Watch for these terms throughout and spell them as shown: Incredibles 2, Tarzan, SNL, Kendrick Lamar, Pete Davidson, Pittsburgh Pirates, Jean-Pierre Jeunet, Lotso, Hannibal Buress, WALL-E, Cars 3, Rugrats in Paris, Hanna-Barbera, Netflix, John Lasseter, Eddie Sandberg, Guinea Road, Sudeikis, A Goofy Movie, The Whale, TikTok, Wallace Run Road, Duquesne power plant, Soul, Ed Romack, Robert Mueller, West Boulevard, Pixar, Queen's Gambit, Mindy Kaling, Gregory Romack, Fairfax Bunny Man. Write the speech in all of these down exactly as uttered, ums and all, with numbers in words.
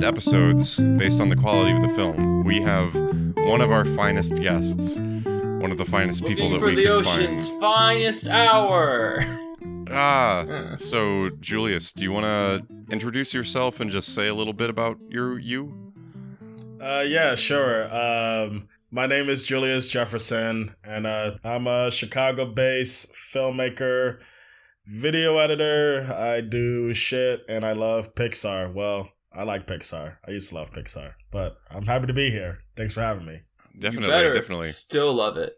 best episodes based on the quality of the film. We have one of our finest guests, one of the finest Looking people that we can find. For the ocean's finest hour! Ah, so Julius, do you want to introduce yourself and just say a little bit about your you? Uh, yeah, sure. Um, my name is Julius Jefferson, and uh, I'm a Chicago-based filmmaker, video editor. I do shit, and I love Pixar. Well, I like Pixar. I used to love Pixar, but I'm happy to be here. Thanks for having me. Definitely, you better definitely. Still love it.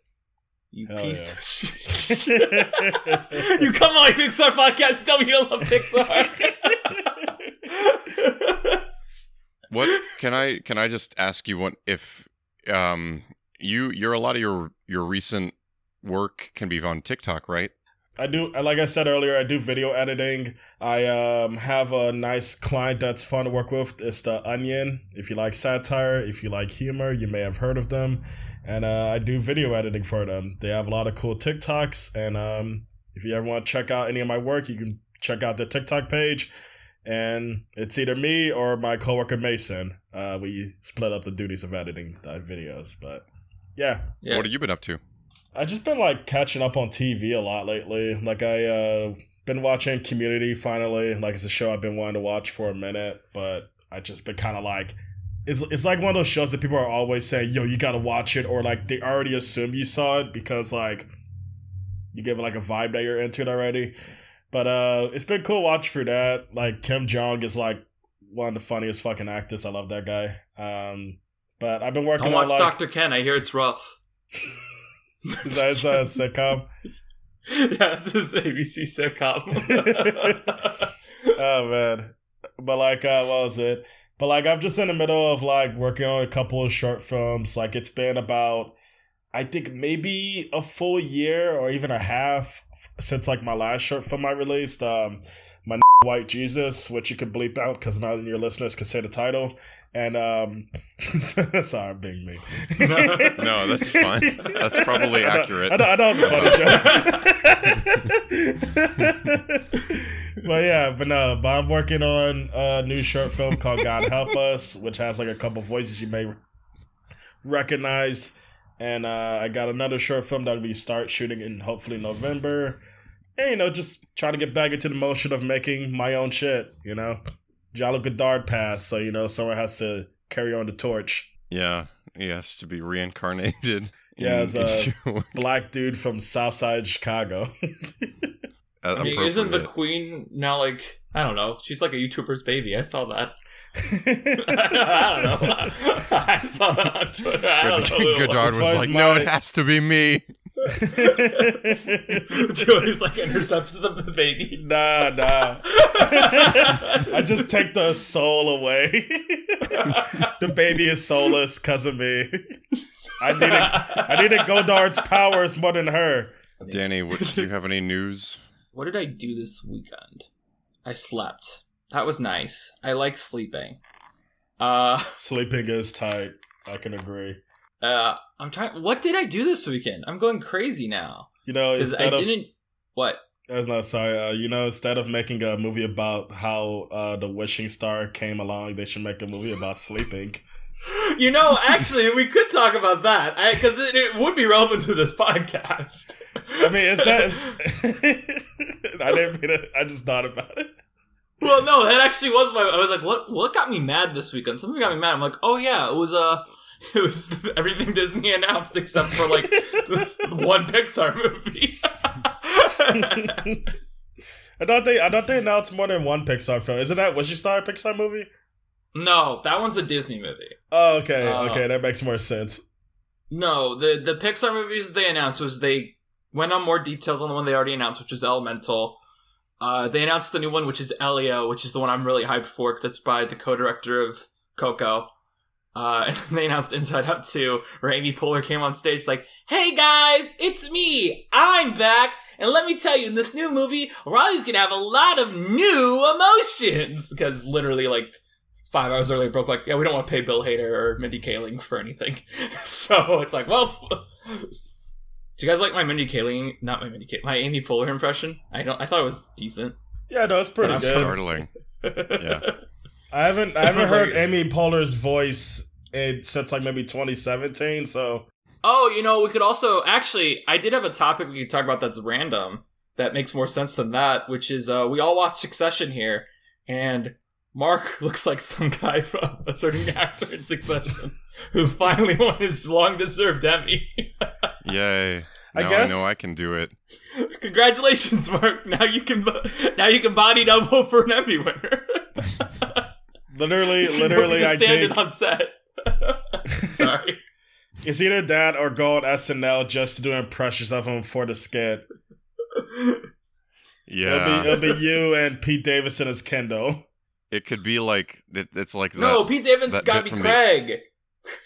You Hell piece yeah. of shit. You come on, Pixar podcast, tell me you don't love Pixar. What can I can I just ask you what if um you you're a lot of your your recent work can be on TikTok, right? I do, like I said earlier, I do video editing. I um have a nice client that's fun to work with. It's The Onion. If you like satire, if you like humor, you may have heard of them. And uh, I do video editing for them. They have a lot of cool TikToks. And um, if you ever want to check out any of my work, you can check out their TikTok page. And it's either me or my coworker Mason. Uh, we split up the duties of editing the videos. But yeah. yeah. What have you been up to? I've just been like catching up on T V a lot lately. Like I uh, been watching Community finally. Like it's a show I've been wanting to watch for a minute. But I just been kind of like... It's it's like one of those shows that people are always saying, yo, you gotta watch it, or like they already assume you saw it because like you give it like a vibe that you're into it already. But uh, it's been cool watch through that. Like Kim Jong is like one of the funniest fucking actors. I love that guy. Um, but I've been working Don't on watch like... Doctor Ken. I hear it's rough. Is that is that a sitcom? Yeah, it's this A B C sitcom. Oh man, but like uh, what was it? But, like, I'm just in the middle of, like, working on a couple of short films. Like, it's been about, I think, maybe a full year or even a half since, like, my last short film I released. Um, my White Jesus, which you can bleep out because none of your listeners can say the title. And, um, sorry, I'm being mean. No, that's fine. That's probably accurate. I know, I know, I know it's a funny joke. But yeah, but no, but I'm working on a new short film called God Help Us, which has like a couple voices you may recognize. And uh, I got another short film that we start shooting in hopefully November. And, you know, just trying to get back into the motion of making my own shit, you know. Jalal Gadard passed, so, you know, someone has to carry on the torch. Yeah, he has to be reincarnated. Yeah, as a black dude from Southside Chicago. I mean, isn't the queen now like, I don't know, she's like a YouTuber's baby. I saw that. I don't know. I saw that on Twitter. I don't know. Godard was like, no, it has to be me. Joey's like intercepts the baby. Nah, nah. I just take the soul away. The baby is soulless because of me. I need a, I need a Godard's powers more than her. Danny, what, do you have any news? What did I do this weekend? I slept. That was nice. I like sleeping. Uh, sleeping is tight. I can agree. Uh, I'm trying. What did I do this weekend? I'm going crazy now. You know, instead I of, didn't. What? I was not sorry. Uh, you know, instead of making a movie about how uh, the wishing star came along, they should make a movie about sleeping. You know, actually, we could talk about that because it, it would be relevant to this podcast. I mean, is that? Is, I didn't mean it. I just thought about it. Well, no, that actually was my. I was like, what? What got me mad this weekend? Something got me mad. I'm like, oh yeah, it was a. Uh, it was everything Disney announced except for like one Pixar movie. I don't think. I don't think announced more than one Pixar film. Isn't that? Was you star a Pixar movie? No, that one's a Disney movie. Oh, okay, uh, okay, that makes more sense. No, the the Pixar movies they announced was they went on more details on the one they already announced, which was Elemental. Uh, they announced the new one, which is Elio, which is the one I'm really hyped for, because that's by the co-director of Coco. Uh, and then they announced Inside Out two, where Amy Poehler came on stage like, hey guys, it's me! I'm back! And let me tell you, in this new movie, Riley's gonna have a lot of new emotions! Because literally, like... Five hours earlier, broke like, yeah, we don't want to pay Bill Hader or Mindy Kaling for anything. So it's like, well, do you guys like my Mindy Kaling? Not my Mindy Kaling, my Amy Poehler impression. I don't. I thought it was decent. Yeah, no, it's pretty good. Startling. Yeah, I haven't I haven't heard Amy Poehler's voice in, since like maybe twenty seventeen. So oh, you know, we could also actually I did have a topic we could talk about that's random that makes more sense than that, which is uh, we all watch Succession here, and Mark looks like some guy from a certain actor in Succession who finally won his long-deserved Emmy. Yay! Now I, guess, I know I can do it. Congratulations, Mark! Now you can now you can body double for an Emmy winner. Literally, literally, I did. On set. Sorry. It's either that or go on S N L just to do impressions of him for the skit. Yeah, it'll be, it'll be you and Pete Davidson as Kendall. It could be like it, it's like no, that, Pete Davidson's got to be Craig. The...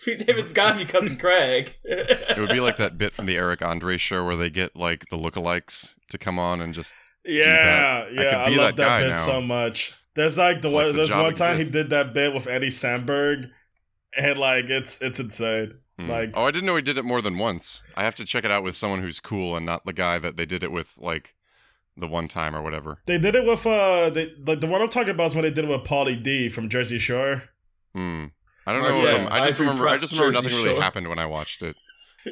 Pete Davidson's got to be cousin Craig. It would be like that bit from the Eric Andre show where they get like the lookalikes to come on and just yeah, do that. yeah. I, I love that, that bit now. so much. There's like the, like the there's one time exists. He did that bit with Eddie Sandberg, and like it's it's insane. Mm. Like oh, I didn't know he did it more than once. I have to check it out with someone who's cool and not the guy that they did it with like. The one time or whatever. They did it with, uh, they, like the one I'm talking about is when they did it with Pauly D from Jersey Shore. Hmm. I don't know. Yeah, I, just remember, I just remember Jersey nothing really Shore. happened when I watched it.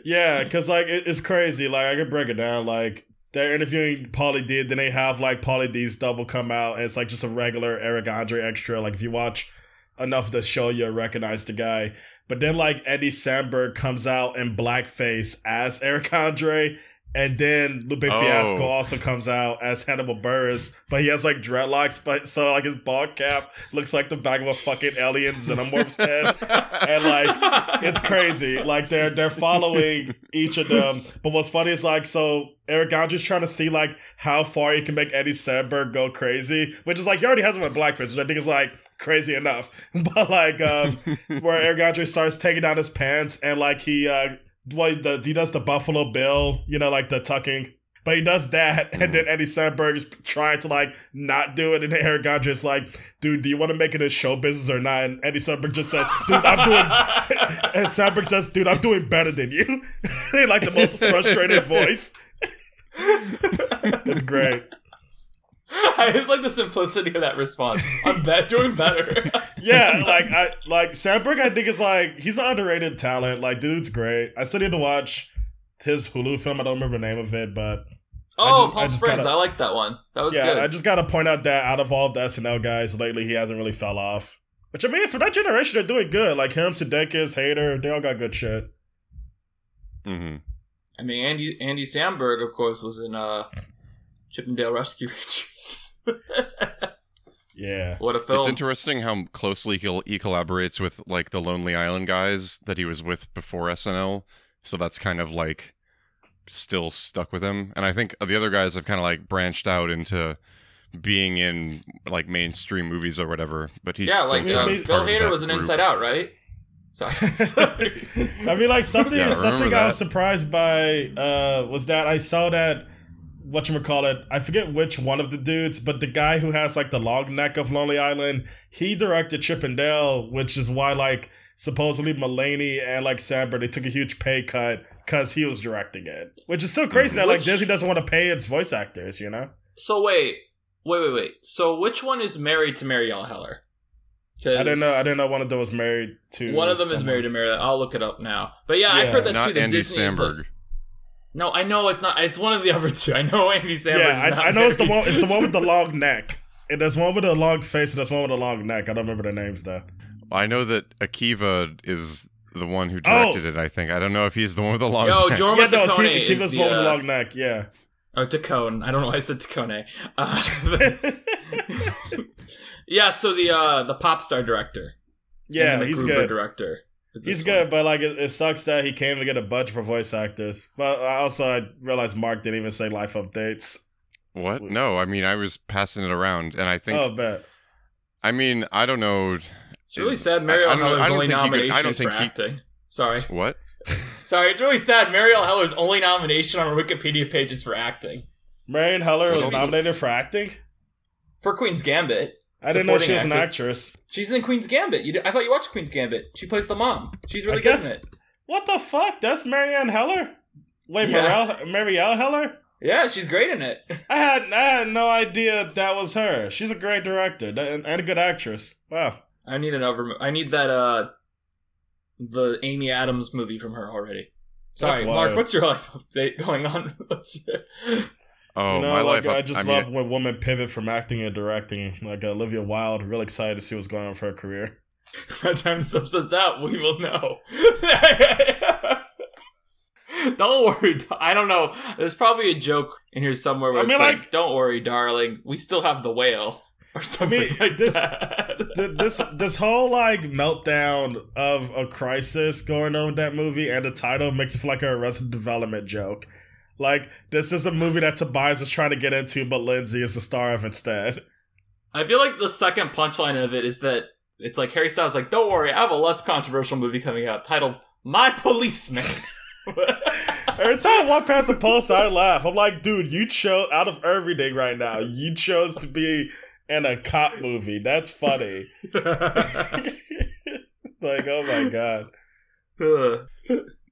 Yeah, because like it, it's crazy. Like I could break it down. Like they're interviewing Pauly D, then they have like Pauly D's double come out, and it's like just a regular Eric Andre extra. Like if you watch enough of the show, you'll recognize the guy. But then like Eddie Sandberg comes out in blackface as Eric Andre. And then Lupe oh. Fiasco also comes out as Hannibal Buress, but he has like dreadlocks, but so like his bald cap looks like the back of a fucking alien xenomorph's head, and like it's crazy. Like they're they're following each of them. But what's funny is like so Eric Andre's trying to see like how far he can make Eddie Sandberg go crazy, which is like he already has him with blackface, which I think is like crazy enough. But like um, where Eric Andre starts taking down his pants and like he. Uh, Well, the, he does the Buffalo Bill, you know, like the tucking. But he does that, and mm. then Eddie Sandberg is trying to, like, not do it. And then Eric Andre is like, dude, do you want to make it a show business or not? And Eddie Sandberg just says, dude, I'm doing... and Sandberg says, dude, I'm doing better than you. They like the most frustrated voice. It's great. I just like the simplicity of that response. I'm be- doing better. Yeah, like I like Sandberg. I think is like he's an underrated talent. Like, dude's great. I still need to watch his Hulu film. I don't remember the name of it, but oh, Palm Springs. Gotta, I like that one. That was yeah, good. I just gotta point out that out of all the S N L guys lately, he hasn't really fell off. Which I mean, for that generation, they're doing good. Like him, Sudeikis, Hader, they all got good shit. Mm-hmm. I mean, Andy Andy Sandberg, of course, was in uh. Chippendale Rescue Rangers. Yeah. What a film. It's interesting how closely he'll, he collaborates with, like, the Lonely Island guys that he was with before S N L. So that's kind of, like, still stuck with him. And I think the other guys have kind of, like, branched out into being in, like, mainstream movies or whatever. But he's yeah, still like, kind of Bill Hader was an Inside Out, right? Sorry. Sorry. I mean, like, something, yeah, something I was surprised by uh, was that I saw that... Whatchamacallit, I forget which one of the dudes, but the guy who has like the long neck of Lonely Island, he directed Chip and Dale, which is why like supposedly Mulaney and like Sandberg, they took a huge pay cut because he was directing it, which is so crazy that which... like Disney doesn't want to pay its voice actors, you know? So wait, wait, wait, wait. So which one is married to Marielle Heller? I didn't know. I didn't know one of them was married to. One of them someone. is married to Marielle. I'll look it up now. But yeah, yeah. I heard that not too. That Andy Disney Sandberg. Like, no, I know it's not. It's one of the other two. I know Andy Sandberg. Yeah, not I, I know it's the one. It's the one with the long neck. And there's one with a long face, and there's one with a long neck. I don't remember the names though. I know that Akiva is the one who directed oh. it. I think. I don't know if he's the one with the long. Yo, neck. Jorma yeah, no, Taccone Akiva's is the one with the long neck. Yeah. Oh, Taccone. I don't know why I said Taccone. Uh, the, yeah. So the uh, the pop star director. Yeah, the he's Gruber good. Director. He's good, one. But like it, it sucks that he came to get a bunch for voice actors. But I also I realized Mark didn't even say life updates. What? No, I mean I was passing it around, and I think. Oh, bet. I mean, I don't know. It's really it, sad. Marielle Heller's only nomination for he... acting. Sorry. What? Sorry, it's really sad. Marielle Heller's only nomination on her Wikipedia page is for acting. Marielle Heller was nominated for acting for Queen's Gambit. I didn't know she was actress. an actress. She's in Queen's Gambit. You did, I thought you watched Queen's Gambit. She plays the mom. She's really guess, good in it. What the fuck? That's Marianne Heller? Wait, yeah. Marielle Heller? Yeah, she's great in it. I had I had no idea that was her. She's a great director and a good actress. Wow. I need another movie. I need that, uh, the Amy Adams movie from her already. Sorry, Mark, what's your life update going on? What's your... Oh, no, my like, life! I just I mean, love when women pivot from acting and directing. Like uh, Olivia Wilde, real excited to see what's going on for her career. By the time this episode's out, we will know. Don't worry, I don't know. There's probably a joke in here somewhere where I it's mean, like, like, "Don't worry, darling, we still have The Whale," or something I mean, like this, that. this, this whole like meltdown of a crisis going on with that movie and the title makes it feel like an Arrested Development joke. Like, this is a movie that Tobias was trying to get into, but Lindsay is the star of instead. I feel like the second punchline of it is that it's like Harry Styles like, don't worry, I have a less controversial movie coming out titled My Policeman. Every time I walk past the post, I laugh. I'm like, dude, you chose, out of everything right now, you chose to be in a cop movie. That's funny. Like, oh my god.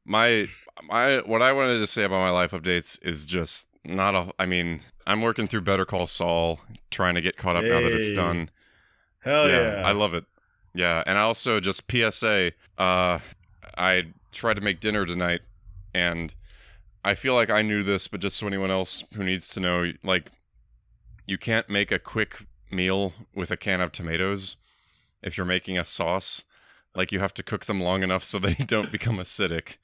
My... I, what I wanted to say about my life updates is just not a... I mean, I'm working through Better Call Saul, trying to get caught up hey. now that it's done. Hell yeah, yeah. I love it. Yeah, and I also just P S A, uh, I tried to make dinner tonight, and I feel like I knew this, but just so anyone else who needs to know, like, you can't make a quick meal with a can of tomatoes if you're making a sauce. Like, you have to cook them long enough so they don't become acidic.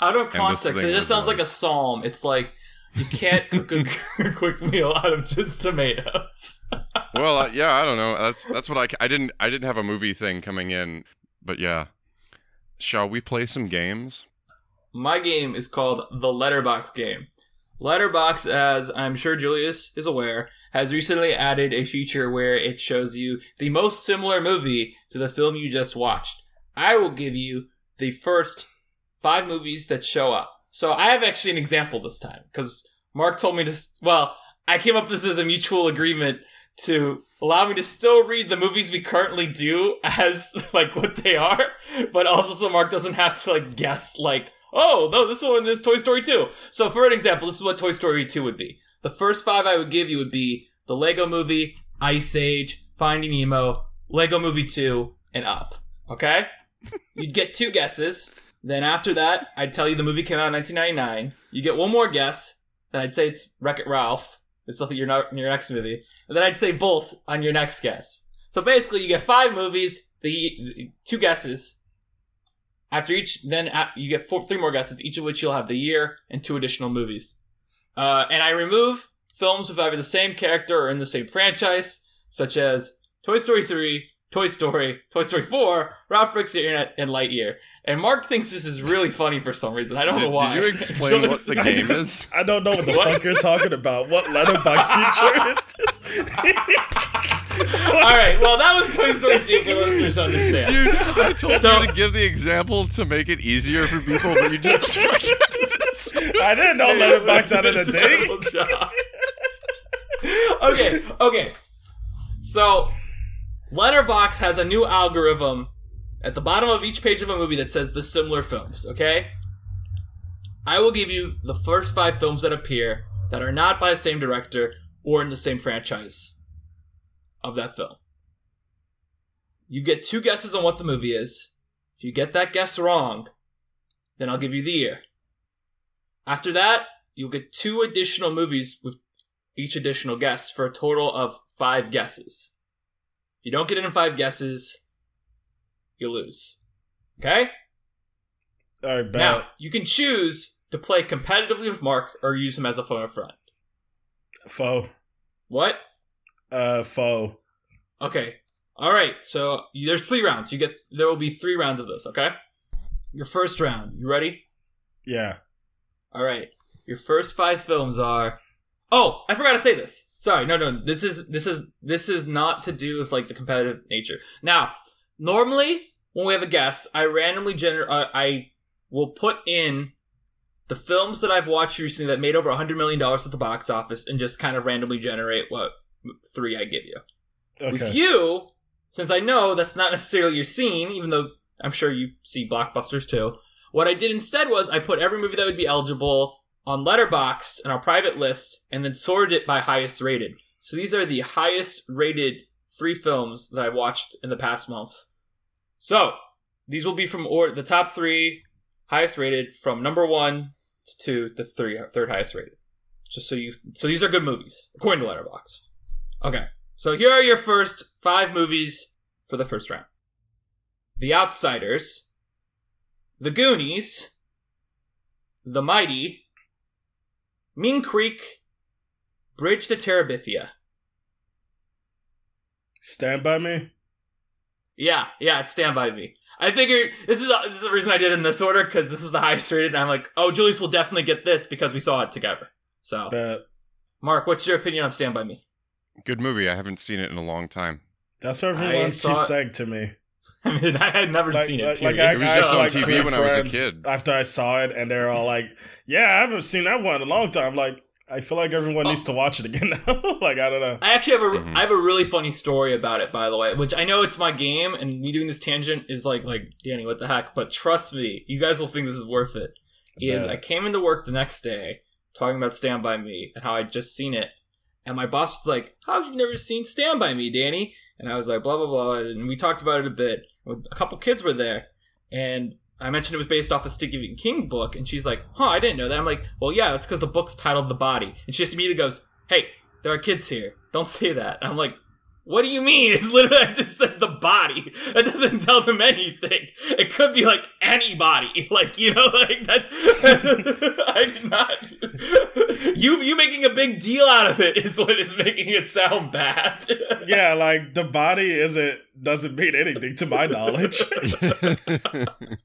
Out of context, it just sounds like, like a psalm. It's like, you can't cook a quick meal out of just tomatoes. Well, uh, yeah, I don't know. That's that's what I, I didn't I didn't have a movie thing coming in, but yeah. Shall we play some games? My game is called the Letterboxd game. Letterboxd, as I'm sure Julius is aware, has recently added a feature where it shows you the most similar movie to the film you just watched. I will give you the first five movies that show up. So I have actually an example this time, because Mark told me to... Well, I came up with this as a mutual agreement to allow me to still read the movies we currently do as, like, what they are, but also so Mark doesn't have to, like, guess, like, oh, no, this one is Toy Story two. So for an example, this is what Toy Story two would be. The first five I would give you would be The Lego Movie, Ice Age, Finding Nemo, Lego Movie two, and Up. Okay? You'd get two guesses... Then after that, I'd tell you the movie came out in nineteen ninety-nine. You get one more guess, then I'd say it's Wreck-It Ralph. It's something you're not in your next movie. And then I'd say Bolt on your next guess. So basically, you get five movies, the two guesses. After each, then you get four, three more guesses, each of which you'll have the year and two additional movies. Uh, and I remove films with either the same character or in the same franchise, such as Toy Story three, Toy Story, Toy Story four, Ralph Breaks the Internet, and Lightyear. And Mark thinks this is really funny for some reason. I don't did, know why. Did you explain what the game is? I don't know what the what? fuck you're talking about. What Letterboxd feature is this? All right. Well, that was Toy Story two for listeners to understand. Dude, I told so, you to give the example to make it easier for people, but you didn't. I didn't know Letterboxd out of the day. Okay. Okay. So, Letterboxd has a new algorithm at the bottom of each page of a movie that says the similar films, okay? I will give you the first five films that appear that are not by the same director or in the same franchise of that film. You get two guesses on what the movie is. If you get that guess wrong, then I'll give you the year. After that, you'll get two additional movies with each additional guess for a total of five guesses. If you don't get it in five guesses... you lose. Okay? All right, now, you can choose to play competitively with Mark or use him as a foe or friend. Foe. What? Uh, foe. Okay. All right, so there's three rounds. You get There will be three rounds of this, okay? Your first round. You ready? Yeah. All right. Your first five films are... Oh, I forgot to say this. Sorry, no, no. This is this is, this is not to do with, like, the competitive nature. Now... Normally, when we have a guest, I randomly gener- uh, I will put in the films that I've watched recently that made over one hundred million dollars at the box office and just kind of randomly generate what three I give you. Okay. With you, since I know that's not necessarily your scene, even though I'm sure you see blockbusters too, what I did instead was I put every movie that would be eligible on Letterboxd in our private list and then sorted it by highest rated. So these are the highest rated three films that I watched in the past month. So these will be from or the top three highest rated from number one to the three, third highest rated. Just so you, so these are good movies according to Letterboxd. Okay, so here are your first five movies for the first round: The Outsiders, The Goonies, The Mighty, Mean Creek, Bridge to Terabithia. Stand by Me. Yeah, yeah, it's Stand by Me. I figured this is this is the reason I did it in this order, because this was the highest rated, and I'm like, oh, Julius will definitely get this because we saw it together. So, but, Mark, what's your opinion on Stand by Me? Good movie. I haven't seen it in a long time. That's what everyone keeps saying to me. I mean, I had never like, seen like, it. Like, I, it was I, just I, on like, T V when I was a kid. After I saw it, and they're all like, "Yeah, I haven't seen that one in a long time." Like, I feel like everyone oh. needs to watch it again now. Like, I don't know. I actually have a mm-hmm. I have a really funny story about it, by the way, which I know it's my game, and me doing this tangent is like like Danny, what the heck? But trust me, you guys will think this is worth it. I is bet. I came into work the next day talking about Stand by Me and how I'd just seen it, and my boss was like, "How have you never seen Stand by Me, Danny?" And I was like, blah, blah, blah. And we talked about it a bit. A couple kids were there. And I mentioned it was based off a Stephen King book. And she's like, huh, I didn't know that. I'm like, well, yeah, it's because the book's titled The Body. And she just immediately goes, hey, there are kids here. Don't say that. And I'm like, what do you mean? It's literally, I just said The Body. That doesn't tell them anything. It could be like anybody. Like, you know, like that. I did not. You you making a big deal out of it is what is making it sound bad. Yeah, like The Body isn't doesn't mean anything to my knowledge.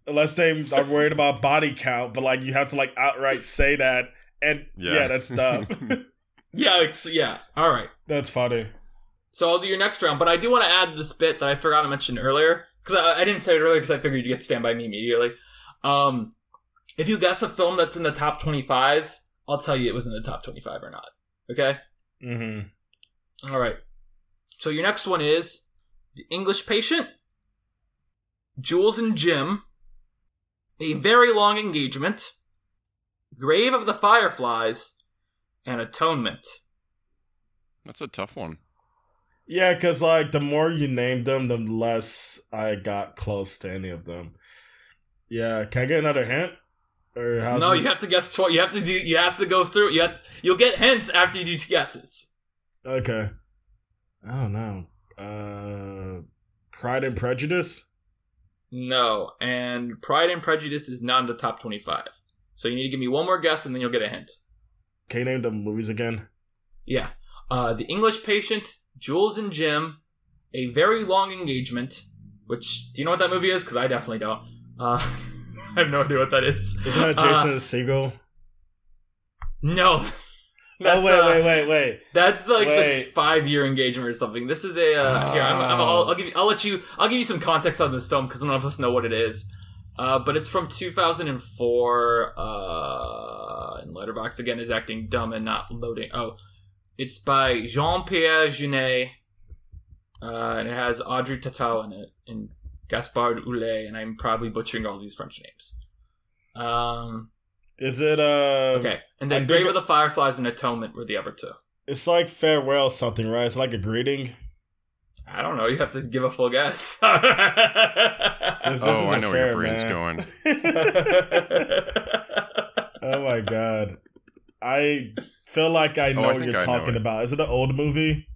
Unless they are worried about body count, but like you have to like outright say that. And yeah, yeah that's dumb. Yeah, it's, yeah. All right. That's funny. So I'll do your next round, but I do want to add this bit that I forgot to mention earlier, because I, I didn't say it earlier because I figured you'd get Stand By Me immediately. Um, if you guess a film that's in the top twenty-five, I'll tell you it was in the top twenty-five or not. Okay? Mm-hmm. All right. So your next one is The English Patient, Jules and Jim, A Very Long Engagement, Grave of the Fireflies, and Atonement. That's a tough one. Yeah, because, like, the more you named them, the less I got close to any of them. Yeah, can I get another hint? Or how's no, it... you have to guess twice. You have to do. You have to go through. You have... You'll get hints after you do two guesses. Okay. I don't know. Uh, Pride and Prejudice? No, and Pride and Prejudice is not in the top twenty-five. So you need to give me one more guess, and then you'll get a hint. Can you name the movies again? Yeah. Uh, The English Patient... Jules and Jim, A Very Long Engagement, which, do you know what that movie is? Because I definitely don't. Uh, I have no idea what that is. Isn't that Jason uh, Segel? No. That's, oh, wait, uh, wait, wait, wait. That's like wait. the five-year engagement or something. This is a, uh, oh. here, I'm, I'm, I'll, I'll give you, I'll let you, I'll give you some context on this film, because none of us know what it is. Uh, but it's from two thousand four, uh, and Letterboxd, again, is acting dumb and not loading, oh. It's by Jean-Pierre Jeunet, uh, and it has Audrey Tautou in it, and Gaspard Ullet, and I'm probably butchering all these French names. Um, Is it... Uh, okay, and then Grave of the Fireflies and Atonement were the other two. It's like farewell something, right? It's like a greeting? I don't know. You have to give a full guess. this, this oh, I know fair, where your brain's man. going. Oh my god. I... feel like I know oh, I what you're I talking about. Is it an old movie?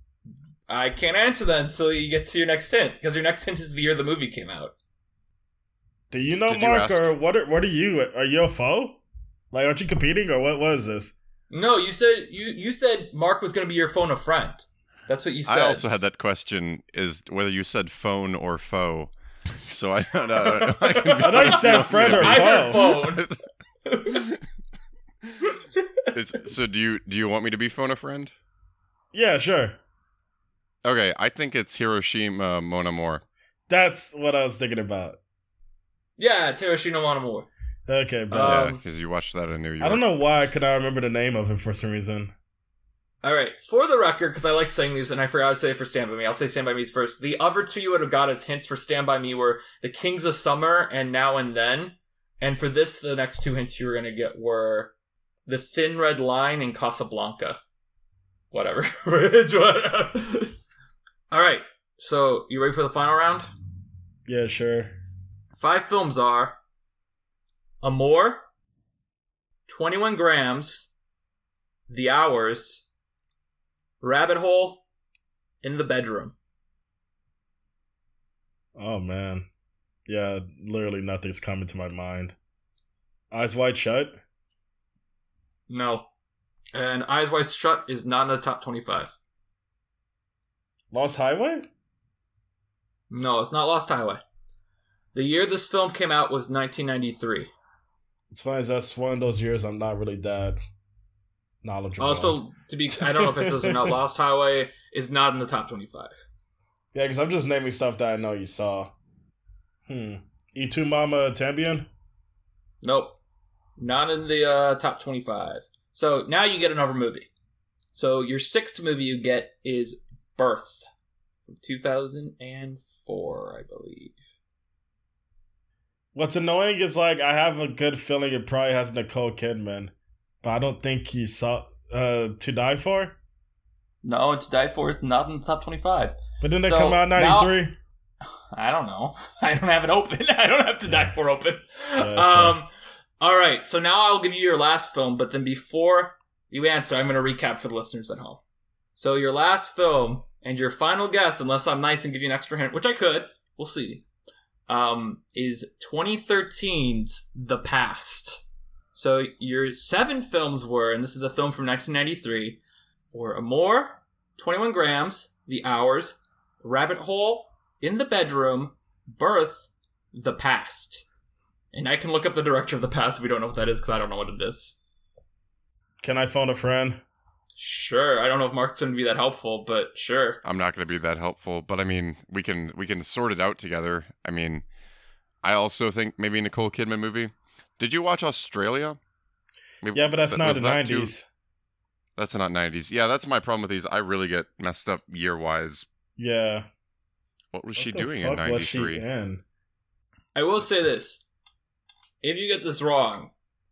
I can't answer that until you get to your next hint, because your next hint is the year the movie came out. Do you know, Did Mark, you or what are, what are you? Are you a foe? Like, aren't you competing, or what was this? No, you said you, you said Mark was going to be your phone a friend. That's what you said. I also had that question, is whether you said phone or foe. So I don't know. I, I, I know you said friend or foe. I heard phone. It's, so do you do you want me to be phone a friend? Yeah, sure. Okay, I think it's Hiroshima Mon Amour. That's what I was thinking about. Yeah, it's Hiroshima Mon Amour. Okay, but um, yeah, because you watched that in New York. I don't know why I could not remember the name of it for some reason. All right, for the record, because I like saying these, and I forgot to say it for Stand By Me. I'll say Stand By Me's first. The other two you would have got as hints for Stand By Me were The Kings of Summer and Now and Then. And for this, the next two hints you were going to get were... The Thin Red Line and Casablanca. Whatever. All right. So, you ready for the final round? Yeah, sure. Five films are Amour, twenty-one grams, The Hours, Rabbit Hole, In the Bedroom. Oh, man. Yeah, literally nothing's coming to my mind. Eyes Wide Shut? No. And Eyes Wide Shut is not in the top twenty-five. Lost Highway? No, it's not Lost Highway. The year this film came out was nineteen ninety-three. It's funny, that's one of those years I'm not really that knowledgeable. Also, to be, I don't know if it says or not, Lost Highway is not in the top twenty-five. Yeah, because I'm just naming stuff that I know you saw. Hmm. E two Mama Tambien? Nope. Not in the uh, top twenty-five. So now you get another movie. So your sixth movie you get is Birth, two thousand four, I believe. What's annoying is, like, I have a good feeling it probably has Nicole Kidman, but I don't think he saw uh, To Die For. No, To Die For is not in the top twenty-five. But didn't so it come out in ninety-three? I don't know. I don't have it open. I don't have To yeah. Die For open. Yeah, um, all right, so now I'll give you your last film, but then before you answer, I'm going to recap for the listeners at home. So your last film and your final guess, unless I'm nice and give you an extra hint, which I could, we'll see. Um, is twenty thirteen's The Past. So your seven films were, and this is a film from nineteen ninety-three, were Amour, twenty-one grams, The Hours, Rabbit Hole, In the Bedroom, Birth, The Past. And I can look up the director of The Past if we don't know what that is, because I don't know what it is. Can I phone a friend? Sure. I don't know if Mark's going to be that helpful, but sure. I'm not going to be that helpful, but I mean, we can we can sort it out together. I mean, I also think maybe a Nicole Kidman movie. Did you watch Australia? Maybe, yeah, but that's not the that nineties. Too, that's not nineties. Yeah, that's my problem with these. I really get messed up year-wise. Yeah. What was what she doing in ninety-three? In? I will say this. If you get this wrong,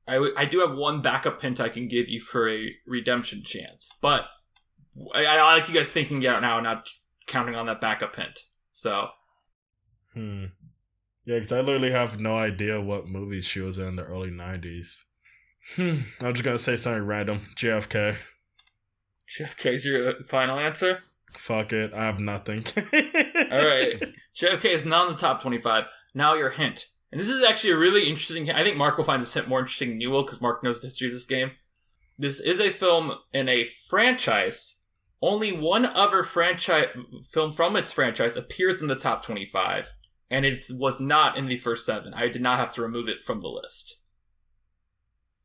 I, w- I do have one backup hint I can give you for a redemption chance, but I, I like you guys thinking out now and not counting on that backup hint. So, hmm. Yeah, because I literally have no idea what movies she was in, in the early nineties. Hmm. I'm just going to say something random. J F K. J F K's your final answer? Fuck it. I have nothing. All right. J F K is not in the top twenty-five. Now your hint. And this is actually a really interesting... I think Mark will find this hint more interesting than you will, because Mark knows the history of this game. This is a film in a franchise. Only one other franchise film from its franchise appears in the top twenty-five, and it was not in the first seven. I did not have to remove it from the list.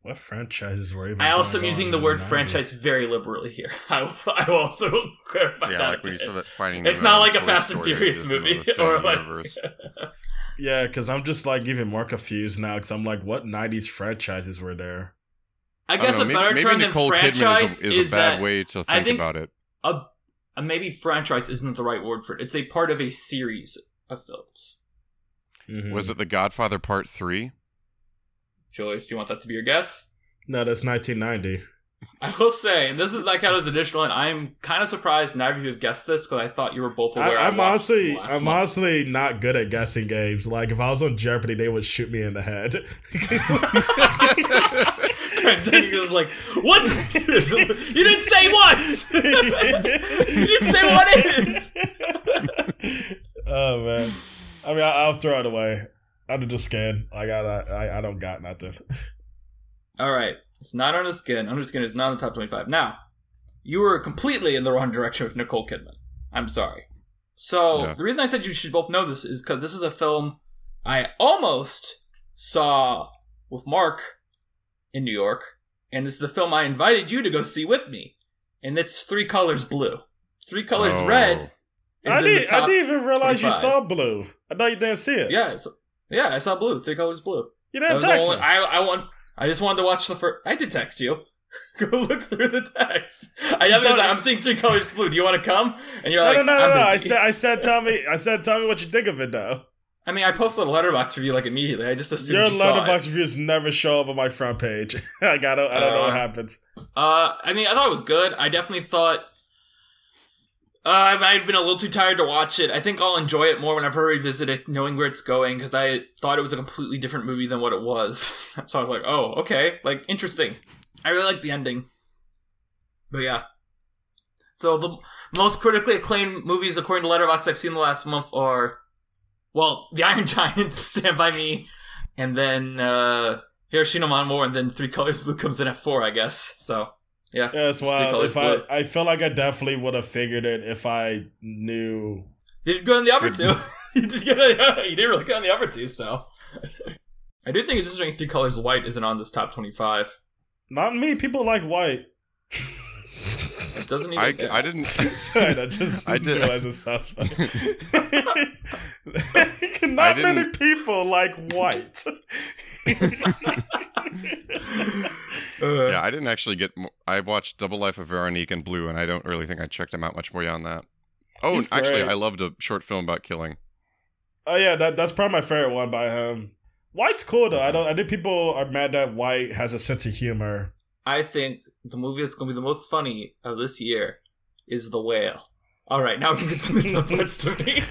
What franchises were even... I also am using the word franchise very liberally here. I will, I will also clarify yeah, that. Like when you said that Finding Nemo, it's not like a Fast and Furious movie. Or like... Yeah, because I'm just like even more confused now, because I'm like, what nineties franchises were there? I guess I a maybe, better maybe term Nicole than franchise Kidman is a, is is a bad way to think, I think about it. A, a maybe franchise isn't the right word for it. It's a part of a series of films. Mm-hmm. Was it The Godfather Part three? Julius, do you want that to be your guess? No, that's nineteen ninety. I will say, and this is like kind of an additional, and I'm kind of surprised neither of you have guessed this, because I thought you were both aware. I, I'm I honestly, I'm month. honestly not good at guessing games. Like if I was on Jeopardy, they would shoot me in the head. It was like, what? You didn't say what. You didn't say what is. Oh man, I mean, I, I'll throw it away. I'm just scared. I got, I, I don't got nothing. All right. It's not on his skin. Under his skin is not in the top twenty-five. Now, you were completely in the wrong direction with Nicole Kidman. I'm sorry. So, yeah. The reason I said you should both know this is because this is a film I almost saw with Mark in New York. And this is a film I invited you to go see with me. And it's Three Colors Blue. Three Colors oh. Red is I in did, the top I didn't even realize twenty-five. You saw Blue. I thought you didn't see it. Yeah, yeah, I saw Blue. Three Colors Blue. You didn't text only, me. I, I want... I just wanted to watch the first... I did text you. Go look through the text. I know there's, I'm seeing Three Colors Blue. Do you want to come? And you're no, like, no, no, I'm no, no. I said, I said, tell me. I said, tell me what you think of it, though. I mean, I posted a Letterboxd review like immediately. I just assumed your you saw it. Your Letterboxd reviews never show up on my front page. Like, I don't, I don't uh, know what happens. Uh, I mean, I thought it was good. I definitely thought Uh, I've been a little too tired to watch it. I think I'll enjoy it more whenever I revisit it, knowing where it's going, because I thought it was a completely different movie than what it was. So I was like, oh, okay, like, interesting. I really like the ending. But yeah. So the most critically acclaimed movies, according to Letterboxd, I've seen the last month are, well, The Iron Giant, Stand By Me, and then uh, Hiroshima and More, and then Three Colors Blue comes in at four, I guess, so... Yeah, yeah, that's wild. If I, I feel like I definitely would have figured it if I knew. You didn't go on the upper two. you, did go on the, you didn't really go on the upper two, so. I do think it's interesting Three Colors White isn't on this top twenty-five. Not me. People like white. It doesn't even. I, get... I didn't. Sorry, I just I did... realized it sounds funny. Not many people like white. Yeah, I didn't actually get mo- I watched Double Life of Veronique and Blue, and I don't really think I checked him out much more beyond that. Oh, actually, I loved a short film about killing. Oh yeah, that, that's probably my favorite one by him. White's cool though. I don't I think people are mad that White has a sense of humor. I think the movie that's gonna be the most funny of this year is The Whale. Alright, now we can get to the points to me.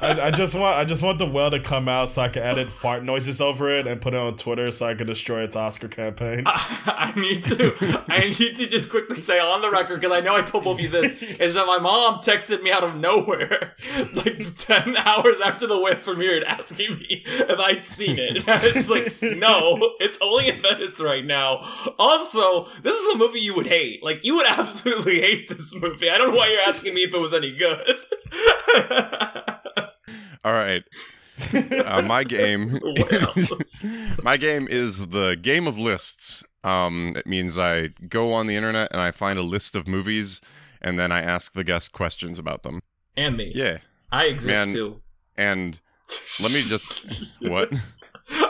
I, I just want I just want The Whale to come out so I can edit fart noises over it and put it on Twitter so I can destroy its Oscar campaign. I, I need to I need to just quickly say on the record, because I know I told both of you this, is that my mom texted me out of nowhere like ten hours after The Whale premiered asking me if I'd seen it. And I was like, no, it's only in Venice right now. Also, this is a movie you would hate. Like, you would absolutely hate this movie. I don't know why you're asking me if it was any good. All right, uh, my game. My game is the game of lists. Um, it means I go on the internet and I find a list of movies, and then I ask the guest questions about them. And me. Yeah, I exist and, too. And let me just what?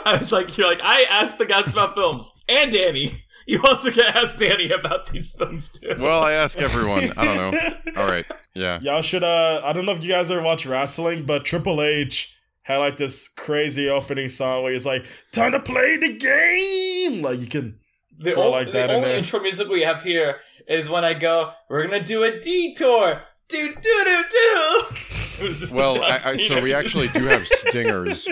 I was like, you're like, I asked the guests about films, and Danny. You also can ask Danny about these films, too. Well, I ask everyone. I don't know. All right. Yeah. Y'all should, uh, I don't know if you guys ever watch wrestling, but Triple H had, like, this crazy opening song where he's like, time to play the game! Like, you can the throw, like, o- that in there. The only intro music we have here is when I go, we're gonna do a detour! Do, do, do, do! Well, I, I, so we actually do have stingers.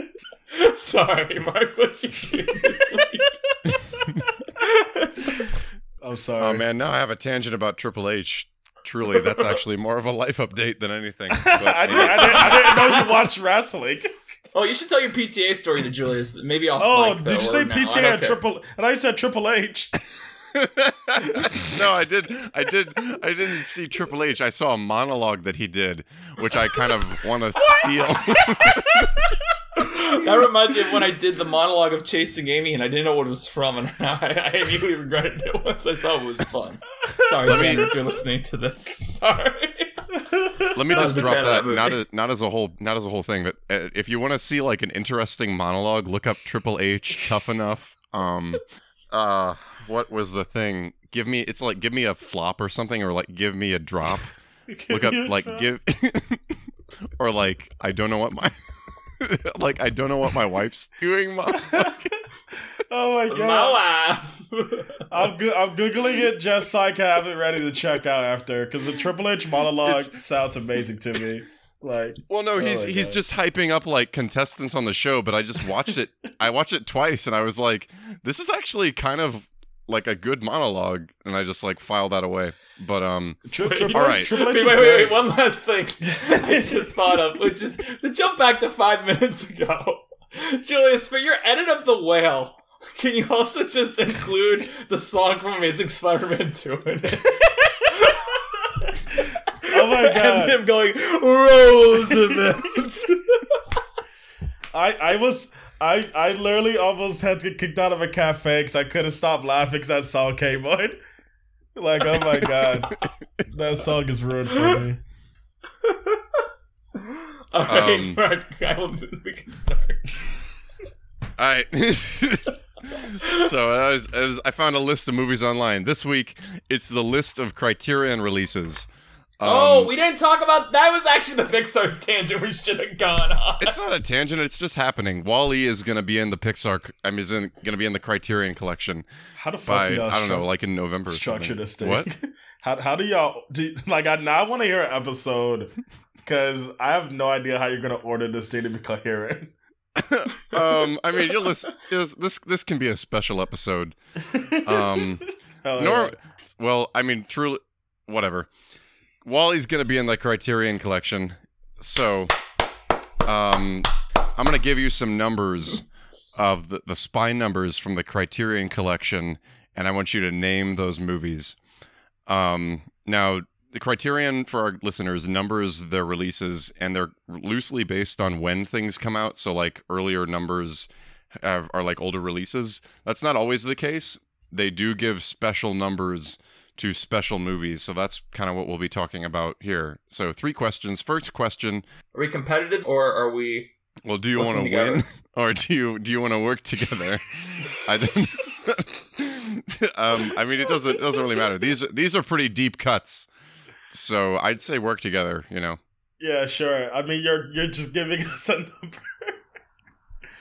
Sorry, Mark, what's your game this week? I'm sorry. Oh man, now I have a tangent about Triple H. Truly, that's actually more of a life update than anything. But, I, didn't, I, didn't, I didn't know you watched wrestling. Oh, you should tell your P T A story to Julius. Maybe I'll. Oh, like, did though, you say P T A no, and Triple? And I said Triple H. No, I did. I did. I didn't see Triple H. I saw a monologue that he did, which I kind of want to steal. That reminds me of when I did the monologue of Chasing Amy and I didn't know what it was from, and I, I immediately regretted it once I saw it was fun. Sorry, let Dan, me, if you're listening to this. Sorry. Let me just drop that, not, a, not as a whole not as a whole thing, but uh, if you want to see like an interesting monologue, look up Triple H, Tough Enough, um, uh, what was the thing? Give me, it's like, give me a flop or something, or like, give me a drop. Look up, like, drop. Give, or like, I don't know what my... like, I don't know what my wife's doing, Mom. Oh my god. My wife. I'm, go- I'm Googling it just so I can have it ready to check out after, because the Triple H monologue it's... sounds amazing to me. Like, well, no, oh he's he's god. just hyping up, like, contestants on the show, but I just watched it. I watched it twice, and I was like, this is actually kind of, like, a good monologue, and I just, like, filed that away. But, um, Tri- Tri- all right. Wait, wait, wait, wait, one last thing I just thought of, which is to jump back to five minutes ago. Julius, for your edit of The Whale, can you also just include the song from Amazing Spider-Man two in it? Oh my god. And him going, Roosevelt. I, I was... I, I literally almost had to get kicked out of a cafe because I couldn't stop laughing because that song came on. Like, oh my god. That song is ruined for me. Alright, um, we can start. Alright. So I, was, I, was, I found a list of movies online. This week, it's the list of Criterion releases. Um, oh, we didn't talk about... That was actually the Pixar tangent we should have gone on. It's not a tangent. It's just happening. WALL-E is going to be in the Pixar... I mean, is going to be in the Criterion Collection. How the fuck by, do y'all... I don't know, like in November or something. Structured What? How, how do y'all... Do, like, I now want to hear an episode, because I have no idea how you're going to order this data to be coherent. um, I mean, you'll listen, this, this can be a special episode. Um, Hell nor, right. Well, I mean, truly... Whatever. Wally's going to be in the Criterion Collection, so um, I'm going to give you some numbers of the, the spy numbers from the Criterion Collection, and I want you to name those movies. Um, now, the Criterion, for our listeners, numbers their releases, and they're loosely based on when things come out, so like earlier numbers have, are like older releases. That's not always the case. They do give special numbers to special movies, so that's kind of what we'll be talking about here. So three questions. First question: are we competitive, or are we? Well, do you want to win, or do you do you want to work together? I don't. um, I mean, it doesn't doesn't really matter. These these are pretty deep cuts, so I'd say work together. You know. Yeah, sure. I mean, you're you're just giving us a number.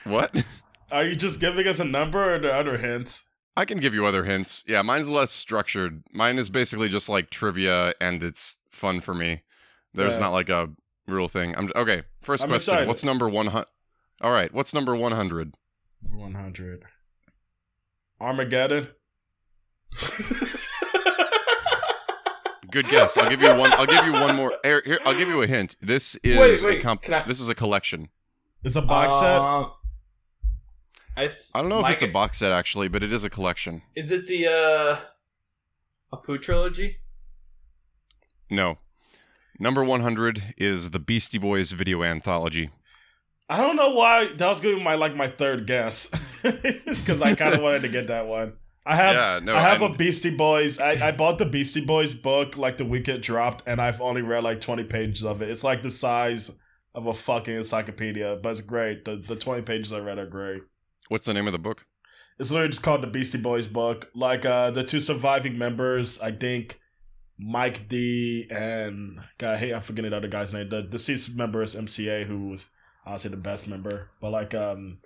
What? Are you just giving us a number, or the other hints? I can give you other hints. Yeah, mine's less structured. Mine is basically just like trivia, and it's fun for me. There's yeah. not like a real thing. I'm okay. First I'm question: excited. What's number one hundred? All right, what's number one hundred? One hundred. Armageddon. Good guess. I'll give you one. I'll give you one more. Here, here, I'll give you a hint. This is wait, wait, a comp- I- this is a collection. It's a box uh... set. I, th- I don't know like if it's it. a box set, actually, but it is a collection. Is it the uh, Apu trilogy? No. Number one hundred is the Beastie Boys video anthology. I don't know why that was going to be my like my third guess, because I kind of wanted to get that one. I have yeah, no, I have and... a Beastie Boys. I, I bought the Beastie Boys book like the week it dropped, and I've only read like twenty pages of it. It's like the size of a fucking encyclopedia, but it's great. The the twenty pages I read are great. What's the name of the book? It's literally just called the Beastie Boys Book. Like uh, the two surviving members, I think Mike D and God, hey, I'm forgetting the other guy's name. The deceased member is M C A, who was honestly the best member. But like um,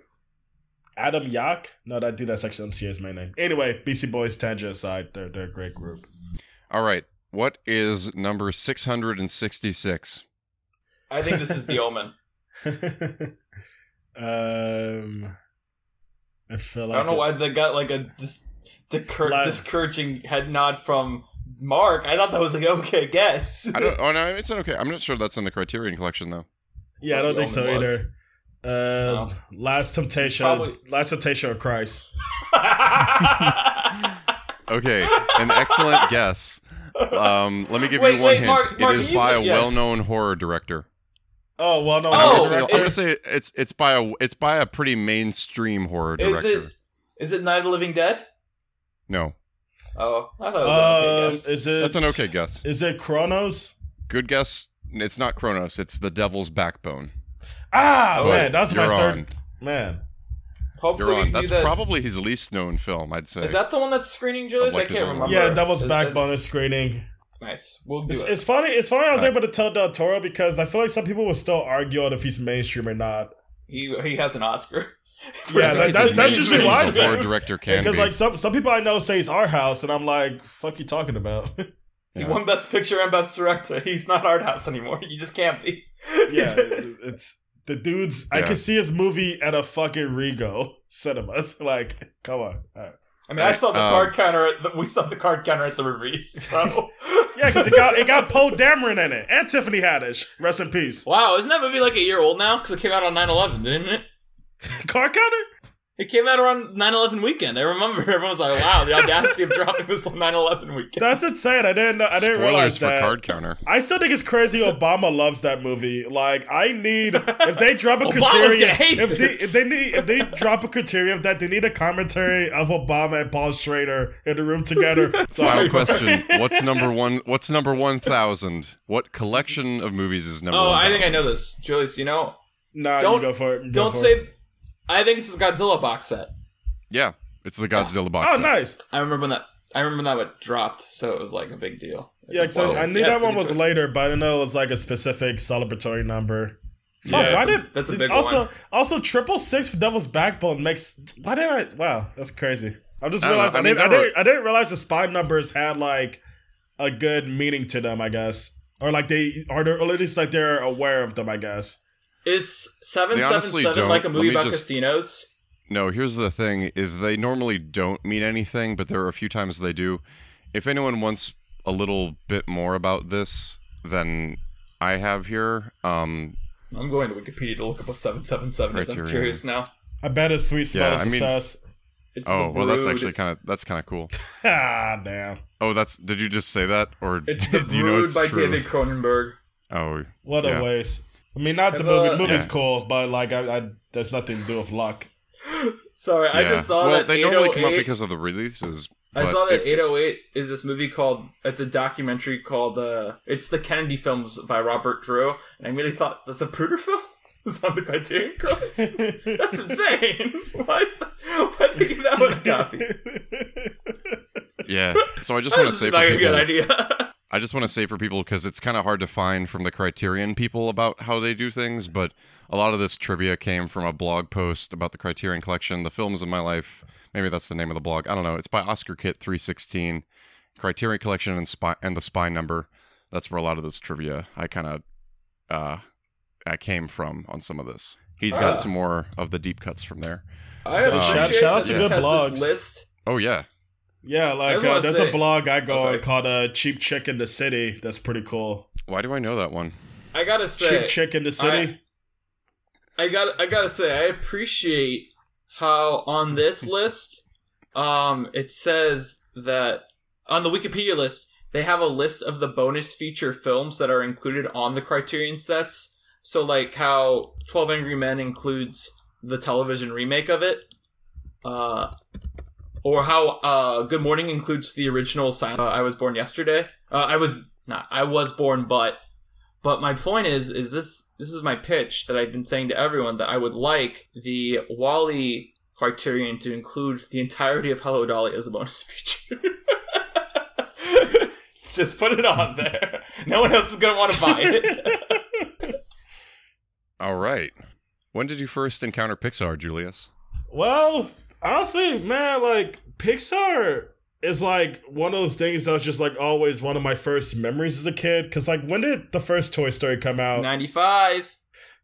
Adam Yak, no, that dude, that's actually M C A's main name. Anyway, Beastie Boys, tangent aside, they're they're a great group. All right, what is number six hundred sixty-six? I think this is The Omen. um. I, feel like I don't know it, why they got like a dis- decur- like, discouraging head nod from Mark. I thought that was like okay guess. I don't, oh no, it's not okay. I'm not sure that's in the Criterion Collection though. Yeah, I don't think so was. either. Uh, no. Last Temptation, Probably. Last Temptation of Christ. Okay, an excellent guess. Um, let me give wait, you one wait, hint. Mark, Mark, it is by said, a yeah. well-known horror director. Oh well, no. Oh, I'm gonna say, say it's it's by a it's by a pretty mainstream horror director. Is it is it Night of the Living Dead? No. Oh, I thought it was uh, an okay guess. Is it, That's an okay guess. Is it Cronos? Good guess. It's not Cronos. It's The Devil's Backbone. Ah but man, that's my third. On. Man, hopefully you're on. That's that. probably his least known film. I'd say. Is that the one that's screening, Julius? Like I can't remember. Yeah, Devil's Backbone is screening. Nice. We'll do it's, it. It's funny. It's funny. I was All able right. to tell Del Toro because I feel like some people will still argue on if he's mainstream or not. He he has an Oscar. Yeah, that, that's that's usually why. Or director can because yeah, like some some people I know say he's Art House, and I'm like, fuck you talking about. Yeah. He won Best Picture and Best Director. He's not Art House anymore. You just can't be. Yeah, it's the dudes. Yeah. I can see his movie at a fucking Rigo cinemas. Like, come on. All right. I mean, I saw the um, card counter. At the, we saw the card counter at the release. So. Yeah, because it got it got Poe Dameron in it and Tiffany Haddish. Rest in peace. Wow, isn't that movie like a year old now? Because it came out on nine eleven, didn't it? Card counter? It came out around nine eleven weekend. I remember everyone was like, "Wow, the audacity of dropping this on nine eleven weekend." That's insane. I didn't know. I didn't Spoilers realize that. Spoilers for Card Counter. I still think it's crazy. Obama loves that movie. Like, I need if they drop a Criterion, if they, if they need if they drop a Criterion of that, they need a commentary of Obama and Paul Schrader in the room together. Sorry. Final question: What's number one? What's number one thousand? What collection of movies is number? Oh, one thousand? I think I know this, Julius. You know? Nah, don't you go for it. You don't say. I think it's the Godzilla box set. Yeah, it's the Godzilla box set. Oh, nice. I remember that. I remember that it dropped, so it was like a big deal. It yeah, because I knew that one was later, but I didn't know it was like a specific celebratory number. Fuck, yeah, why did that's a big also, one. Also, triple six for Devil's Backbone makes. Why did I? Wow, that's crazy. I just realized I, I, mean, I, didn't, I, were, didn't, I didn't realize the spy numbers had like a good meaning to them, I guess, or like they are, or at least like they're aware of them, I guess. Is seven seven seven like a movie about just, casinos? No, here's the thing: is they normally don't mean anything, but there are a few times they do. If anyone wants a little bit more about this than I have here, um, I'm going to Wikipedia to look up what seven seven seven is. I'm curious now. I bet it's sweet spot yeah, I mean, success. It's oh, well, that's actually kind of that's kind of cool. Ah, damn. Oh, that's. Did you just say that, or it's The Brood you know it's by true? David Cronenberg? Oh, what yeah. a waste. I mean, not the movie. The movie's yeah. cool, but like, I, I there's nothing to do with luck. Sorry, yeah. I just saw well, that. Well, they normally come up because of the releases. I saw that it, eight oh eight is this movie called. It's a documentary called. Uh, it's the Kennedy films by Robert Drew, and I really thought that's a Pruder film. It's on the Criterion Collection. That's insane. Why is that? Why did you give that one a copy? Yeah. So I just want to say, not for a people, good idea. I just want to say for people because it's kind of hard to find from the Criterion people about how they do things, but a lot of this trivia came from a blog post about the Criterion Collection, the films of my life. Maybe that's the name of the blog. I don't know. It's by Oscar Kit three sixteen, Criterion Collection and Spy and the Spy Number. That's where a lot of this trivia I kind of uh, I came from on some of this. He's got uh, some more of the deep cuts from there. I um, shout, shout out to good blogs. List. Oh yeah, yeah. Like uh, there's say, a blog I go on called uh, Cheap Chick in the City. That's pretty cool. Why do I know that one? I gotta say, Cheap Chick in the City. I, I got. I gotta say, I appreciate. How on this list, um, it says that on the Wikipedia list, they have a list of the bonus feature films that are included on the Criterion sets. So like how twelve Angry Men includes the television remake of it. Uh, or how uh, Good Morning includes the original sign. Uh, I was born yesterday. Uh, I was not. I was born, but. But my point is, is this this is my pitch that I've been saying to everyone that I would like the WALL-E Criterion to include the entirety of Hello Dolly as a bonus feature. Just put it on there. No one else is going to want to buy it. All right. When did you first encounter Pixar, Julius? Well, honestly, man, like, Pixar... It's like one of those things that was just like always one of my first memories as a kid. Because like when did the first Toy Story come out? ninety-five.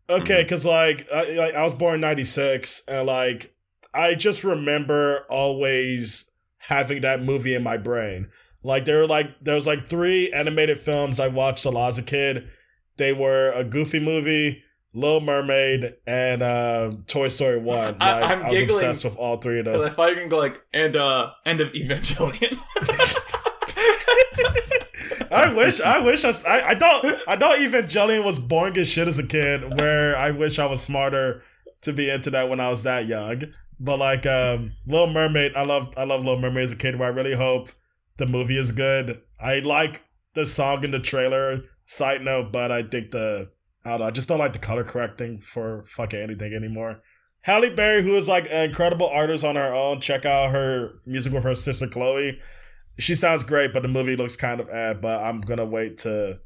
Okay, because like I, like I was born in ninety-six. And like I just remember always having that movie in my brain. Like there were like there was like three animated films I watched a lot as a kid. They were a Goofy movie, Little Mermaid, and uh, Toy Story one. Like, I, I'm I was giggling obsessed with all three of those. I thought you were going to go like, and uh, end of Evangelion. I wish, I wish, I, I, I thought, I thought Evangelion was boring as shit as a kid, where I wish I was smarter to be into that when I was that young. But like, um, Little Mermaid, I love, I love Little Mermaid as a kid, where I really hope the movie is good. I like the song in the trailer, side note, but I think the I don't know, I just don't like the color correcting for fucking anything anymore. Halle Berry, who is like an incredible artist on her own, check out her music with her sister Chloe. She sounds great, but the movie looks kind of ad, but I'm gonna wait to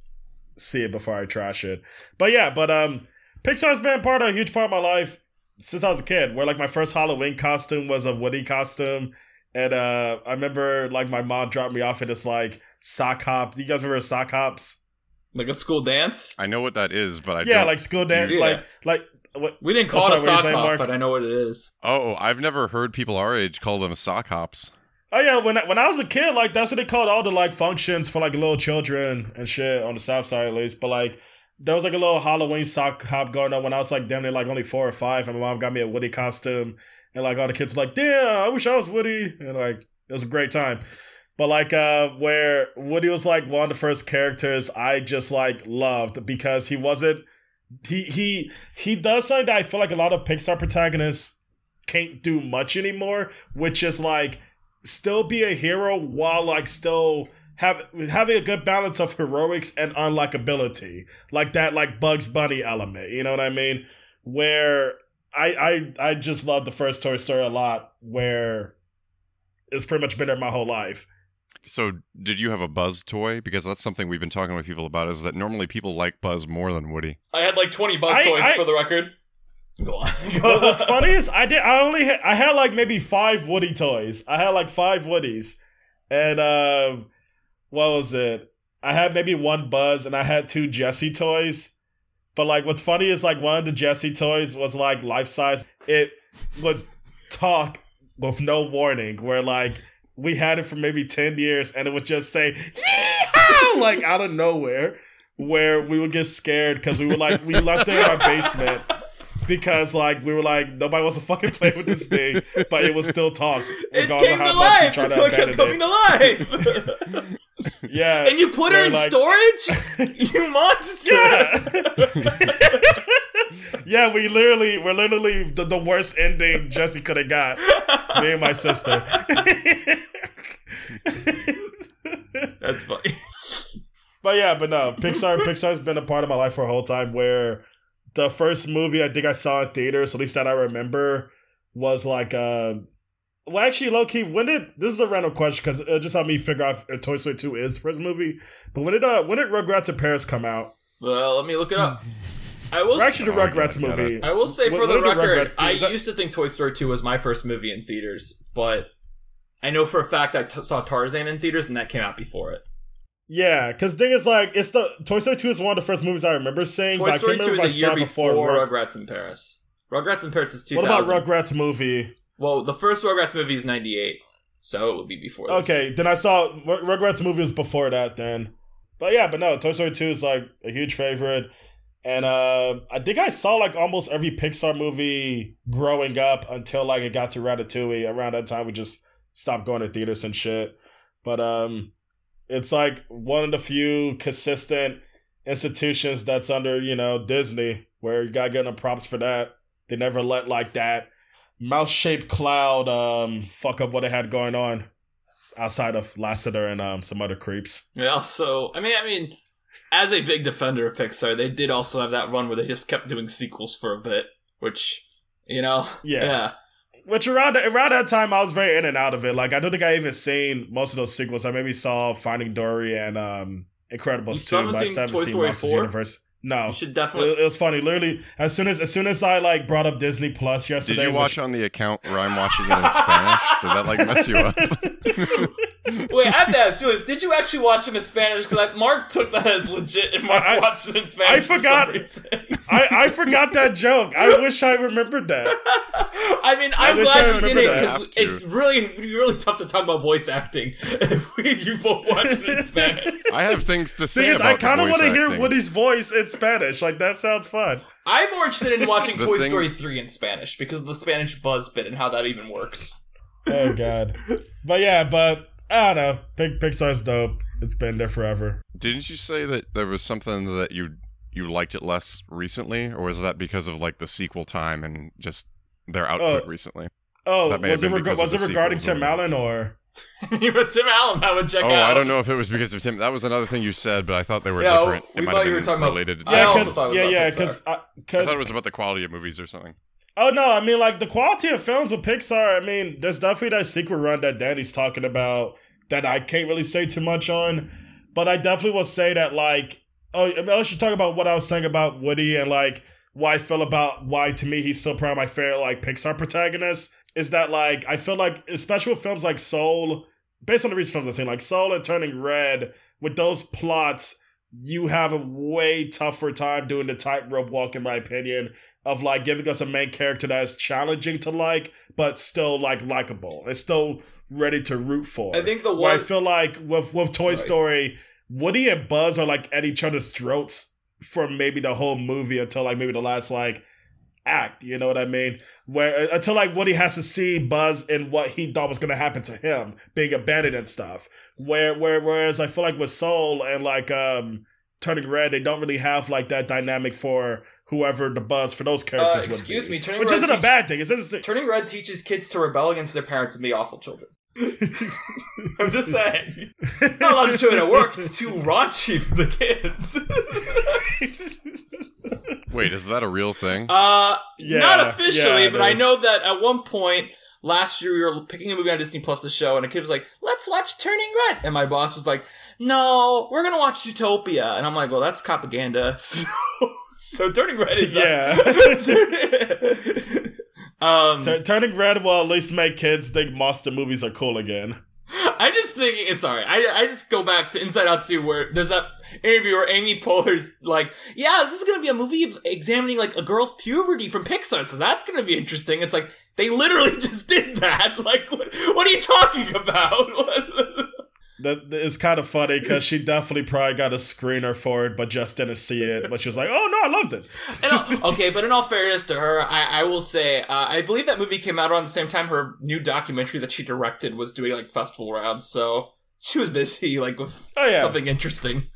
see it before I trash it. But yeah, but um, Pixar's been part of a huge part of my life since I was a kid, where like my first Halloween costume was a Woody costume. And uh, I remember like my mom dropped me off at this like sock hop. Do you guys remember sock hops? Like a school dance? I know what that is, but I yeah, don't. Yeah, like school dance. Yeah. Like, like what? We didn't call oh, sorry, it a sock saying, hop, Mark? But I know what it is. Oh, I've never heard people our age call them sock hops. Oh, yeah, when I, when I was a kid, like, that's what they called all the, like, functions for, like, little children and shit on the South Side, at least. But, like, there was, like, a little Halloween sock hop going on when I was, like, damn near, like, only four or five. And my mom got me a Woody costume. And, like, all the kids were like, damn, I wish I was Woody. And, like, it was a great time. But, like, uh, where Woody was, like, one of the first characters I just, like, loved because he wasn't... He he he does something that I feel like a lot of Pixar protagonists can't do much anymore, which is, like, still be a hero while, like, still have having a good balance of heroics and unlikability. Like that, like, Bugs Bunny element, you know what I mean? Where I I, I just love the first Toy Story a lot, where it's pretty much been there my whole life. So did you have a Buzz toy? Because that's something we've been talking with people about, is that normally people like Buzz more than Woody. I had like twenty Buzz I, toys I, for the record. Go on. Well, what's funny is I did. I only had, I had like maybe five Woody toys. I had like five Woodies, and uh, what was it? I had maybe one Buzz, and I had two Jessie toys. But like, what's funny is like one of the Jessie toys was like life size. It would talk with no warning. Where like we had it for maybe ten years, and it would just say "Yee-haw!" like out of nowhere. Where we would get scared because we were like we left it in our basement. Because, like, we were like, nobody wants to fucking play with this thing, but it was still talk. It came to life! The toy kept coming to life! Yeah. And you put her in like... storage? You monster! Yeah. Yeah, we literally, we're literally the, the worst ending Jesse could have got. Me and my sister. That's funny. But yeah, but no, Pixar, Pixar's been a part of my life for a whole time where... The first movie I think I saw in theaters, at least that I remember, was like, uh, well, actually, low-key, when did, this is a random question, because it just helped me figure out if Toy Story two is the first movie, but when did uh, when did Rugrats in Paris come out? Well, let me look it up. I will. Or actually, the oh, Rugrats God, movie. God. I will say, when, for the record, I that... used to think Toy Story two was my first movie in theaters, but I know for a fact I t- saw Tarzan in theaters, and that came out before it. Yeah, because thing is, like, it's the Toy Story two is one of the first movies I remember seeing. Toy Story but I can't two is a year before, before Rug- Rugrats in Paris. Rugrats in Paris is two thousand. What about Rugrats movie? Well, the first Rugrats movie is ninety-eight, so it would be before this. Okay, then I saw Rugrats movie was before that then. But yeah, but no, Toy Story two is, like, a huge favorite. And uh, I think I saw, like, almost every Pixar movie growing up until, like, it got to Ratatouille. Around that time, we just stopped going to theaters and shit. But, um... it's like one of the few consistent institutions that's under, you know, Disney, where you gotta give them props for that. They never let like that mouse-shaped cloud um, fuck up what they had going on outside of Lasseter and um, some other creeps. Yeah, also, I mean, I mean, as a big defender of Pixar, they did also have that run where they just kept doing sequels for a bit, which, you know, yeah. yeah. Which around around that time, I was very in and out of it. Like, I don't think I even seen most of those sequels. I maybe saw Finding Dory and um, Incredibles two, but I still haven't seen Monsters Universe. No, you should definitely. It, it was funny. Literally, as soon as as soon as I like brought up Disney Plus yesterday, did you watch which... on the account where I'm watching it in Spanish? Did that like mess you up? Wait, I have to ask Julius. Did you actually watch it in Spanish? Because Mark took that as legit, and Mark I, watched it in Spanish. I forgot. For some reason. I, I forgot that joke. I wish I remembered that. I mean, I'm I glad I you did it because it's really, really tough to talk about voice acting. You both watched it in Spanish. I have things to say. Because about I kind of want to hear Woody's voice in Spanish. Like that sounds fun. I'm more interested in watching Toy thing... Story three in Spanish because of the Spanish buzz bit and how that even works. Oh God. But yeah, but. I don't know. Big Pixar's dope. It's been there forever. Didn't you say that there was something that you you liked it less recently, or was that because of like the sequel time and just their output oh. recently? Oh, that may was, have been it reg- was it regarding Tim Allen or? You were Tim Allen. That would check oh, out. Oh, I don't know if it was because of Tim. That was another thing you said, but I thought they were yeah, different. We it might have been talking related. About... To I also thought it was yeah, about yeah, because I, I thought it was about the quality of movies or something. Oh, no, I mean, like, the quality of films with Pixar, I mean, there's definitely that sequel run that Danny's talking about that I can't really say too much on, but I definitely will say that, like, oh, I mean, I should talk about what I was saying about Woody and, like, why I feel about why, to me, he's still probably my favorite, like, Pixar protagonist, is that, like, I feel like, especially with films like Soul, based on the recent films I've seen, like Soul and Turning Red, with those plots, you have a way tougher time doing the tightrope walk, in my opinion, of, like, giving us a main character that is challenging to like, but still, like, likable. It's still ready to root for. I think the one... Where I feel like with, with Toy right. Story, Woody and Buzz are, like, at each other's throats for maybe the whole movie until, like, maybe the last, like, act, you know what I mean? Where until, like, Woody has to see Buzz and what he thought was going to happen to him, being abandoned and stuff. Where, where, whereas I feel like with Soul and, like, um, Turning Red, they don't really have, like, that dynamic for whoever the Buzz for those characters uh, excuse would be. me, Turning Which Red isn't teach- a bad thing. It's interesting. Turning Red teaches kids to rebel against their parents and be awful children. I'm just saying. Not allowed to show it at work. It's too raunchy for the kids. Wait, is that a real thing? Uh, yeah, Not officially, yeah, but is. I know that at one point... last year we were picking a movie on Disney Plus the show, and a kid was like, let's watch Turning Red. And my boss was like, no, we're going to watch Zootopia. And I'm like, well, that's propaganda. So, so Turning Red is... Yeah. A- um, Tur- Turning Red will at least make kids think monster movies are cool again. I just think it's alright. I I just go back to Inside Out two, where there's that interview where Amy Poehler's like, yeah, this is going to be a movie examining like a girl's puberty from Pixar, so that's going to be interesting. It's like, they literally just did that. Like, what, what are you talking about? That is kind of funny, because she definitely probably got a screener for it, but just didn't see it. But she was like, oh, no, I loved it. And, okay, but in all fairness to her, I, I will say, uh, I believe that movie came out around the same time her new documentary that she directed was doing, like, festival rounds. So she was busy, like, with oh, yeah. something interesting.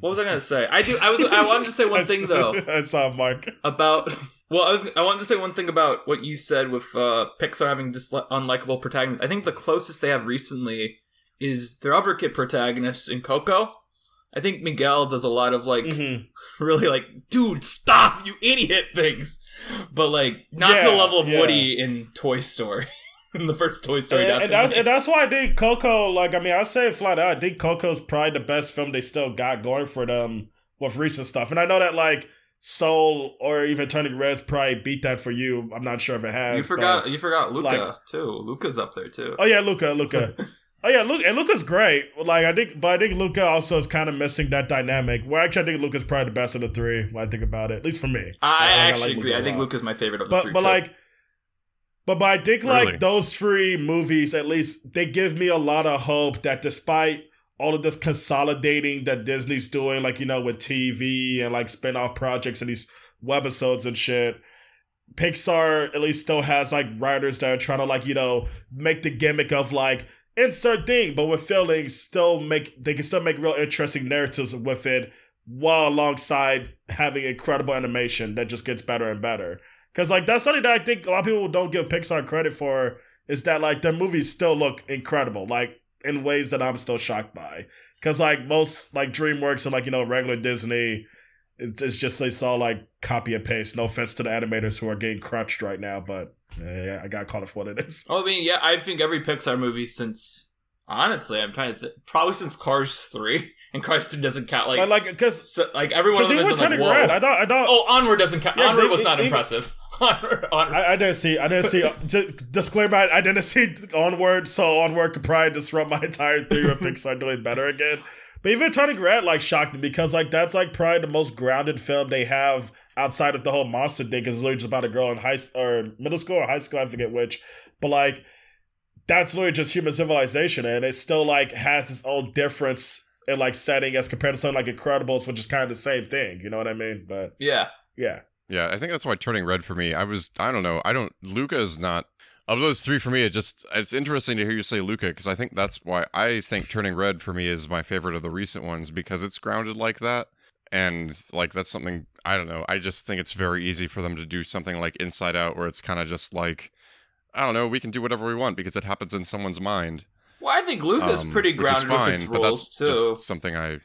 What was I going to say? I do. I was. I wanted to say one thing, though. That's on Mark. About... Well, I was. I wanted to say one thing about what you said with uh, Pixar having disli- unlikable protagonists. I think the closest they have recently... is their other kid protagonist in Coco. I think Miguel does a lot of, like, mm-hmm. really, like, dude, stop, you idiot things. But, like, not yeah, to the level of yeah. Woody in Toy Story. In the first Toy Story. And, and, that's, and that's why I think Coco, like, I mean, I say it flat out, I think Coco's probably the best film they still got going for them with recent stuff. And I know that, like, Soul or even Turning Red's probably beat that for you. I'm not sure if it has. You forgot, but, you forgot Luca, like, too. Luca's up there, too. Oh, yeah, Luca, Luca. Oh yeah, Luke, and Luca's great. Like I think, but I think Luca also is kind of missing that dynamic. Where actually, I think Luca's probably the best of the three when I think about it. At least for me, I, I actually I like agree. I think Luca's my favorite of the but, three. But too. like, but but I think really? like those three movies, at least they give me a lot of hope that despite all of this consolidating that Disney's doing, like you know with T V and like spin-off projects and these webisodes and shit. Pixar at least still has like writers that are trying to like you know make the gimmick of like. Insert thing, but with feelings, still make they can still make real interesting narratives with it, while alongside having incredible animation that just gets better and better. Because like that's something that I think a lot of people don't give Pixar credit for is that like their movies still look incredible, like in ways that I'm still shocked by. Because like most like DreamWorks and like you know regular Disney, it's, it's just it's all like copy and paste. No offense to the animators who are getting crunched right now, but. Yeah, I got caught up what it is. Oh, I mean, yeah, I think every Pixar movie since, honestly, I'm trying to think, probably since Cars three, and Cars three doesn't count. Like, like because so, like everyone of them has been like, whoa. I don't, I don't. Oh, Onward doesn't count. Yeah, Onward was it, not it, impressive. It, Onward, Onward. I, I didn't see. I didn't see. Just, disclaimer: I, I didn't see Onward, so Onward could probably disrupt my entire theory of Pixar doing better again. But even Turning Red like shocked me because like that's like probably the most grounded film they have. Outside of the whole monster thing, because it's literally just about a girl in high or middle school or high school, I forget which. But like, that's literally just human civilization, and it still like has its own difference in like setting as compared to something like Incredibles, which is kind of the same thing. You know what I mean? But yeah, yeah, yeah. I think that's why Turning Red for me. I was, I don't know, I don't. Luca is not of those three for me. It just it's interesting to hear you say Luca because I think that's why I think Turning Red for me is my favorite of the recent ones because it's grounded like that. And, like, that's something, I don't know, I just think it's very easy for them to do something like Inside Out, where it's kind of just like, I don't know, we can do whatever we want, because it happens in someone's mind. Well, I think Luca's um, pretty grounded fine, with its rules, too. Just something I...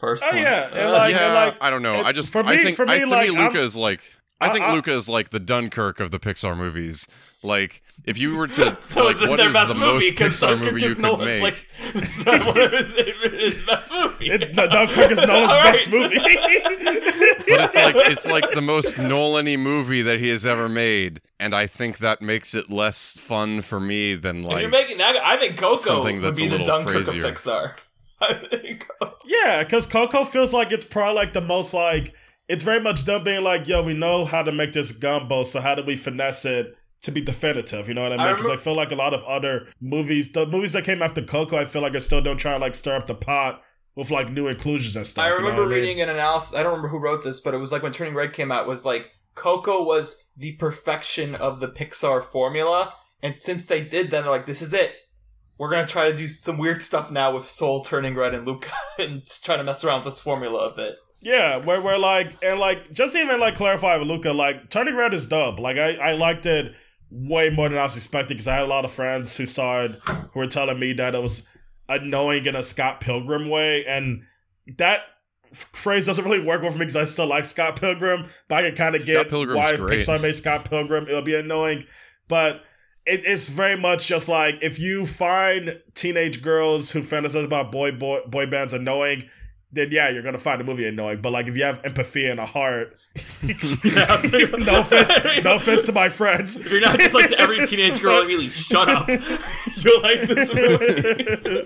Personally. Oh, yeah. And like, yeah, and like, I don't know, I just, for me, I think, for me, I, to like, me Luca I'm, is, like, I think I, Luca is, like, the Dunkirk of the Pixar movies. Like, if you were to, so like, what is the most Pixar movie you could make? Like, it's not one of his, his best movies. No, Dunkirk is Nolan's right. best movie. But it's like, it's like the most Nolan-y movie that he has ever made. And I think that makes it less fun for me than, like, if you're making that, I think Coco would be the Dunkirk crazier. Of Pixar. I think. Yeah, because Coco feels like it's probably, like, the most, like, it's very much them being like, yo, we know how to make this gumbo, so how do we finesse it? To be definitive, you know what I mean? Because I, remember- I feel like a lot of other movies, the movies that came after Coco, I feel like I still don't try to like stir up the pot with like new inclusions and stuff. I remember you know what I mean? Reading an analysis, I don't remember who wrote this, but it was like when Turning Red came out, it was like Coco was the perfection of the Pixar formula. And since they did that, they're like, this is it. We're going to try to do some weird stuff now with Soul, Turning Red, and Luca, and try to mess around with this formula a bit. Yeah, where we're like, and like, just even like clarify with Luca, like Turning Red is dope. Like I, I liked it. Way more than I was expecting because I had a lot of friends who saw it who were telling me that it was annoying in a Scott Pilgrim way, and that f- phrase doesn't really work well for me because I still like Scott Pilgrim, but I can kind of get why Pixar made Scott Pilgrim. It'll be annoying, but it, it's very much just like, if you find teenage girls who fantasize about boy boy boy bands annoying, then yeah, you're gonna find the movie annoying. But like, if you have empathy and a heart, yeah, no offense, no offense to my friends, if you're not just like to every teenage girl, like, really shut up, you'll like this movie.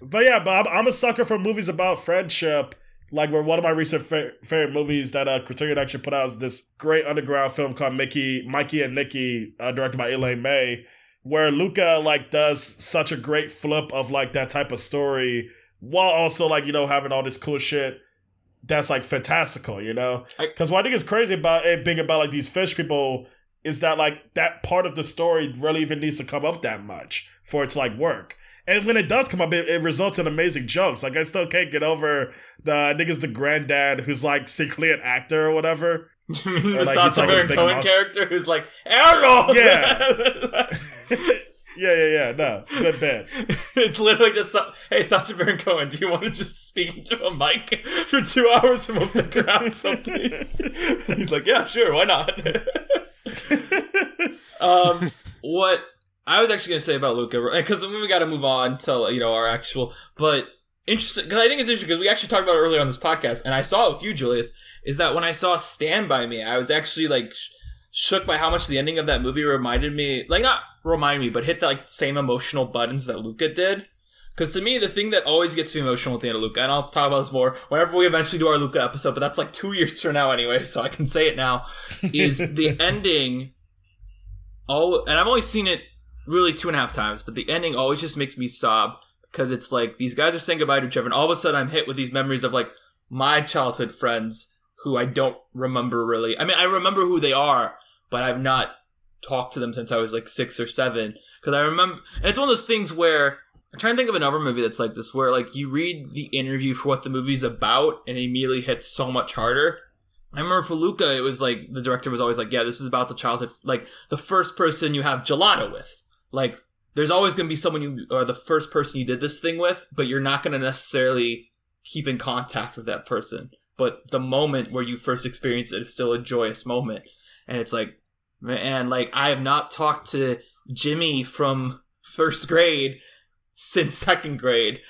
But yeah, but I'm, I'm a sucker for movies about friendship. Like, where one of my recent fa- favorite movies that uh, Criterion actually put out is this great underground film called Mickey, Mikey and Nikki, uh, directed by Elaine May, where Luca like does such a great flip of like that type of story, while also like, you know, having all this cool shit that's like fantastical, you know? Because what I think is crazy about it being about like these fish people is that like that part of the story really even needs to come up that much for it to like work. And when it does come up, it, it results in amazing jokes. Like, I still can't get over the I think it's the granddad who's like secretly an actor or whatever. You mean the like, Sacha Baron like Cohen character who's like, Errol! Yeah. Yeah, yeah, yeah. No, good bad. It's literally just, hey, Sacha Baron Cohen, do you want to just speak into a mic for two hours and we'll figure out something? He's like, yeah, sure, why not? um, what I was actually going to say about Luca, because we got to move on to, you know, our actual, but interesting, because I think it's interesting, because we actually talked about it earlier on this podcast, and I saw it with you, Julius, is that when I saw Stand By Me, I was actually, like, sh- shook by how much the ending of that movie reminded me, like, not remind me, but hit the, like, same emotional buttons that Luca did. Because to me, the thing that always gets me emotional at the end of Luca, and I'll talk about this more whenever we eventually do our Luca episode, but that's, like, two years from now anyway, so I can say it now, is the ending, all, and I've only seen it really two and a half times, but the ending always just makes me sob, because it's like, these guys are saying goodbye to each other, and all of a sudden I'm hit with these memories of, like, my childhood friends who I don't remember really. I mean, I remember who they are, but I've not talked to them since I was, like, six or seven. Because I remember... And it's one of those things where... I'm trying to think of another movie that's like this, where, like, you read the interview for what the movie's about, and it immediately hits so much harder. I remember for Luca, it was, like, the director was always like, yeah, this is about the childhood... Like, the first person you have gelato with. Like... There's always going to be someone you are the first person you did this thing with, but you're not going to necessarily keep in contact with that person. But the moment where you first experience it is still a joyous moment. And it's like, man, like, I have not talked to Jimmy from first grade since second grade.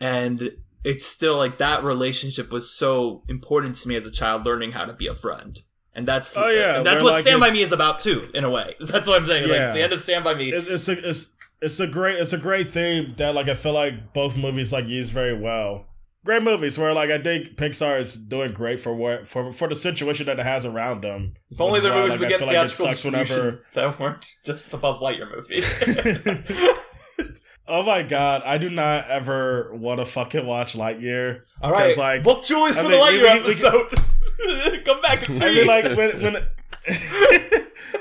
And it's still like that relationship was so important to me as a child, learning how to be a friend. And that's oh, yeah. and that's We're what like Stand By Me is about, too, in a way. That's what I'm saying. Yeah. Like, the end of Stand By Me. It's, it's a, it's, It's a great, it's a great theme that, like, I feel like both movies, like, use very well. Great movies where, like, I think Pixar is doing great for what, for for the situation that it has around them. If only their movies would get theatrical distribution that weren't just the Buzz Lightyear movie. Oh my god, I do not ever want to fucking watch Lightyear. All right, like, book Julius I for mean, the Lightyear we, we, episode. We, Come back and I mean, like, when... when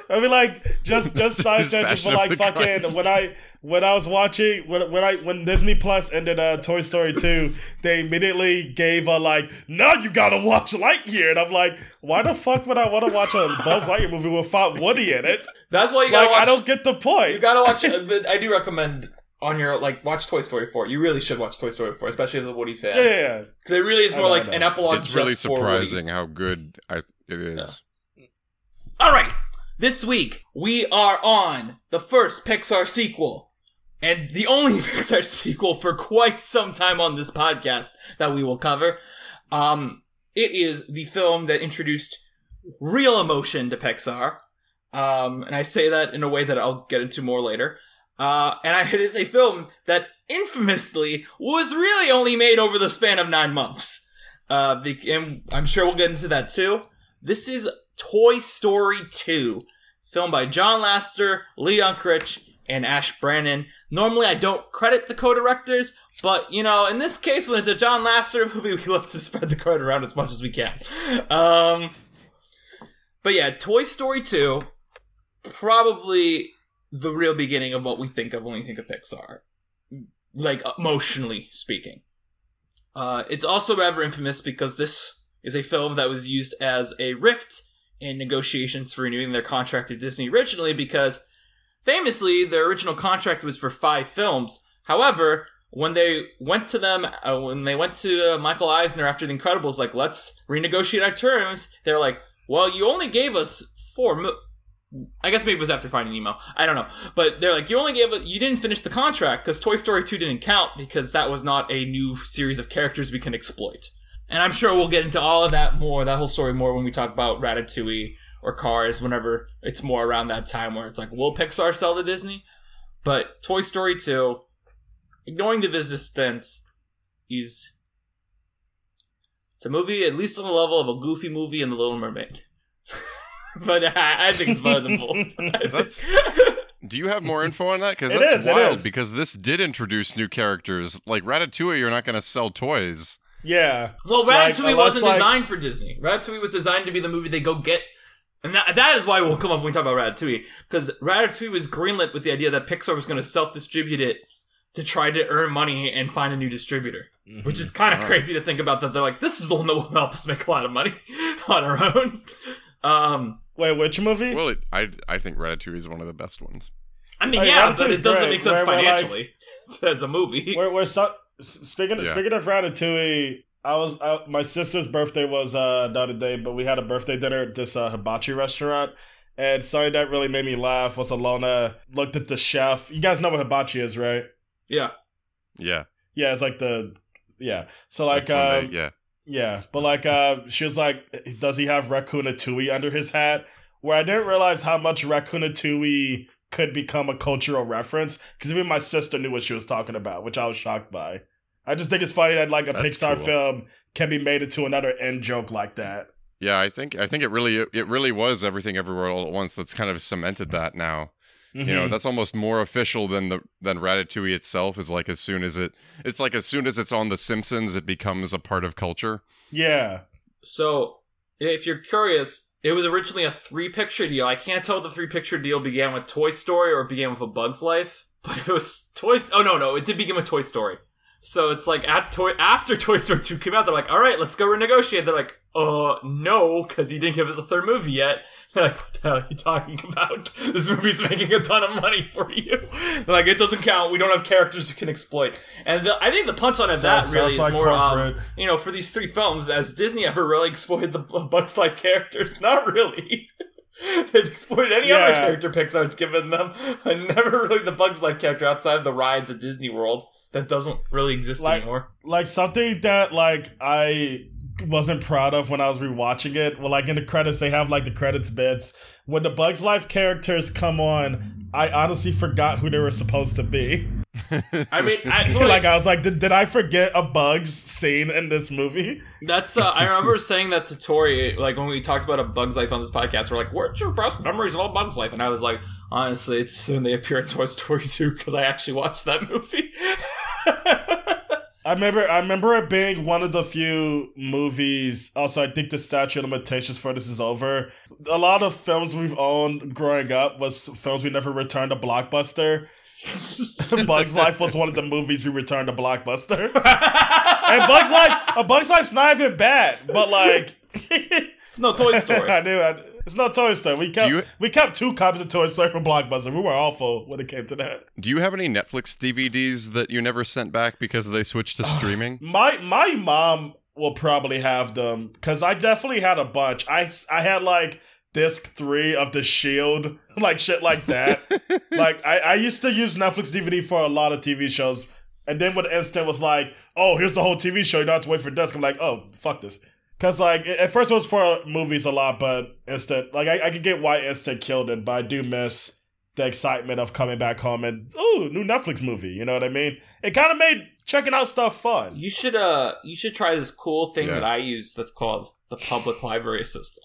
I mean, like, just just side searching for like fucking Christ. when I when I was watching when when I when Disney Plus ended uh, Toy Story two, they immediately gave a like, now you gotta watch Lightyear, and I'm like, why the fuck would I want to watch a Buzz Lightyear movie without Woody in it? That's why you gotta. Like, watch, I don't get the point. You gotta watch it, but I do recommend on your like watch Toy Story four. You really should watch Toy Story four, especially as a Woody fan. Yeah, yeah. Because yeah. it really is more know, like an epilogue. It's just really surprising how good I th- it is. Yeah. All right. This week, we are on the first Pixar sequel, and the only Pixar sequel for quite some time on this podcast that we will cover. Um, it is the film that introduced real emotion to Pixar, um, and I say that in a way that I'll get into more later. Uh, and I, it is a film that infamously was really only made over the span of nine months. Uh, and I'm sure we'll get into that too. This is Toy Story two, filmed by John Lasseter, Lee Unkrich, and Ash Brannon. Normally, I don't credit the co-directors, but, you know, in this case, when it's a John Lasseter movie, we love to spread the credit around as much as we can. Um, but yeah, Toy Story two, probably the real beginning of what we think of when we think of Pixar, like, emotionally speaking. Uh, it's also rather infamous because this is a film that was used as a rift in negotiations for renewing their contract with Disney originally, because famously their original contract was for five films. However, when they went to them, uh, when they went to uh, Michael Eisner after The Incredibles, like, let's renegotiate our terms, they're like, well, you only gave us four, mo- I guess maybe it was after Finding Nemo. I don't know. But they're like, you only gave it, you didn't finish the contract because Toy Story two didn't count because that was not a new series of characters we can exploit. And I'm sure we'll get into all of that more, that whole story more when we talk about Ratatouille or Cars, whenever it's more around that time where it's like, will Pixar sell to Disney? But Toy Story two, ignoring the business sense, is it's a movie at least on the level of a Goofy movie and The Little Mermaid. But I, I think it's better than both. That's, do you have more info on that? Because that's is, wild, because this did introduce new characters. Like, Ratatouille, you're not going to sell toys. Yeah. Well, Ratatouille like, wasn't like... designed for Disney. Ratatouille was designed to be the movie they go get. And that, that is why we'll come up when we talk about Ratatouille. Because Ratatouille was greenlit with the idea that Pixar was going to self-distribute it to try to earn money and find a new distributor. Mm-hmm. Which is kind of wow. crazy to think about that. They're like, this is the one that will help us make a lot of money on our own. Um, Wait, which movie? Well, it, I, I think Ratatouille is one of the best ones. I mean, I mean yeah, but it doesn't great. make sense where, financially like, as a movie. We're, we're so, speaking, of, yeah. speaking of Ratatouille... I was I, my sister's birthday was uh, not a day, but we had a birthday dinner at this uh, hibachi restaurant, and something that really made me laugh was Alona looked at the chef. You guys know what hibachi is, right? Yeah, yeah, yeah. It's like the yeah. So like uh, um, yeah, yeah. But like uh, she was like, does he have Ratatouille under his hat? Where I didn't realize how much Ratatouille could become a cultural reference because even my sister knew what she was talking about, which I was shocked by. I just think it's funny that like a That's Pixar cool. film can be made into another end joke like that. Yeah, I think I think it really it really was Everything Everywhere All at Once that's kind of cemented that now. Mm-hmm. You know, that's almost more official than the than Ratatouille itself is like as soon as it it's like as soon as it's on The Simpsons it becomes a part of culture. Yeah. So, if you're curious, it was originally a three-picture deal. I can't tell if the three-picture deal began with Toy Story or it began with A Bug's Life, but if it was Toy Oh no, no, it did begin with Toy Story. So it's like at Toy after Toy Story two came out, they're like, all right, let's go renegotiate. They're like, uh, no, because you didn't give us a third movie yet. They're like, what the hell are you talking about? This movie's making a ton of money for you. They're like, it doesn't count. We don't have characters you can exploit. And the, I think the punchline of that sounds, really sounds is like more, um, you know, for these three films, has Disney ever really exploited the Bugs Life characters? Not really. They've exploited any yeah. other character Pixar's given them, and never really the Bugs Life character outside of the rides at Disney World. That doesn't really exist like, anymore. Like something that like I wasn't proud of when I was rewatching it. Well, like in the credits, they have like the credits bits. When the Bug's Life characters come on, I honestly forgot who they were supposed to be. I mean, I, so like, like I was like, did, did I forget a Bugs scene in this movie? That's uh, I remember saying that to Tori, like when we talked about A Bug's Life on this podcast. We're like, what's your best memories of All Bug's Life? And I was like, honestly, it's when they appear in Toy Story two because I actually watched that movie. I remember I remember it being one of the few movies. Also, I think the statute of limitations for this is over. A lot of films we've owned growing up was films we never returned to Blockbuster. Bug's Life was one of the movies we returned to Blockbuster. And Bug's Life, A Bug's Life's not even bad, but like it's no Toy Story. I knew I, it's no Toy Story. We kept you, we kept two copies of Toy Story from Blockbuster. We were awful when it came to that. Do you have any Netflix D V Ds that you never sent back because they switched to streaming? my my mom will probably have them because I definitely had a bunch. I I had like. Disc three of The Shield, like shit like that. Like, I, I used to use Netflix D V D for a lot of T V shows, and then when Instant was like, oh, here's the whole T V show, you don't have to wait for disc, I'm like, oh, fuck this. Because, like, at first it was for movies a lot, but Instant, like, I, I could get why Instant killed it, but I do miss the excitement of coming back home and, ooh, new Netflix movie, you know what I mean? It kind of made checking out stuff fun. You should, uh, you should try this cool thing yeah. that I use that's called the public library system.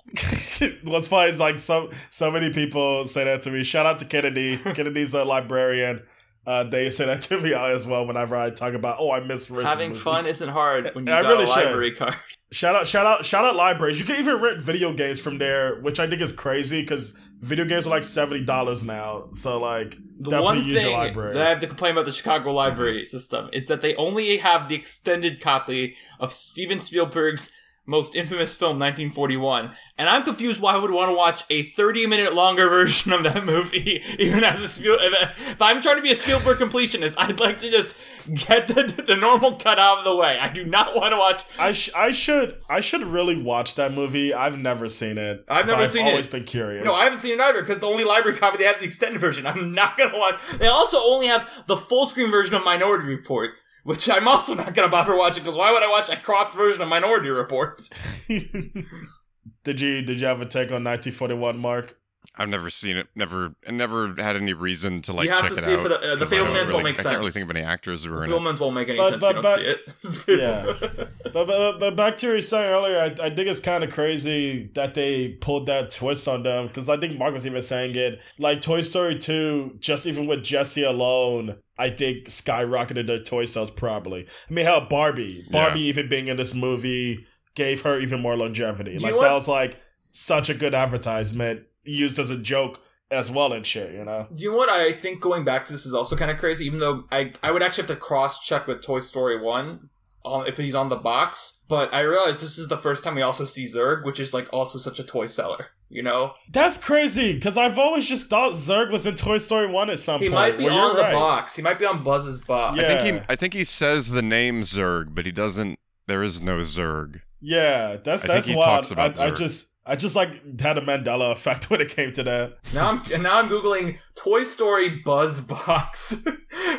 What's funny is like so so many people say that to me. Shout out to Kennedy. Kennedy's a librarian. Uh, they say that to me as well whenever I talk about oh I miss renting having movies. Fun isn't hard when you I got really a library should. Card. Shout out shout out shout out libraries. You can even rent video games from there, which I think is crazy because video games are like seventy dollars now. So like the definitely one use thing your library. That I have to complain about the Chicago library system is that they only have the extended copy of Steven Spielberg's most infamous film, nineteen forty-one. And I'm confused why I would want to watch a thirty-minute longer version of that movie, even as a Spielberg. If I'm trying to be a Spielberg completionist, I'd like to just get the, the normal cut out of the way. I do not want to watch... I, sh- I should I should really watch that movie. I've never seen it. I've never seen I've it. I've always been curious. No, I haven't seen it either, because the only library copy they have is the extended version. I'm not going to watch... They also only have the full-screen version of Minority Report, which I'm also not going to bother watching, because why would I watch a cropped version of Minority Report? Did you did you have a take on nineteen forty-one, Mark? I've never seen it. Never never had any reason to like check it out. You have to see it for the... Uh, the Fablemans won't make sense. I can't really think of any actors who are in it. The Fablemans won't make any sense if you don't see it. Yeah. but, but, but back to what you were saying earlier, I, I think it's kind of crazy that they pulled that twist on them, because I think Mark was even saying it. Like, Toy Story two, just even with Jesse alone... I think skyrocketed their toy sales probably. I mean, hell, Barbie. Barbie yeah. even being in this movie gave her even more longevity. You like, that was, like, such a good advertisement used as a joke as well and shit, you know? Do you know what? I think going back to this is also kind of crazy, even though I, I would actually have to cross-check with Toy Story one on, if he's on the box. But I realize this is the first time we also see Zurg, which is, like, also such a toy seller. You know? That's crazy, because I've always just thought Zurg was in Toy Story one at some he point. He might be well, on the right. box. He might be on Buzz's box. Yeah. I think he I think he says the name Zurg, but he doesn't there is no Zurg. Yeah, that's I that's think he wild. Talks about I, I just I just like had a Mandela effect when it came to that. Now I'm and now I'm Googling Toy Story Buzz box.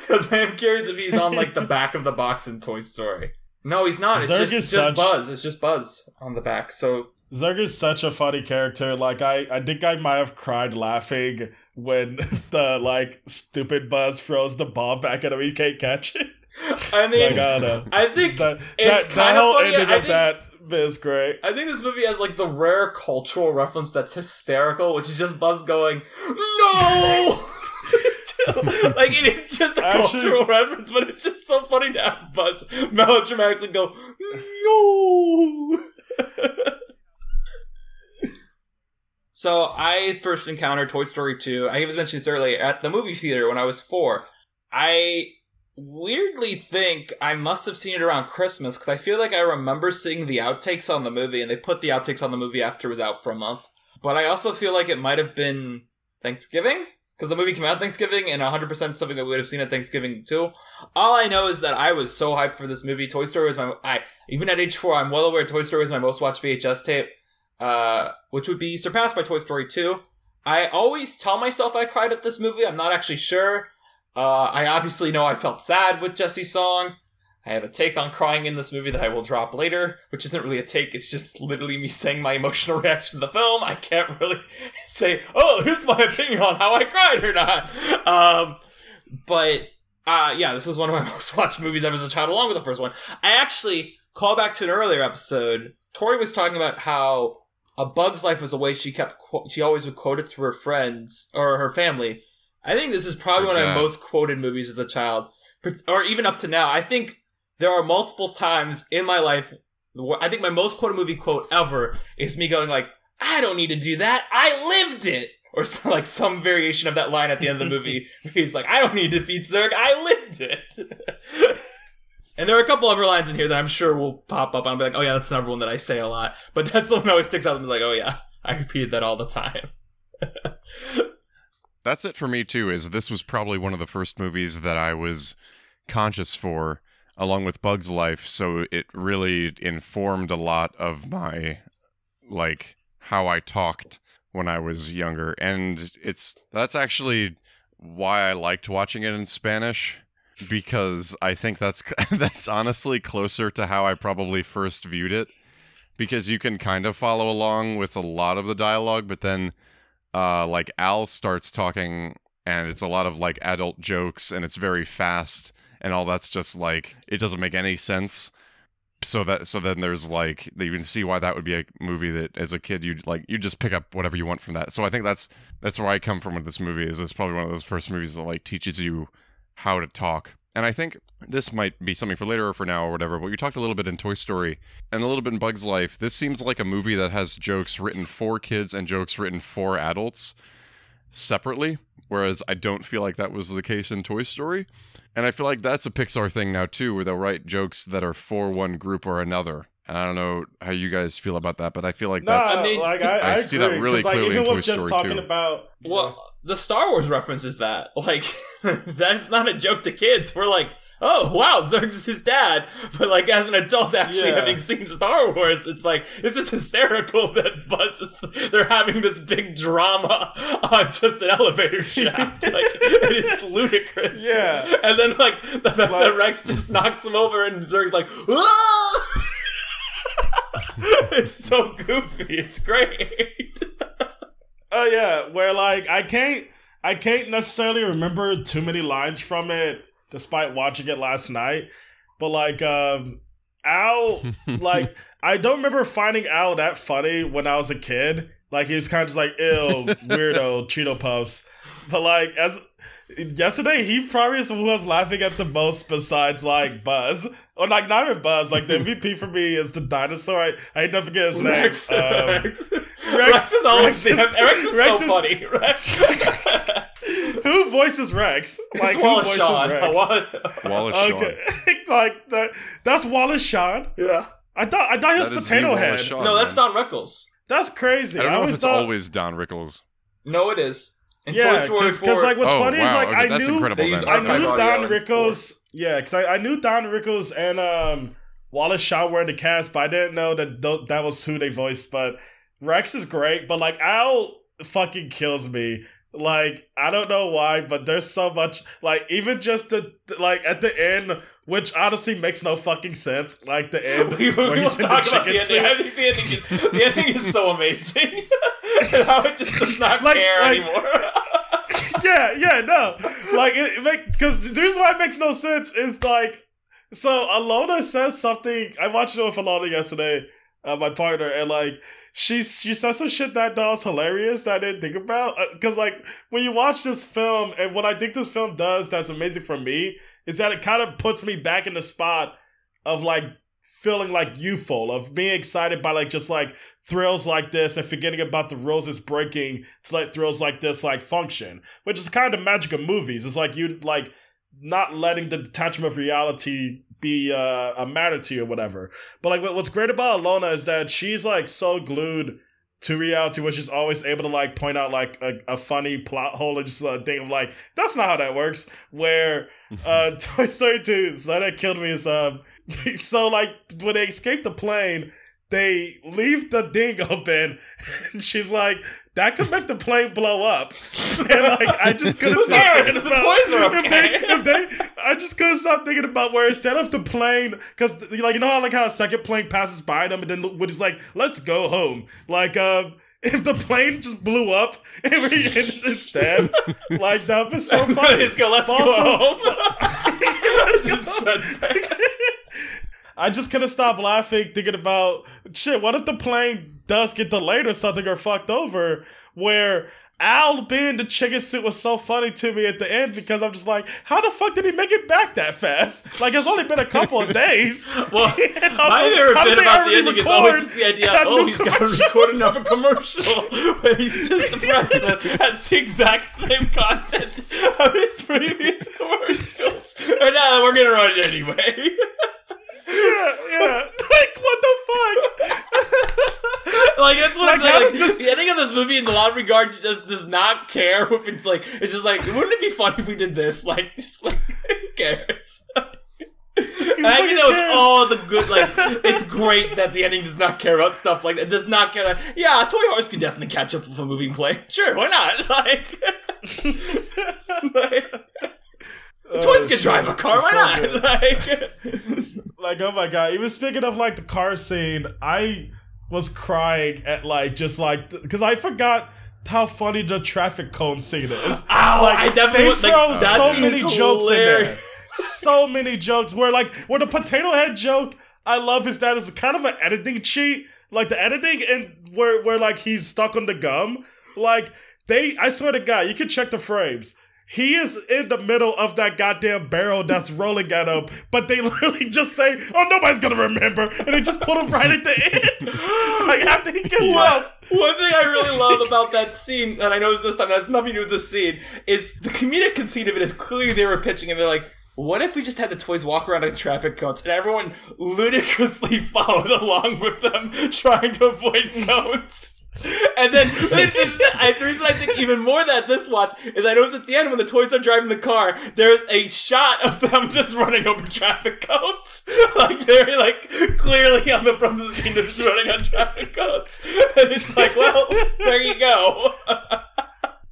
Because I am curious if he's on like the back of the box in Toy Story. No, he's not. It's just, just such... Buzz. It's just Buzz on the back. So Zurg is such a funny character. Like, I, I think I might have cried laughing when the, like, stupid Buzz throws the ball back at him. He can't catch it. I mean, like, I, don't know. I think the, it's that, kind that of funny. Ending I of think, that is great. I think this movie has, like, the rare cultural reference that's hysterical, which is just Buzz going, no! Like, it is just a Actually, cultural reference, but it's just so funny to have Buzz melodramatically go, no! So I first encountered Toy Story two, I even mentioned this earlier, at the movie theater when I was four. I weirdly think I must have seen it around Christmas, because I feel like I remember seeing the outtakes on the movie, and they put the outtakes on the movie after it was out for a month. But I also feel like it might have been Thanksgiving, because the movie came out Thanksgiving, and one hundred percent something that we would have seen at Thanksgiving too. All I know is that I was so hyped for this movie. Toy Story was my... I Even at age four, I'm well aware Toy Story was my most watched V H S tape. Uh, which would be surpassed by Toy Story two. I always tell myself I cried at this movie. I'm not actually sure. Uh, I obviously know I felt sad with Jesse's song. I have a take on crying in this movie that I will drop later, which isn't really a take. It's just literally me saying my emotional reaction to the film. I can't really say, oh, here's my opinion on how I cried or not. Um, but, uh, yeah, this was one of my most watched movies ever as a child, along with the first one. I actually call back to an earlier episode. Tori was talking about how A Bug's Life was a way she kept, she always would quote it to her friends, or her family. I think this is probably her one dad. of my most quoted movies as a child, or even up to now. I think there are multiple times in my life, I think my most quoted movie quote ever is me going like, I don't need to do that, I lived it! Or some, like some variation of that line at the end of the movie, where he's like, I don't need to defeat Zurg, I lived it! And there are a couple other lines in here that I'm sure will pop up. I'll be like, oh yeah, that's another one that I say a lot. But that's the one that always sticks out and be like, oh yeah, I repeat that all the time. That's it for me too, is this was probably one of the first movies that I was conscious for, along with Bug's Life. So it really informed a lot of my, like, how I talked when I was younger. And it's that's actually why I liked watching it in Spanish. Because I think that's that's honestly closer to how I probably first viewed it, because you can kind of follow along with a lot of the dialogue, but then uh, like Al starts talking and it's a lot of like adult jokes and it's very fast and all that's just like, it doesn't make any sense. So that so then there's like, you can see why that would be a movie that as a kid you'd like, you just pick up whatever you want from that. So I think that's that's where I come from with this movie, is it's probably one of those first movies that like teaches you how to talk. And I think this might be something for later or for now or whatever, but you talked a little bit in Toy Story and a little bit in Bug's Life. This seems like a movie that has jokes written for kids and jokes written for adults separately, whereas I don't feel like that was the case in Toy Story. And I feel like that's a Pixar thing now too, where they'll write jokes that are for one group or another. And I don't know how you guys feel about that, but I feel like no, that's... I, mean, like, I, I, I see agree, that really clearly like, even in Toy just Story talking two. About, well, know. The Star Wars reference is that. Like, that's not a joke to kids. We're like, oh, wow, Zurg's his dad. But, like, as an adult, actually yeah. having seen Star Wars, it's like, this is hysterical that Buzz is, they're having this big drama on just an elevator shaft. Like, it is ludicrous. Yeah. And then, like, the, the, like, the Rex just knocks him over, and Zurg's like, whoa! It's so goofy. It's great. Oh, yeah. Where, like, I can't, I can't necessarily remember too many lines from it, despite watching it last night. But, like, um, Al, like, I don't remember finding Al that funny when I was a kid. Like, he was kind of just like, ew, weirdo, Cheeto Puffs. But, like, as yesterday, he probably was laughing at the most besides, like, Buzz. Or, like, not even Buzz. Like, the M V P for me is the dinosaur. I, I never forget his name. Rex. Um, Rex. Rex, Rex is always the Rex is Rex so is, funny. Rex. Who voices Rex? Like, it's Wallace Shawn. Rex? Wallace okay. Shawn. Like, that, that's Wallace Shawn? Yeah. I thought I thought he was Potato Head. Shawn, no, that's man. Don Rickles. That's crazy. I don't know I if it's thought... always Don Rickles. No, it is. In yeah, because like what's oh, funny wow. is like okay, I knew I knew Don Rickles. Yeah, because I, I knew Don Rickles and um, Wallace Shawn were in the cast, but I didn't know that th- that was who they voiced. But Rex is great, but like Al fucking kills me. Like, I don't know why, but there's so much. Like, even just the like at the end, which honestly makes no fucking sense. Like the end, we, we where he's in the chicken suit. I think the ending is, the ending is so amazing. How it just does not like, care like, anymore. yeah, yeah, no, like it, it makes because the reason why it makes no sense is like so. Alona said something. I watched it with Alona yesterday, uh, my partner, and like. She she said some shit that that was hilarious that I didn't think about. Because, uh, like, when you watch this film, and what I think this film does that's amazing for me is that it kind of puts me back in the spot of, like, feeling, like, youthful, of being excited by, like, just, like, thrills like this and forgetting about the rules it's breaking to let thrills like this, like, function. Which is kind of the magic of movies. It's like you, like, not letting the detachment of reality be uh, a matter to you or whatever. But like what's great about Alona is that she's like so glued to reality where she's always able to like point out like a, a funny plot hole and just a thing of like, that's not how that works. Where uh, Toy Story two, so that killed me is um, so like when they escape the plane, they leave the thing open and she's like, that could make the plane blow up. And like I just couldn't stop thinking about the okay. if they if they I just couldn't stop thinking about where instead of the plane, because like you know how like how a second plane passes by them and then Woody's like, let's go home. Like um if the plane just blew up and we ended instead, like that would be so funny. Let's go, let's also, go home. Let's go. I just couldn't stop laughing, thinking about, shit, what if the plane does get delayed or something or fucked over, where Al being in the chicken suit was so funny to me at the end because I'm just like, how the fuck did he make it back that fast? Like, it's only been a couple of days. Well, my favorite bit about the ending is always just the idea, oh, he's got to record another commercial where he's just the president has the exact same content of his previous commercials. But now we're going to run it anyway. Yeah, yeah. Like, what the fuck? Like, that's what like, I'm saying. Like, this... The ending of this movie, in a lot of regards, just does not care. If it's like, it's just like, wouldn't it be fun if we did this? Like, just like, who cares? And I think that was all the good, like, it's great that the ending does not care about stuff like that. It does not care that, yeah, a toy horse can definitely catch up with a moving plane. Sure, why not? Like, like oh, toys can shit. drive a car, it's why so not? Good. Like... Like, oh my god, even speaking of, like, the car scene, I was crying at, like, just, like, because I forgot how funny the traffic cone scene is. Ow, like, I definitely they was, throw like, so many jokes hilarious. in there. So many jokes where, like, where the potato head joke, I love his dad, is kind of an editing cheat. Like, the editing and where, where like, he's stuck on the gum. Like, they, I swear to god, you can check the frames. He is in the middle of that goddamn barrel that's rolling at him, but they literally just say, oh, nobody's gonna remember, and they just put him right at the end. Like, after he gets up. One thing I really love about that scene, and I know this time that has nothing to do with the scene, is the comedic conceit of it is clearly they were pitching, and they're like, What if we just had the toys walk around in traffic cones and everyone ludicrously followed along with them trying to avoid cones? And then the, the, the reason I think even more that this watch is I noticed at the end when the toys are driving the car, there's a shot of them just running over traffic cones. Like they're like clearly on the front of the screen, they're just running on traffic cones. And it's like, well, there you go.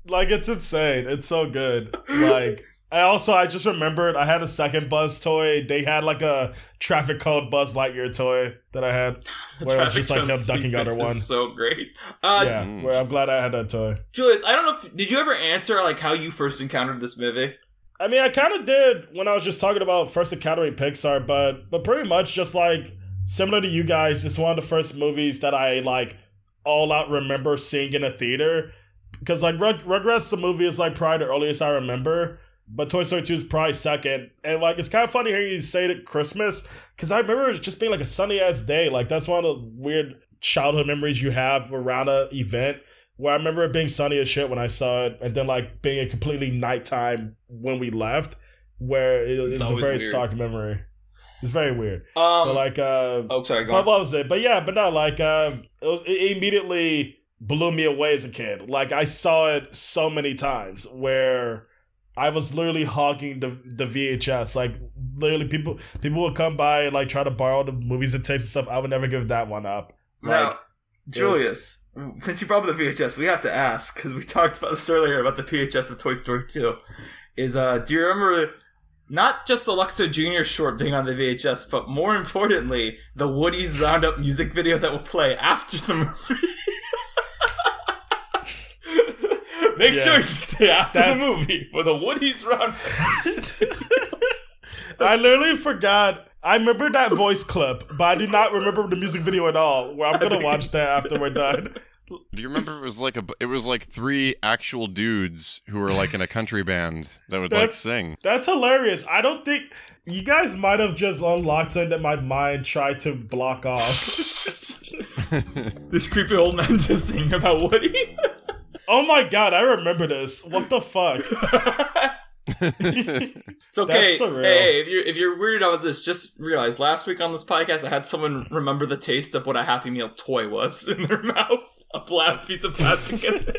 Like, it's insane. It's so good. Like... I also, I just remembered I had a second Buzz toy. They had like a traffic cone Buzz Lightyear toy that I had, where it was just like him ducking under one. So great. Uh, yeah, mm. Where I'm glad I had that toy. Julius, I don't know if, did you ever answer like how you first encountered this movie? I mean, I kind of did when I was just talking about first encountering Pixar, but but pretty much just like similar to you guys, it's one of the first movies that I like all out remember seeing in a theater. Because like Rug- Rugrats the movie is like probably the earliest I remember. But Toy Story two is probably second. And, like, it's kind of funny hearing you say it at Christmas. Because I remember it just being, like, a sunny-ass day. Like, that's one of the weird childhood memories you have around an event. Where I remember it being sunny as shit when I saw it. And then, like, being a completely nighttime when we left. Where it, it's, it's a very weird. Stark memory. It's very weird. Um, but, like, uh... Oh, sorry, go on. What was it? But, yeah, but no, like, uh, it, was, it immediately blew me away as a kid. Like, I saw it so many times where... I was literally hogging the the V H S. Like, literally, people people would come by and, like, try to borrow the movies and tapes and stuff. I would never give that one up. Like, now, Julius, was... since you brought up the V H S, we have to ask, because we talked about this earlier, about the V H S of Toy Story two, is, uh, do you remember not just the Luxor Junior short being on the V H S, but more importantly, the Woody's Roundup music video that will play after the movie? Make yeah. sure you stay after That's... the movie with a Woody's Round. I literally forgot. I remember that voice clip, but I do not remember the music video at all. Where I'm gonna watch that after we're done. Do you remember it was like a? It was like three actual dudes who were like in a country band that would that's, like sing. That's hilarious. I don't think you guys might have just unlocked something that my mind tried to block off. This creepy old man just singing about Woody. Oh my god, I remember this. What the fuck? It's okay. That's surreal. Hey, if you're, if you're weirded out with this, just realize last week on this podcast, I had someone remember the taste of what a Happy Meal toy was in their mouth. A blast piece of plastic in it.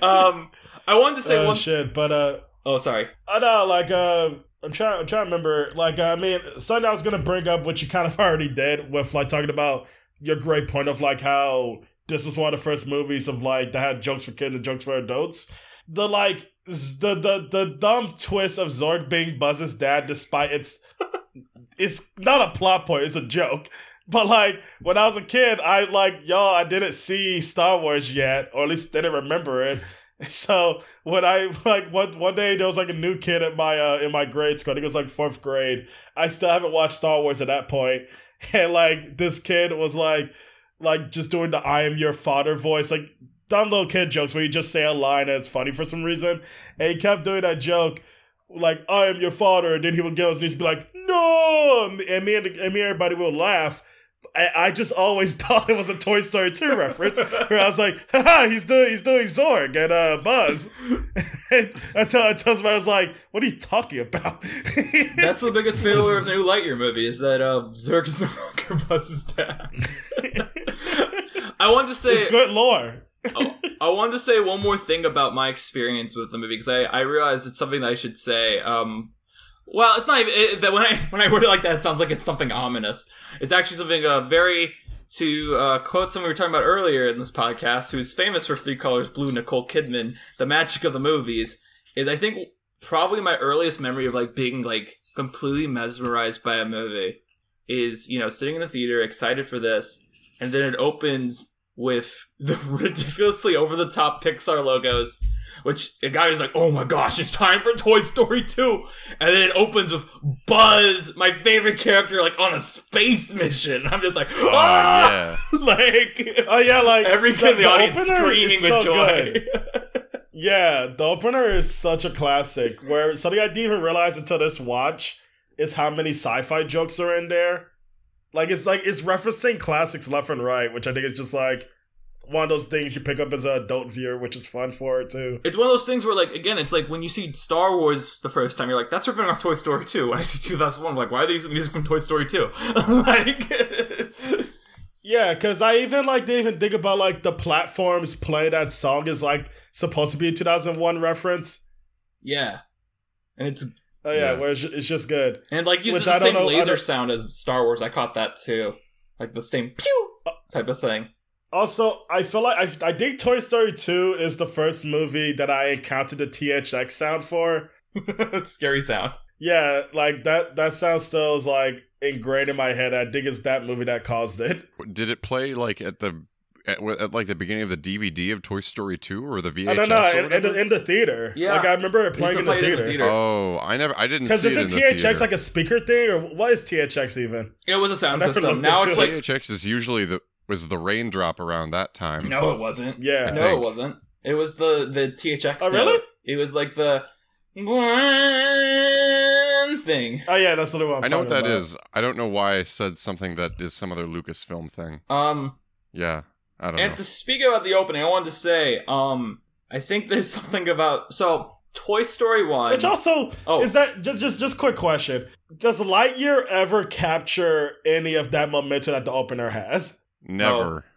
um, I wanted to say oh, one... shit, but... Uh, oh, sorry. I know, like, uh, I'm trying, I'm trying to remember. Like, I mean, something I was going to bring up, which you kind of already did, with, like, talking about your great point of, like, how... This was one of the first movies of like that had jokes for kids and jokes for adults. The like the the, the dumb twist of Zorg being Buzz's dad, despite it's it's not a plot point, it's a joke. But like when I was a kid, I like y'all, I didn't see Star Wars yet, or at least didn't remember it. So when I like one one day there was like a new kid at my uh, in my grade school, I think it was like fourth grade. I still haven't watched Star Wars at that point, and like this kid was like. Like, just doing the I am your father voice. Like, dumb little kid jokes where you just say a line and it's funny for some reason. And he kept doing that joke, like, I am your father. And then he would get on his knees and be like, no! And me and, the, and me and everybody would laugh. I, I just always thought it was a Toy Story two reference. Where I was like, haha, he's doing he's doing Zorg and uh, Buzz. And until, until somebody was like, what are you talking about? That's the biggest failure of the new Lightyear movie, is that uh, Zorg is no longer Buzz's dad. I wanted to say it's good lore. I, I wanted to say one more thing about my experience with the movie, because I, I realized it's something that I should say. Um, well, it's not even it, that when I when I word it like that, it sounds like it's something ominous. It's actually something uh, very to uh, quote someone we were talking about earlier in this podcast, who's famous for Three Colors Blue, Nicole Kidman. The magic of the movies is, I think, probably my earliest memory of like being like completely mesmerized by a movie is, you know, sitting in the theater excited for this. And then it opens with the ridiculously over-the-top Pixar logos, which a guy is like, oh my gosh, it's time for Toy Story two. And then it opens with Buzz, my favorite character, like on a space mission. I'm just like, oh, ah! Yeah. Like, oh, yeah, like every kid in the, the audience screaming so with joy. Yeah, the opener is such a classic, where something I didn't even realize until this watch is how many sci-fi jokes are in there. Like, it's like it's referencing classics left and right, which I think is just like, one of those things you pick up as an adult viewer, which is fun for it, too. It's one of those things where, like, again, it's like when you see Star Wars the first time, you're like, that's ripping off Toy Story two. When I see two thousand one, I'm like, why are they using music from Toy Story two? Like... Yeah, because I even, like, didn't even think about, like, the platforms play that song is, like, supposed to be a two thousand one reference. Yeah. And it's... Oh, yeah, yeah. Where it's, it's just good. And, like, uses the same know, laser sound as Star Wars. I caught that, too. Like, the same pew type of thing. Also, I feel like I, I think Toy Story two is the first movie that I encountered the T H X sound for. Scary sound. Yeah, like that. That sound still is like ingrained in my head. I think it's that movie that caused it. Did it play like at the at, at like the beginning of the D V D of Toy Story two or the V H S? I don't know. In, in, the, in the theater. Yeah. Like I remember it playing in the, in the theater. Oh, I never. I didn't. Because isn't T H X like a speaker thing, or what is T H X even? It was a sound system. Now it's like T H X is usually the. Was the raindrop around that time? No, but, it wasn't. Yeah, no, it wasn't. It was the the T H X. Oh, really? It was like the thing. Oh yeah, that's what I'm talking about. I know what that is. I don't know why I said something that is some other Lucasfilm thing. Um. Yeah, I don't know. And to speak about the opening, I wanted to say, um, I think there's something about so. Toy Story one. Which also, oh. is that, just just just quick question. Does Lightyear ever capture any of that momentum that the opener has? Never. Oh.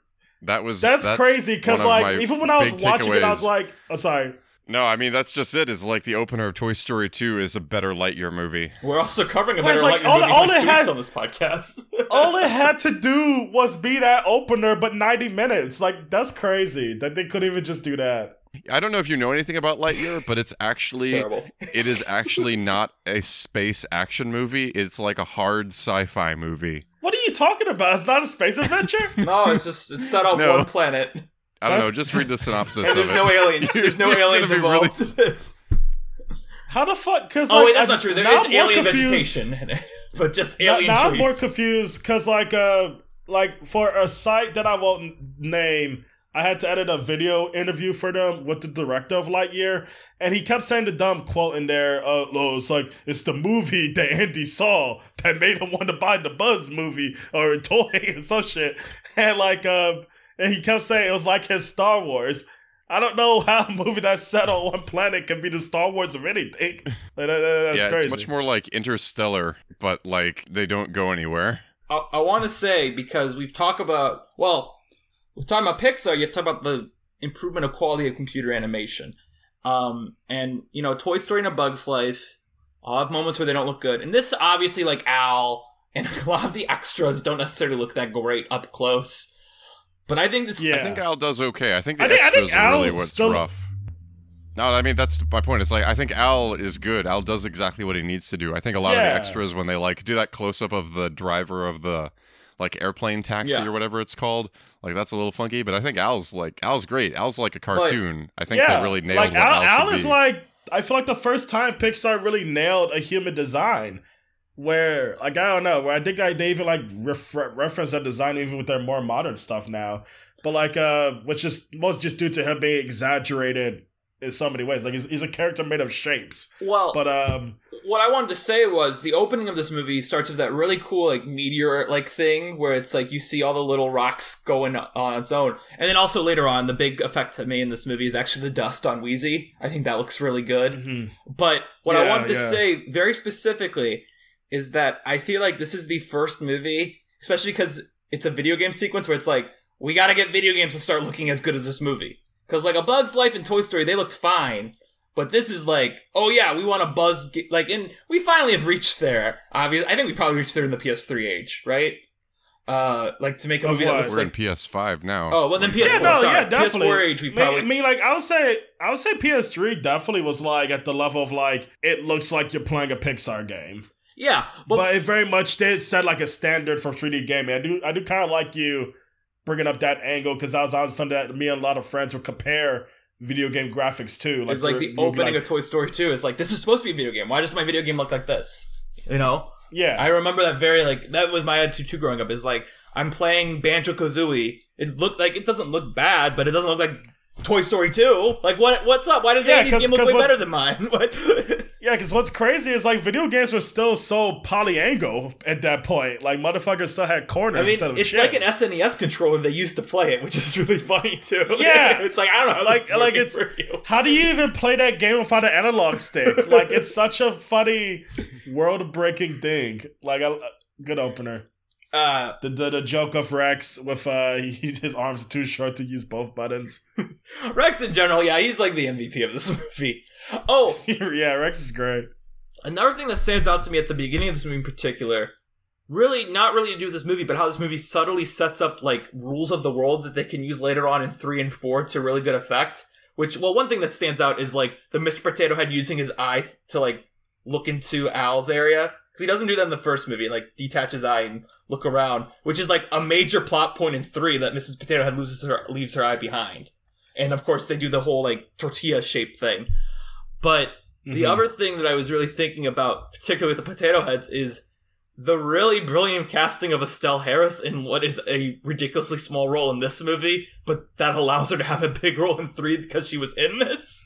That was that's, that's crazy because like even when I was watching takeaways. It, I was like, "Oh, sorry." No, I mean that's just it. Is like the opener of Toy Story two is a better Lightyear movie. We're also covering a better like, Lightyear all, movie all for it two had, weeks on this podcast. All it had to do was be that opener, but ninety minutes. Like that's crazy that they couldn't even just do that. I don't know if you know anything about Lightyear, but it's actually it is actually not a space action movie. It's like a hard sci-fi movie. What are you talking about? It's not a space adventure? No, it's just it's set on no. one planet. I don't That's... know. Just read the synopsis. And there's of it. no aliens. There's no aliens involved. Really... How the fuck? Cause oh, like, wait, that's I'm, not true. There is I'm alien vegetation in it, but just alien. Now, now I'm more confused because, like, uh, like for a site that I won't name. I had to edit a video interview for them with the director of Lightyear, and he kept saying the dumb quote in there. Uh, oh, it's like, it's the movie that Andy saw that made him want to buy the Buzz movie or a toy or some shit. And like, um, and he kept saying it was like his Star Wars. I don't know how a movie that's set on one planet can be the Star Wars of anything. Like, that, that, that's yeah, crazy. It's much more like Interstellar, but like they don't go anywhere. I, I want to say, because we've talked about, well... We're talking about Pixar, you have to talk about the improvement of quality of computer animation. Um, and, you know, Toy Story and A Bug's Life, I'll have moments where they don't look good. And this, obviously, like Al and a lot of the extras don't necessarily look that great up close. But I think this... Yeah. I think Al does okay. I think the I think, extras I think are Al really what's still... rough. No, I mean, that's my point. It's like, I think Al is good. Al does exactly what he needs to do. I think a lot yeah. of the extras, when they, like, do that close-up of the driver of the... like airplane taxi yeah. or whatever it's called. Like that's a little funky, but I think Al's like Al's great. Al's like a cartoon. But, I think yeah, they really nailed like what Al, Al, Al is be. Like I feel like the first time Pixar really nailed a human design, where like I don't know, where I think like, they even like ref- reference that design even with their more modern stuff now. But like uh, which is most just due to him being exaggerated in so many ways. Like he's, he's a character made of shapes. Well, but um. What I wanted to say was the opening of this movie starts with that really cool, like, meteor-like thing where it's, like, you see all the little rocks going on its own. And then also later on, the big effect to me in this movie is actually the dust on Wheezy. I think that looks really good. Mm-hmm. But what yeah, I wanted to yeah. say very specifically is that I feel like this is the first movie, especially because it's a video game sequence where it's like, we gotta get video games to start looking as good as this movie. Because, like, A Bug's Life and Toy Story, they looked fine. But this is like, oh yeah, we want to buzz, ge- like, and we finally have reached there. Obviously, I think we probably reached there in the P S three age, right? Uh, like to make a movie oh, that looks we're like we're in P S five now. Oh well, then P S four. Yeah, no, sorry. yeah, definitely. P S four age, we probably. I mean, like, I would say, I would say P S three definitely was like at the level of like it looks like you're playing a Pixar game. Yeah, but, but it very much did set like a standard for three D gaming. I do, I do kind of like you bringing up that angle because I was on something that me and a lot of friends would compare. Video game graphics too. Like it's like the opening like, of Toy Story two. It's like this is supposed to be a video game. Why does my video game look like this? You know? Yeah. I remember that very like that was my attitude too growing up. Is like I'm playing Banjo Kazooie. It looked like it doesn't look bad, but it doesn't look like Toy Story two? Like, what? What's up? Why does yeah, Andy's cause, game look way better than mine? What? Yeah, because what's crazy is, like, video games were still so polyangle at that point. Like, motherfuckers still had corners I mean, instead of it's chins. Like an S N E S controller they used to play it, which is really funny, too. Yeah. It's like, I don't know. Like, like it's how do you even play that game without an analog stick? Like, it's such a funny, world-breaking thing. Like, a, a good opener. Uh, the, the the joke of Rex with uh, he, his arms are too short to use both buttons. Rex in general, yeah, he's like the M V P of this movie. Oh, yeah, Rex is great. Another thing that stands out to me at the beginning of this movie in particular, really not really to do with this movie, but how this movie subtly sets up like rules of the world that they can use later on in three and four to really good effect. Which, well, one thing that stands out is like the Mister Potato Head using his eye to like look into Al's area. He doesn't do that in the first movie, and like detach his eye and look around, which is like a major plot point in three that Missus Potato Head loses her leaves her eye behind. And of course they do the whole like tortilla shaped thing. But mm-hmm. the other thing that I was really thinking about, particularly with the Potato Heads, is the really brilliant casting of Estelle Harris in what is a ridiculously small role in this movie, but that allows her to have a big role in three because she was in this.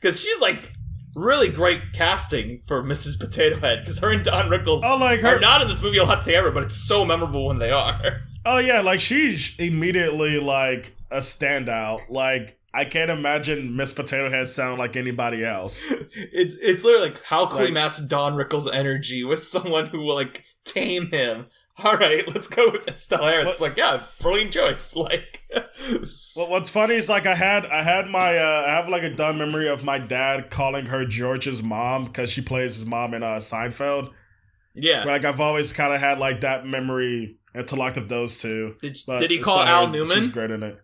Because she's like really great casting for Missus Potato Head, because her and Don Rickles oh, like her- are not in this movie a lot together, but it's so memorable when they are. Oh yeah, like she's immediately like a standout. Like I can't imagine Miss Potato Head sound like anybody else. It's it's literally like how can like, we match Don Rickles' energy with someone who will like tame him. All right, let's go with Estelle Harris. What, it's like, yeah, brilliant choice. Like, well, what's funny is like I had I had my uh, I have like a dumb memory of my dad calling her George's mom because she plays his mom in uh, Seinfeld. Yeah, but, like I've always kind of had like that memory interlocked of those two. Did, did he call Al Harris, Newman? She's great in it,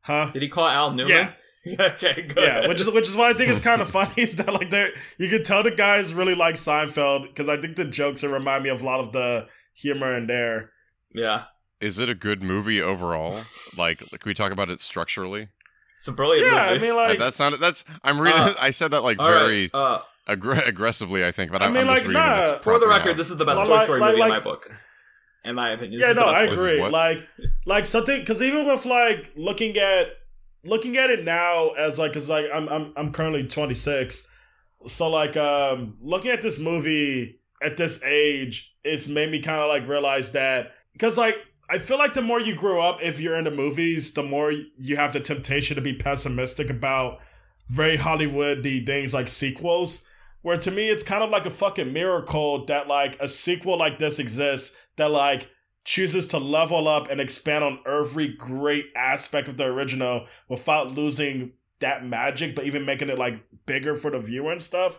huh? Did he call Al Newman? Yeah. Okay, good. Yeah, which is which is why I think it's kind of funny is that like there you can tell the guys really like Seinfeld because I think the jokes remind me of a lot of the humor in there. Yeah. Is it a good movie overall? Like, can we talk about it structurally? It's a brilliant yeah, movie. Yeah, I mean, like... That sounded, that's, I'm reading... Uh, I said that, like, very right, uh, aggr- aggressively, I think, but I I'm, mean, I'm just like, reading nah, it. For the record, out. This is the best well, Toy like, Story like, movie like, in my book. In my opinion. This yeah, is no, I agree. Like, like, something... Because even with, like, looking at... Looking at it now as, like... Because, like, I'm, I'm, I'm currently twenty-six. So, like, um, looking at this movie... At this age, it's made me kind of like realize that because like I feel like the more you grow up, if you're into movies, the more you have the temptation to be pessimistic about very Hollywood-y things like sequels. Where to me, it's kind of like a fucking miracle that like a sequel like this exists that like chooses to level up and expand on every great aspect of the original without losing that magic, but even making it like bigger for the viewer and stuff.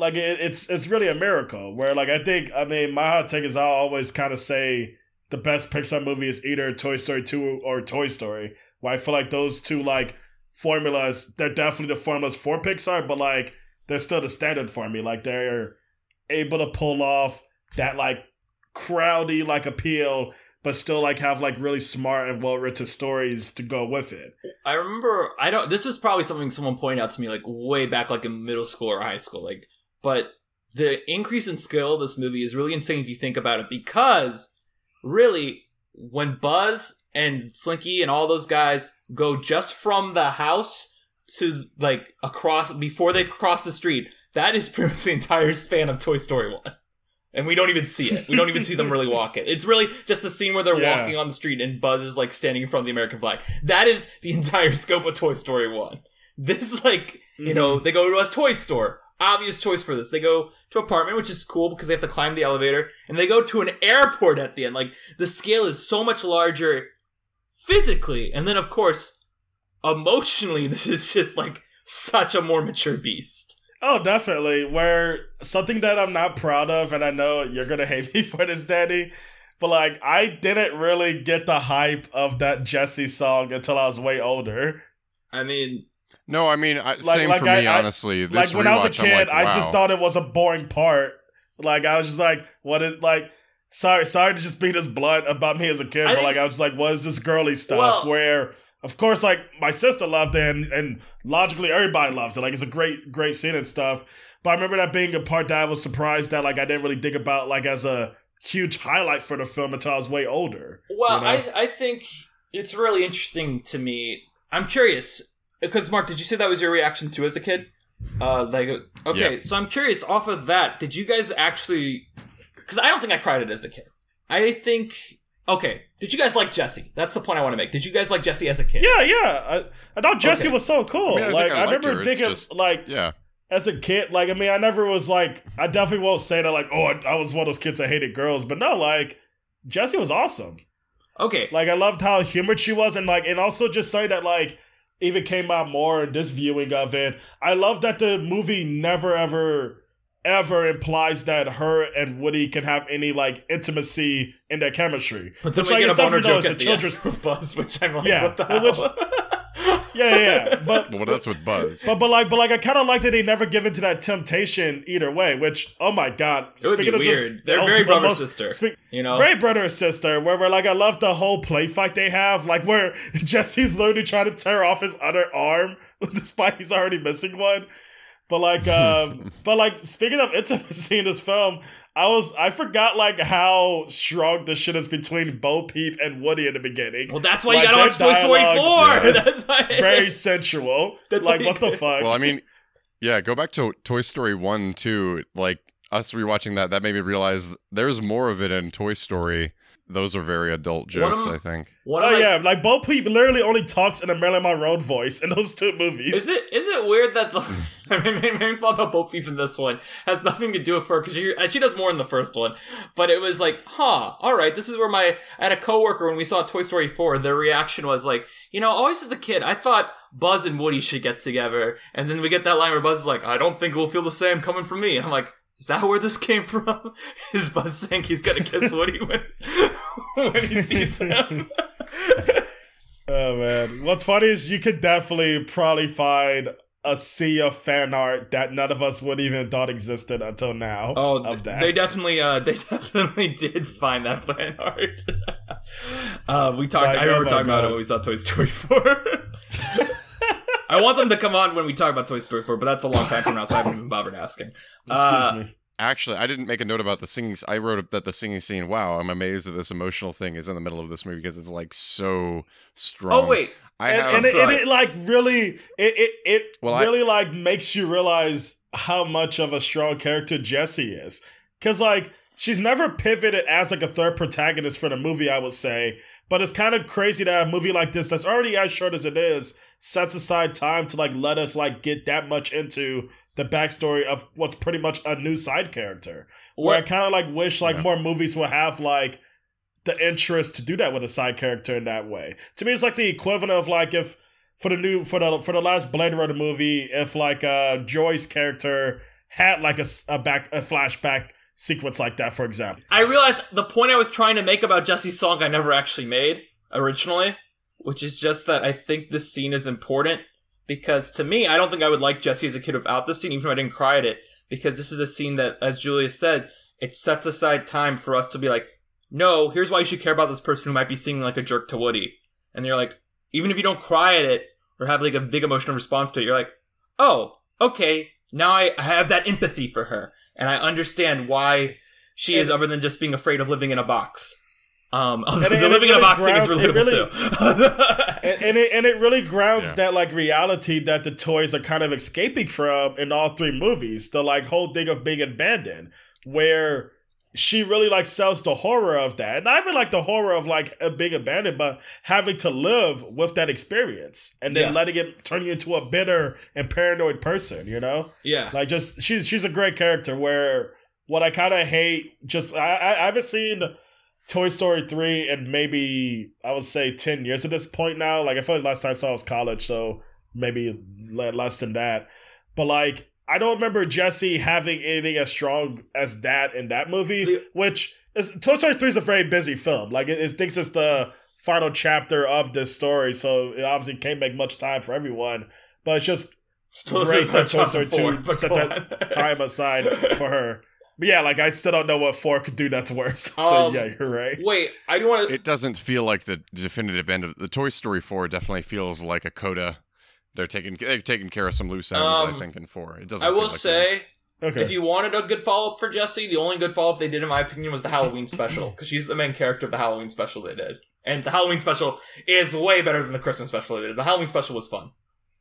Like, it, it's it's really a miracle where, like, I think, I mean, my hot take is I'll always kind of say the best Pixar movie is either Toy Story two or Toy Story. Where I feel like those two, like, formulas, they're definitely the formulas for Pixar, but, like, they're still the standard for me. Like, they're able to pull off that, like, crowdy, like, appeal, but still, like, have, like, really smart and well-written stories to go with it. I remember, I don't, this was probably something someone pointed out to me, like, way back, like, in middle school or high school, like, but the increase in skill of this movie is really insane if you think about it, because really, when Buzz and Slinky and all those guys go just from the house to, like, across, before they cross the street, that is pretty much the entire span of Toy Story one. And we don't even see it. We don't even see them really walk it. It's really just the scene where they're yeah. walking on the street and Buzz is, like, standing in front of the American flag. That is the entire scope of Toy Story one. This, like, you mm-hmm. know, they go to a toy store. Obvious choice for this. They go to an apartment, which is cool because they have to climb the elevator, and they go to an airport at the end. Like, the scale is so much larger physically, and then, of course, emotionally, this is just, like, such a more mature beast. Oh, definitely. Where something that I'm not proud of, and I know you're gonna hate me for this, Danny, but, like, I didn't really get the hype of that Jessie song until I was way older. I mean... No, I mean, I, like, same like for I, me, I, honestly. This like, when I was a kid, like, wow. I just thought it was a boring part. Like, I was just like, what is, like, sorry sorry to just be this blunt about me as a kid, I but, like, I was just like, what is this girly stuff? Well, where, of course, like, my sister loved it, and, and logically, everybody loved it. Like, it's a great, great scene and stuff. But I remember that being a part that I was surprised that, like, I didn't really think about, like, as a huge highlight for the film until I was way older. Well, you know? I I think it's really interesting to me I'm curious, because Mark, did you say that was your reaction to as a kid? Uh, like, okay, yeah. So I'm curious, off of that, did you guys actually... Because I don't think I cried it as a kid. I think... Okay, did you guys like Jesse? That's the point I want to make. Did you guys like Jesse as a kid? Yeah, yeah. I, I thought Jesse okay. was so cool. I mean, I like, I, I remember thinking, just, like... Yeah. As a kid, like, I mean, I never was like, I definitely won't say that, like, oh, I, I was one of those kids that hated girls. But no, like, Jessie was awesome. Okay. Like, I loved how humored she was. And, like, and also just saying that, like, even came out more in this viewing of it. I love that the movie never, ever, ever implies that her and Woody can have any, like, intimacy in their chemistry. But then which, we like, get a boner joke at the end of Buzz, which I'm like, yeah, what the hell? Which, yeah, yeah, yeah. But well, that's with Buzz. But but like but like I kind of like that they never give into that temptation either way. Which oh my god, it would be of weird. Just, they're very brother most, sister. Speak, you know, very brother and sister. Where we're like, I love the whole play fight they have. Like where Jesse's literally trying to tear off his other arm, despite he's already missing one. But like, um, but like speaking of intimacy in this film, I was I forgot like how strong the shit is between Bo Peep and Woody in the beginning. Well, that's why like, you gotta watch Toy Story four. That's why very sensual. That's like what the fuck. Well, I mean, yeah, go back to Toy Story one, two. Like us rewatching that, that made me realize there's more of it in Toy Story. Those are very adult jokes, I think. What oh I, yeah, like Bo Peep literally only talks in a Marilyn Monroe voice in those two movies. Is it is it weird that the I mean, my thought about Bo Peep in this one has nothing to do with her because she she does more in the first one. But it was like, huh, all right, this is where my I had a coworker when we saw Toy Story four. Their reaction was like, you know, always as a kid, I thought Buzz and Woody should get together, and then we get that line where Buzz is like, I don't think we'll feel the same coming from me, and I'm like. Is that where this came from? Is Buzz saying he's gonna kiss Woody when, when he sees him? Oh man! What's funny is you could definitely probably find a sea of fan art that none of us would even thought existed until now. Oh, of that. they definitely, uh, they definitely did find that fan art. uh, we talked. Like, I remember oh talking God. about it when we saw Toy Story four. I want them to come on when we talk about Toy Story four, but that's a long time from now, so I haven't even bothered asking. Uh, Excuse me. Actually, I didn't make a note about the singing. I wrote that the singing scene, wow, I'm amazed that this emotional thing is in the middle of this movie because it's, like, so strong. Oh, wait. I and, have, and, it, and it, like, really, it, it, it well, really, I, like, makes you realize how much of a strong character Jessie is. Because, like, she's never pivoted as, like, a third protagonist for the movie, I would say. But it's kind of crazy that a movie like this that's already as short as it is sets aside time to, like, let us, like, get that much into the backstory of what's pretty much a new side character. Where what? I kind of, like, wish, like, yeah. more movies would have, like, the interest to do that with a side character in that way. To me, it's, like, the equivalent of, like, if for the new, for the, for the last Blade Runner movie, if, like, uh, Joy's character had, like, a, a back, a flashback sequence like that, for example. I realized the point I was trying to make about Jesse's song I never actually made originally, which is just that I think this scene is important because to me, I don't think I would like Jessie as a kid without this scene, even if I didn't cry at it, because this is a scene that, as Julius said, it sets aside time for us to be like, no, here's why you should care about this person who might be singing like a jerk to Woody. And you're like, even if you don't cry at it or have like a big emotional response to it, you're like, oh, okay, now I have that empathy for her. And I understand why she is, other than just being afraid of living in a box. Um, and the and living really in a box grounds, thing is relatable really, too. and, and, it, and it really grounds yeah. that like reality that the toys are kind of escaping from in all three movies. The like whole thing of being abandoned, where she really like sells the horror of that. Not even like the horror of like being abandoned, but having to live with that experience and then yeah. letting it turn you into a bitter and paranoid person, you know? Yeah. Like just, she's, she's a great character where what I kind of hate just, I, I, I haven't seen Toy Story three in maybe, I would say ten years at this point now. Like I feel like last time I saw it was college, so maybe less than that. But like, I don't remember Jessie having anything as strong as that in that movie, the, which is, Toy Story three is a very busy film. Like, it, it thinks it's the final chapter of this story, so it obviously can't make much time for everyone. But it's just still great that Toy Story two set that time aside for her. But yeah, like, I still don't know what four could do that's worse. Um, so yeah, you're right. Wait, I do want to... It doesn't feel like the definitive end of... The Toy Story four definitely feels like a coda... They're taking they're taking care of some loose ends, um, I think, in four. It doesn't. I will like say, okay. If you wanted a good follow up for Jessie, the only good follow up they did, in my opinion, was the Halloween special because she's the main character of the Halloween special they did, And the Halloween special is way better than the Christmas special. The Halloween special was fun.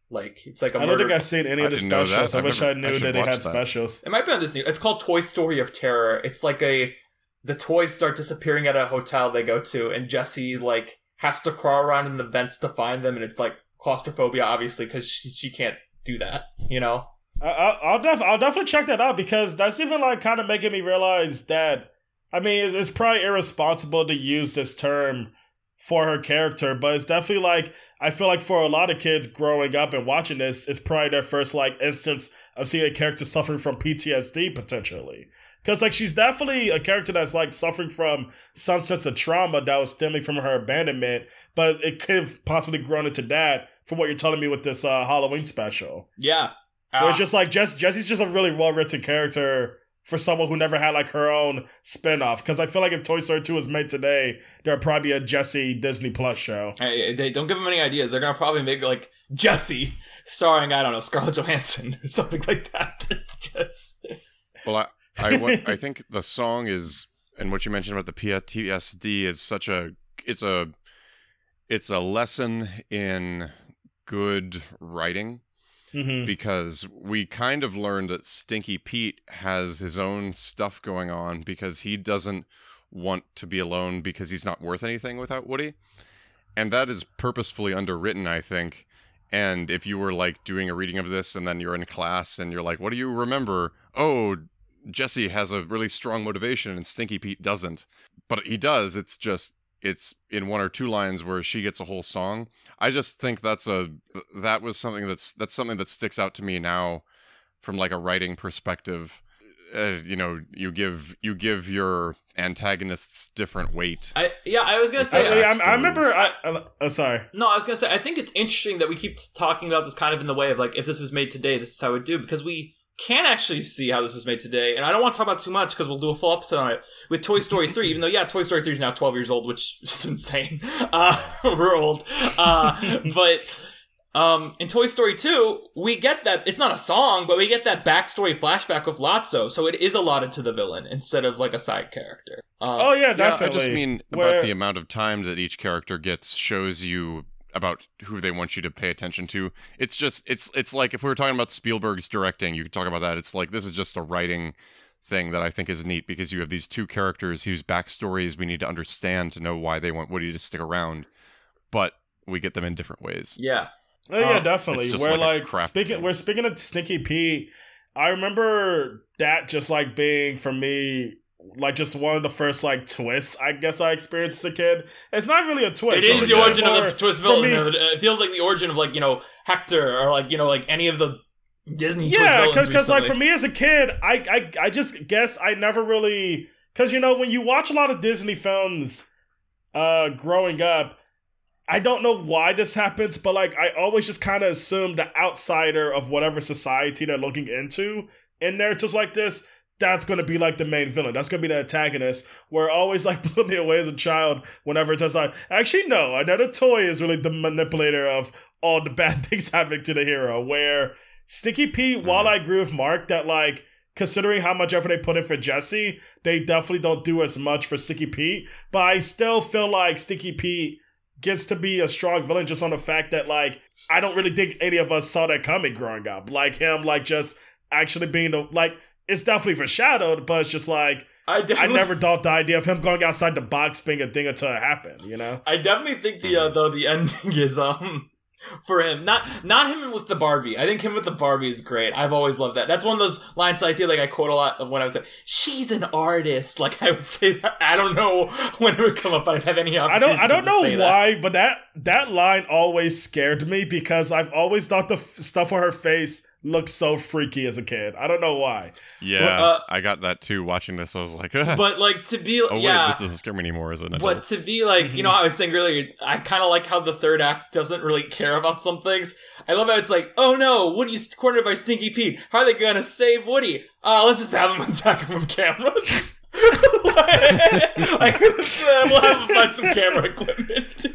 Like it's like a I don't murder. think I've seen any of the specials. I, I wish never, I knew I that it had that. specials. It might be on Disney. It's called Toy Story of Terror. It's like a the toys start disappearing at a hotel they go to, and Jessie like has to crawl around in the vents to find them, and it's like claustrophobia, obviously, because she, she can't do that. You know, I, I'll def I'll definitely check that out because that's even like kind of making me realize that I mean it's, it's probably irresponsible to use this term for her character, but it's definitely like I feel like for a lot of kids growing up and watching this, it's probably their first like instance of seeing a character suffering from P T S D potentially, because like she's definitely a character that's like suffering from some sense of trauma that was stemming from her abandonment, but it could have possibly grown into that from what you're telling me with this uh, Halloween special. Yeah, uh, it's just like Jess Jessie's just a really well written character for someone who never had like her own spinoff. Because I feel like if Toy Story two was made today, there'd probably be a Jessie Disney Plus show. Hey, they don't give them any ideas. They're gonna probably make like Jessie starring, I don't know, Scarlett Johansson or something like that. Just... Well, I I, want, I think the song is, and what you mentioned about the P T S D is such a it's a it's a lesson in good writing. Mm-hmm. Because we kind of learned that Stinky Pete has his own stuff going on because he doesn't want to be alone because he's not worth anything without Woody. And that is purposefully underwritten, I think. And if you were like doing a reading of this and then you're in class and you're like, what do you remember? Oh, Jessie has a really strong motivation and Stinky Pete doesn't. But he does. It's just it's in one or two lines where she gets a whole song. I just think that's a that was something that's that's something that sticks out to me now from like a writing perspective. Uh, you know, you give you give your antagonists different weight. I yeah, I was gonna say. I, I, I remember. I, I oh, sorry. No, I was gonna say. I think it's interesting that we keep talking about this kind of in the way of like, if this was made today, this is how it would do, because we can actually see how this was made today, and I don't want to talk about too much because we'll do a full episode on it with Toy Story three, even though, yeah, Toy Story three is now twelve years old, which is insane. Uh, we're old. Uh, but um, in Toy Story two, we get that, it's not a song, but we get that backstory flashback with Lotso, so it is allotted to the villain instead of like a side character. Um, oh, yeah, definitely. Yeah, I just mean Where... about the amount of time that each character gets shows you about who they want you to pay attention to. It's just, it's it's like if we were talking about Spielberg's directing, you could talk about that. It's like, this is just a writing thing that I think is neat because you have these two characters whose backstories we need to understand to know why they want Woody to stick around, but we get them in different ways. Yeah. Oh, yeah, um, definitely. We're like, like speaking, we're speaking of Stinky Pete, I remember that just like being, for me, like just one of the first like twists I guess I experienced as a kid. It's not really a twist. It is the origin of the twist villain. It feels like the origin of like, you know, Hector or like, you know, like any of the Disney twist villains. Yeah, because like for me as a kid, I, I I just guess I never really, because you know when you watch a lot of Disney films, uh, growing up, I don't know why this happens, but like I always just kind of assume the outsider of whatever society they're looking into in narratives like this, that's going to be like the main villain. That's going to be the antagonist. We're always like blew me away as a child whenever it's like, actually, no, another toy is really the manipulator of all the bad things happening to the hero. Where Stinky Pete, mm-hmm. while I agree with Mark that like, considering how much effort they put in for Jessie, they definitely don't do as much for Stinky Pete. But I still feel like Stinky Pete gets to be a strong villain just on the fact that like, I don't really think any of us saw that coming growing up. Like him, like just actually being the, like, it's definitely foreshadowed, but it's just like, I, I never thought the idea of him going outside the box being a thing until it happened, you know? I definitely think the, uh, though, the ending is, um, for him. Not not him with the Barbie. I think him with the Barbie is great. I've always loved that. That's one of those lines I feel like I quote a lot of when I was like, she's an artist. Like, I would say that. I don't know when it would come up. I would have any opportunity I don't, I don't know why, that. but that, that line always scared me because I've always thought the f- stuff on her face looked so freaky as a kid. I don't know why. Yeah, uh, I got that too watching this. I was like, ah. But like to be, oh, yeah, wait, this doesn't scare me anymore as an adult. But to be like, you know, I was saying earlier, I kind of like how the third act doesn't really care about some things. I love how it's like, oh no, Woody's cornered by Stinky Pete. How are they gonna save Woody? Uh, let's just have him attack him with cameras. Like, we'll have him buy some camera equipment.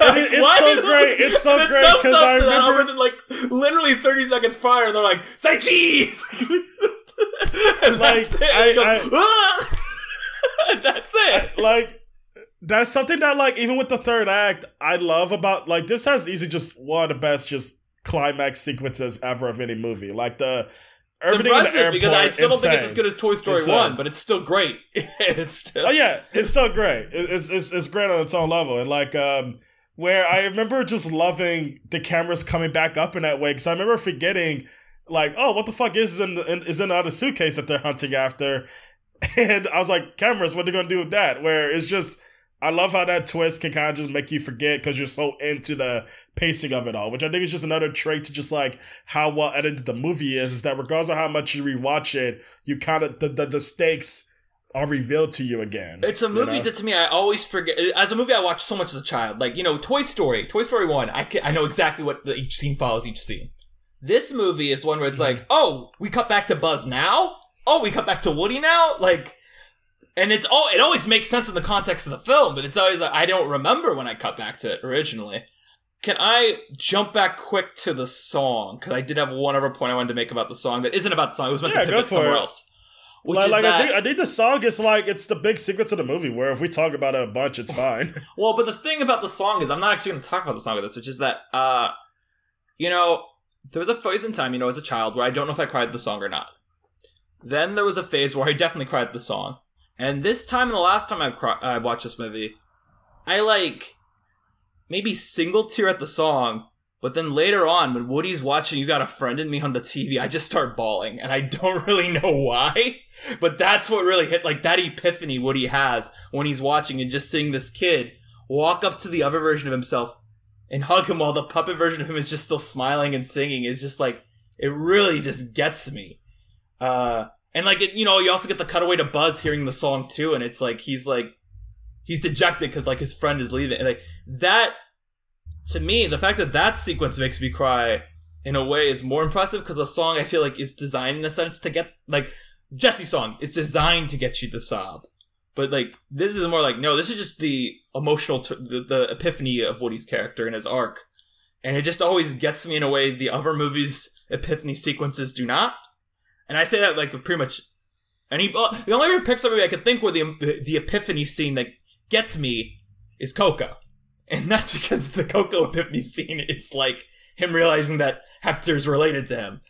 Like, it, it's so great. It's so great because I remember that, like literally thirty seconds prior, they're like, "Say cheese," and like that's it. I, and I, goes, I, ah! and that's it. I, like That's something that, like, even with the third act, I love about, like, this has easily just one of the best just climax sequences ever of any movie. Like, the... It's impressive because I still don't think it's as good as Toy Story one, but it's still great. It's still... Oh, yeah, it's still great. It's, it's, it's great on its own level. And, like, um, where I remember just loving the cameras coming back up in that way, because I remember forgetting, like, oh, what the fuck is in the, in, is in the other suitcase that they're hunting after? And I was like, cameras, what are they going to do with that? Where it's just... I love how that twist can kind of just make you forget because you're so into the pacing of it all, which I think is just another trait to just like how well edited the movie is, is that regardless of how much you rewatch it, you kind of, the, the, the stakes are revealed to you again. It's a movie you know? that to me, I always forget. As a movie I watched so much as a child, like, you know, Toy Story, Toy Story one, I, can, I know exactly what the, each scene follows each scene. This movie is one where it's like, oh, we cut back to Buzz now? Oh, we cut back to Woody now? Like... And it's all, it always makes sense in the context of the film, but it's always like, I don't remember when I cut back to it originally. Can I jump back quick to the song? Because I did have one other point I wanted to make about the song that isn't about the song. It was meant yeah, to pivot somewhere it. else. Which like, is like that, I, think, I think the song is like, it's the big secret to the movie, where if we talk about it a bunch, it's fine. Well, but the thing about the song is, I'm not actually going to talk about the song with this, which is that, uh, you know, there was a phase in time, you know, as a child, where I don't know if I cried the song or not. Then there was a phase where I definitely cried the song. And this time and the last time I've, cro- I've watched this movie, I, like, maybe single tear at the song, but then later on, when Woody's watching You Got a Friend in Me on the T V, I just start bawling, and I don't really know why, but that's what really hit, like, that epiphany Woody has when he's watching and just seeing this kid walk up to the other version of himself and hug him while the puppet version of him is just still smiling and singing. It's just, like, it really just gets me. Uh... And, like, it, you know, you also get the cutaway to Buzz hearing the song, too. And it's, like, he's, like, he's dejected because, like, his friend is leaving. And, like, that, to me, the fact that that sequence makes me cry in a way is more impressive because the song, I feel like, is designed, in a sense, to get, like, Jesse's song is designed to get you to sob. But, like, this is more like, no, this is just the emotional, t- the, the epiphany of Woody's character and his arc. And it just always gets me in a way the other movies' epiphany sequences do not. And I say that, like, with pretty much any... Uh, the only other Pixar movie I could think where the the epiphany scene that gets me is Coco. And that's because the Coco epiphany scene is, like, him realizing that Hector's related to him.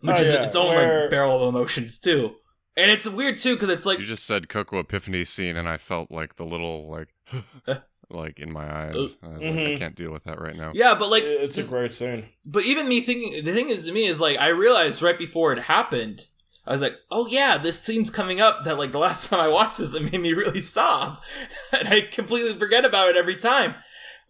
Which oh, is yeah, its own, where... like, barrel of emotions, too. And it's weird, too, because it's like... You just said Coco epiphany scene, and I felt, like, the little, like... like, in my eyes. I was mm-hmm. like, I can't deal with that right now. Yeah, but, like... It's a great scene. But even me thinking... The thing is, to me, is, like, I realized right before it happened, I was like, oh, yeah, this scene's coming up that, like, the last time I watched this, it made me really sob. And I completely forget about it every time.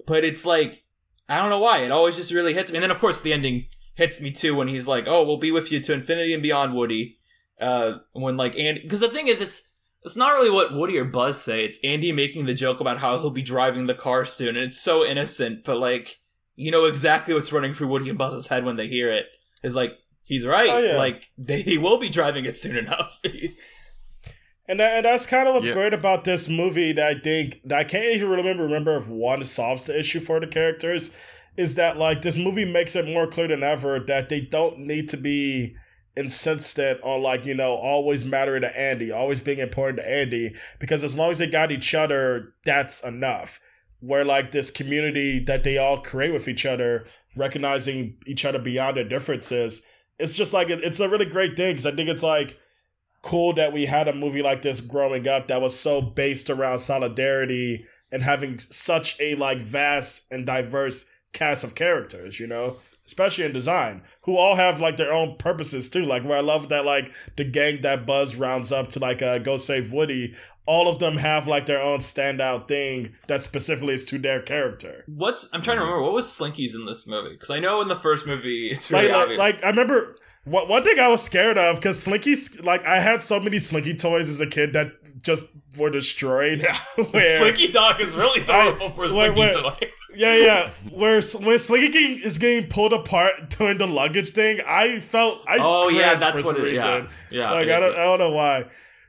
But it's, like, I don't know why. It always just really hits me. And then, of course, the ending hits me, too, when he's like, oh, we'll be with you to infinity and beyond, Woody. Uh, when, like, and... Because the thing is, it's... It's not really what Woody or Buzz say. It's Andy making the joke about how he'll be driving the car soon. And it's so innocent, but, like, you know exactly what's running through Woody and Buzz's head when they hear it. It's like, he's right. Oh, yeah. Like, they, he will be driving it soon enough. and, that, and that's kind of what's yeah. great about this movie that I think, that I can't even remember, remember if one solves the issue for the characters, is that, like, this movie makes it more clear than ever that they don't need to be... insistent on, like, you know, always mattering to Andy, always being important to Andy, because as long as they got each other, that's enough. Where, like, this community that they all create with each other, recognizing each other beyond their differences, it's just like it, it's a really great thing, because I think it's, like, cool that we had a movie like this growing up that was so based around solidarity and having such a, like, vast and diverse cast of characters, you know, especially in design, who all have, like, their own purposes, too. Like, where I love that, like, the gang that Buzz rounds up to, like, uh, go save Woody, all of them have, like, their own standout thing that specifically is to their character. What's... I'm trying to remember, what was Slinky's in this movie? Because I know in the first movie, it's really like, obvious. Like, like, I remember... What, one thing I was scared of, because Slinky's... Like, I had so many Slinky toys as a kid that just were destroyed. Yeah. Where, Slinky Dog is really terrible I, for a Slinky where, toy. Yeah, yeah. Where where Slinky is getting pulled apart during the luggage thing, I felt I oh yeah, that's for what some it, reason. Yeah, yeah like I don't it. I don't know why,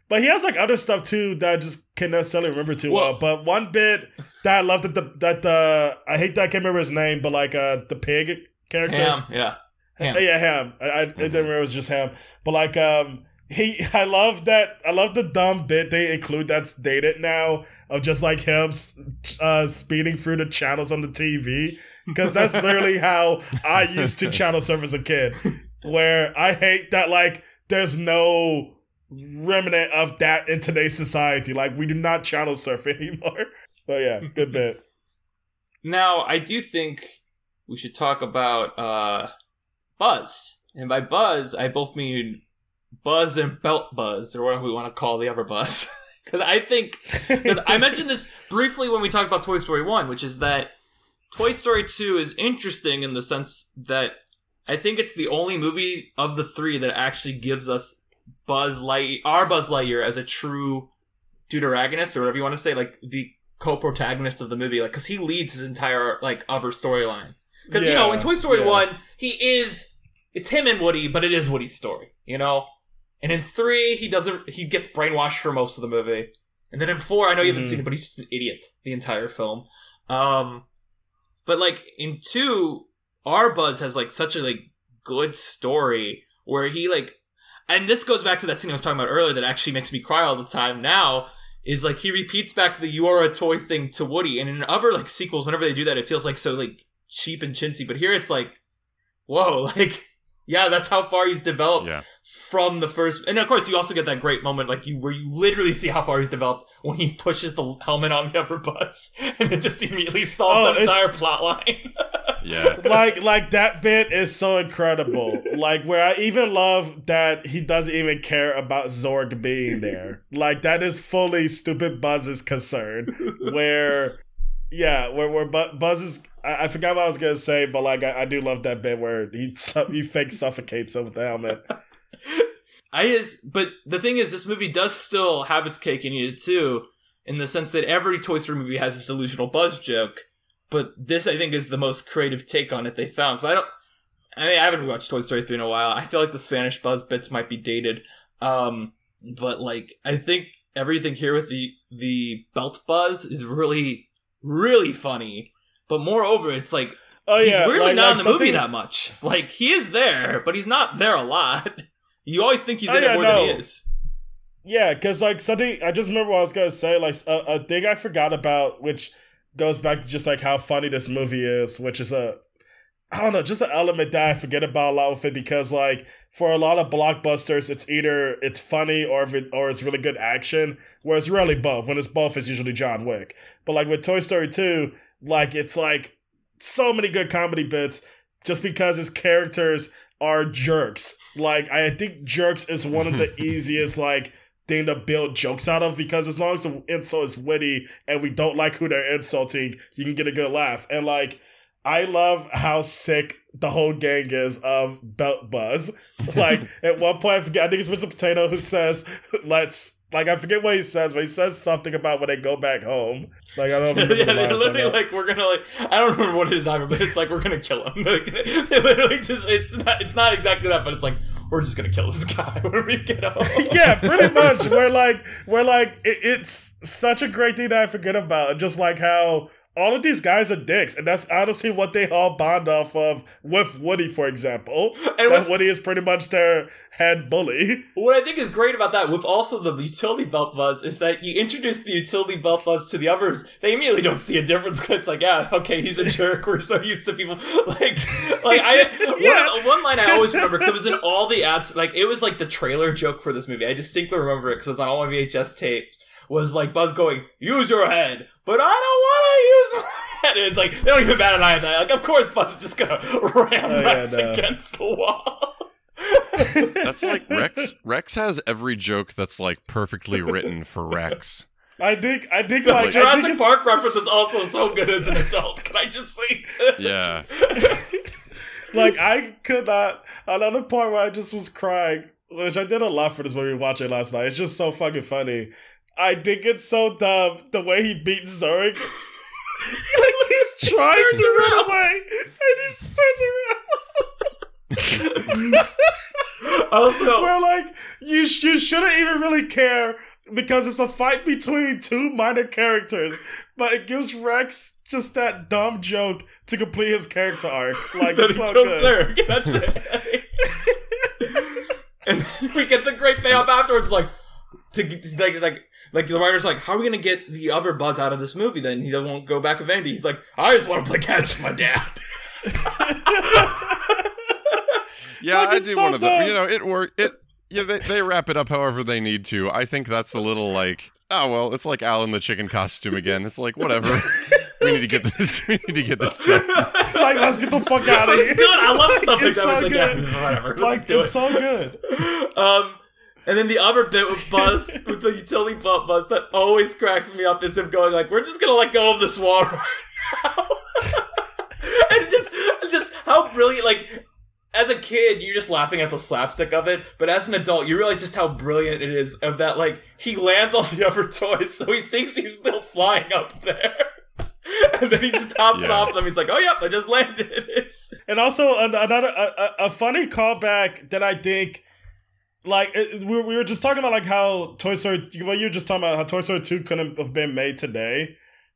but he has like other stuff too that I just can't necessarily remember too well. well. But one bit that I loved that the that the I hate that I can't remember his name, but like uh the pig character, Ham, yeah, Ham. yeah, Ham. I, I mm-hmm. didn't remember it was just Ham, but like um He, I love that. I love the dumb bit they include that's dated now of just like him uh, speeding through the channels on the T V, because that's literally how I used to channel surf as a kid. Where I hate that, like, there's no remnant of that in today's society. Like, we do not channel surf anymore. But yeah, good bit. Now, I do think we should talk about uh, Buzz, and by Buzz, I both mean Buzz and Belt Buzz, or whatever we want to call the other Buzz. Because I think... Cause I mentioned this briefly when we talked about Toy Story one, which is that Toy Story two is interesting in the sense that I think it's the only movie of the three that actually gives us Buzz Light, our Buzz Lightyear as a true deuteragonist, or whatever you want to say, like the co-protagonist of the movie, like, because he leads his entire, like, other storyline. Because, yeah, you know, in Toy Story yeah. one, he is... It's him and Woody, but it is Woody's story, you know? And in three, he doesn't. He gets brainwashed for most of the movie. And then in four, I know you haven't mm. seen it, but he's just an idiot the entire film. Um, but like in two, our Buzz has like such a like good story where he like, and this goes back to that scene I was talking about earlier that actually makes me cry all the time now. Is like he repeats back the "you are a toy" thing to Woody, and in other like sequels, whenever they do that, it feels like so like cheap and chintzy. But here, it's like, whoa, like. Yeah, that's how far he's developed yeah. from the first... And, of course, you also get that great moment like you where you literally see how far he's developed when he pushes the helmet on the upper bus. And it just immediately solves oh, the entire plot line. yeah. Like, like, that bit is so incredible. Like, where I even love that he doesn't even care about Zorg being there. Like, that is fully stupid Buzz's concern. Where... Yeah, where where Buzz is... I, I forgot what I was going to say, but like I, I do love that bit where he he fake suffocates him with the helmet. I just... But the thing is, this movie does still have its cake and eat it too, in the sense that every Toy Story movie has this delusional Buzz joke, but this, I think, is the most creative take on it they found. Because I don't... I mean, I haven't watched Toy Story three in a while. I feel like the Spanish Buzz bits might be dated. Um, but, like, I think everything here with the the belt Buzz is really... really funny, but moreover it's like oh, he's yeah. weirdly like, not like in the something... movie that much. Like, he is there, but he's not there a lot. You always think he's oh, in yeah, it more no. than he is. Yeah, because like something I just remember what I was gonna say, like a, a thing I forgot about, which goes back to just like how funny this movie is, which is a I don't know, just an element that I forget about a lot with it, because like for a lot of blockbusters, it's either it's funny or if it, or it's really good action, where it's rarely both. When it's both, it's usually John Wick. But like with Toy Story two, like it's like so many good comedy bits just because his characters are jerks. Like I think jerks is one of the easiest like thing to build jokes out of, because as long as the insult is witty and we don't like who they're insulting, you can get a good laugh. And like I love how sick the whole gang is of Belt Buzz. Like, at one point, I forget, I think it's Mister Potato who says, let's, like, I forget what he says, but he says something about when they go back home. Like, I don't know if you yeah, they're literally like, we're gonna, like, I don't remember what it is either, but it's like, we're gonna kill him. Like, they literally just, it's not, it's not exactly that, but it's like, we're just gonna kill this guy when we get home. Yeah, pretty much. We're like, we're like, it, it's such a great thing that I forget about. Just like how... all of these guys are dicks, and that's honestly what they all bond off of with Woody, for example. And that Woody is pretty much their head bully. What I think is great about that, with also the utility belt Buzz, is that you introduce the utility belt Buzz to the others, they immediately don't see a difference, because it's like, yeah, okay, he's a jerk, we're so used to people. Like, like I yeah. one, one line I always remember, because it was in all the apps, like, it was like the trailer joke for this movie. I distinctly remember it, because it was on all my V H S tapes. Was like Buzz going, use your head, but I don't want to use my head. And like, they don't even bat an eye at that. Like, of course Buzz is just gonna ram oh, Rex yeah, no. against the wall. That's like Rex. Rex has every joke that's like perfectly written for Rex. I think, I think, like, Jurassic I think Park reference is also so good as an adult. Can I just like, yeah. Like, I could not. Another part where I just was crying, which I did a lot for this movie watching last night. It's just so fucking funny. I think it's so dumb the way he beats Zorg. Like, he's trying he to around. run away, and he just turns around. Also, we're like, you you shouldn't even really care, because it's a fight between two minor characters, but it gives Rex just that dumb joke to complete his character arc. Like, that it's all good. Zorg. That's it. And then we get the great payoff afterwards, like, to like, like, like the writer's like, how are we gonna get the other Buzz out of this movie? Then he doesn't go back with Andy. He's like, I just want to play catch with my dad. Yeah, like I do so one of them. You know, it worked. It yeah, they, they wrap it up however they need to. I think that's a little like, oh well, it's like Al in the chicken costume again. It's like whatever. We need to get this. We need to get this done. Like, let's get the fuck out of here. It's good. I love stuff like that. It's so good. Whatever. Like, it's so good. Um, and then the other bit with Buzz, with the utility belt Buzz, that always cracks me up is him going like, "We're just gonna let go of this wall right now," and just, just how brilliant, like. As a kid, you're just laughing at the slapstick of it, but as an adult, you realize just how brilliant it is of that, like, he lands on the other toys, so he thinks he's still flying up there. And then he just hops yeah. off them. He's like, oh, yep, I just landed. It's... And also, another a, a funny callback that I think, like, it, we were just talking about, like, how Toy Story, well, you were just talking about how Toy Story two couldn't have been made today.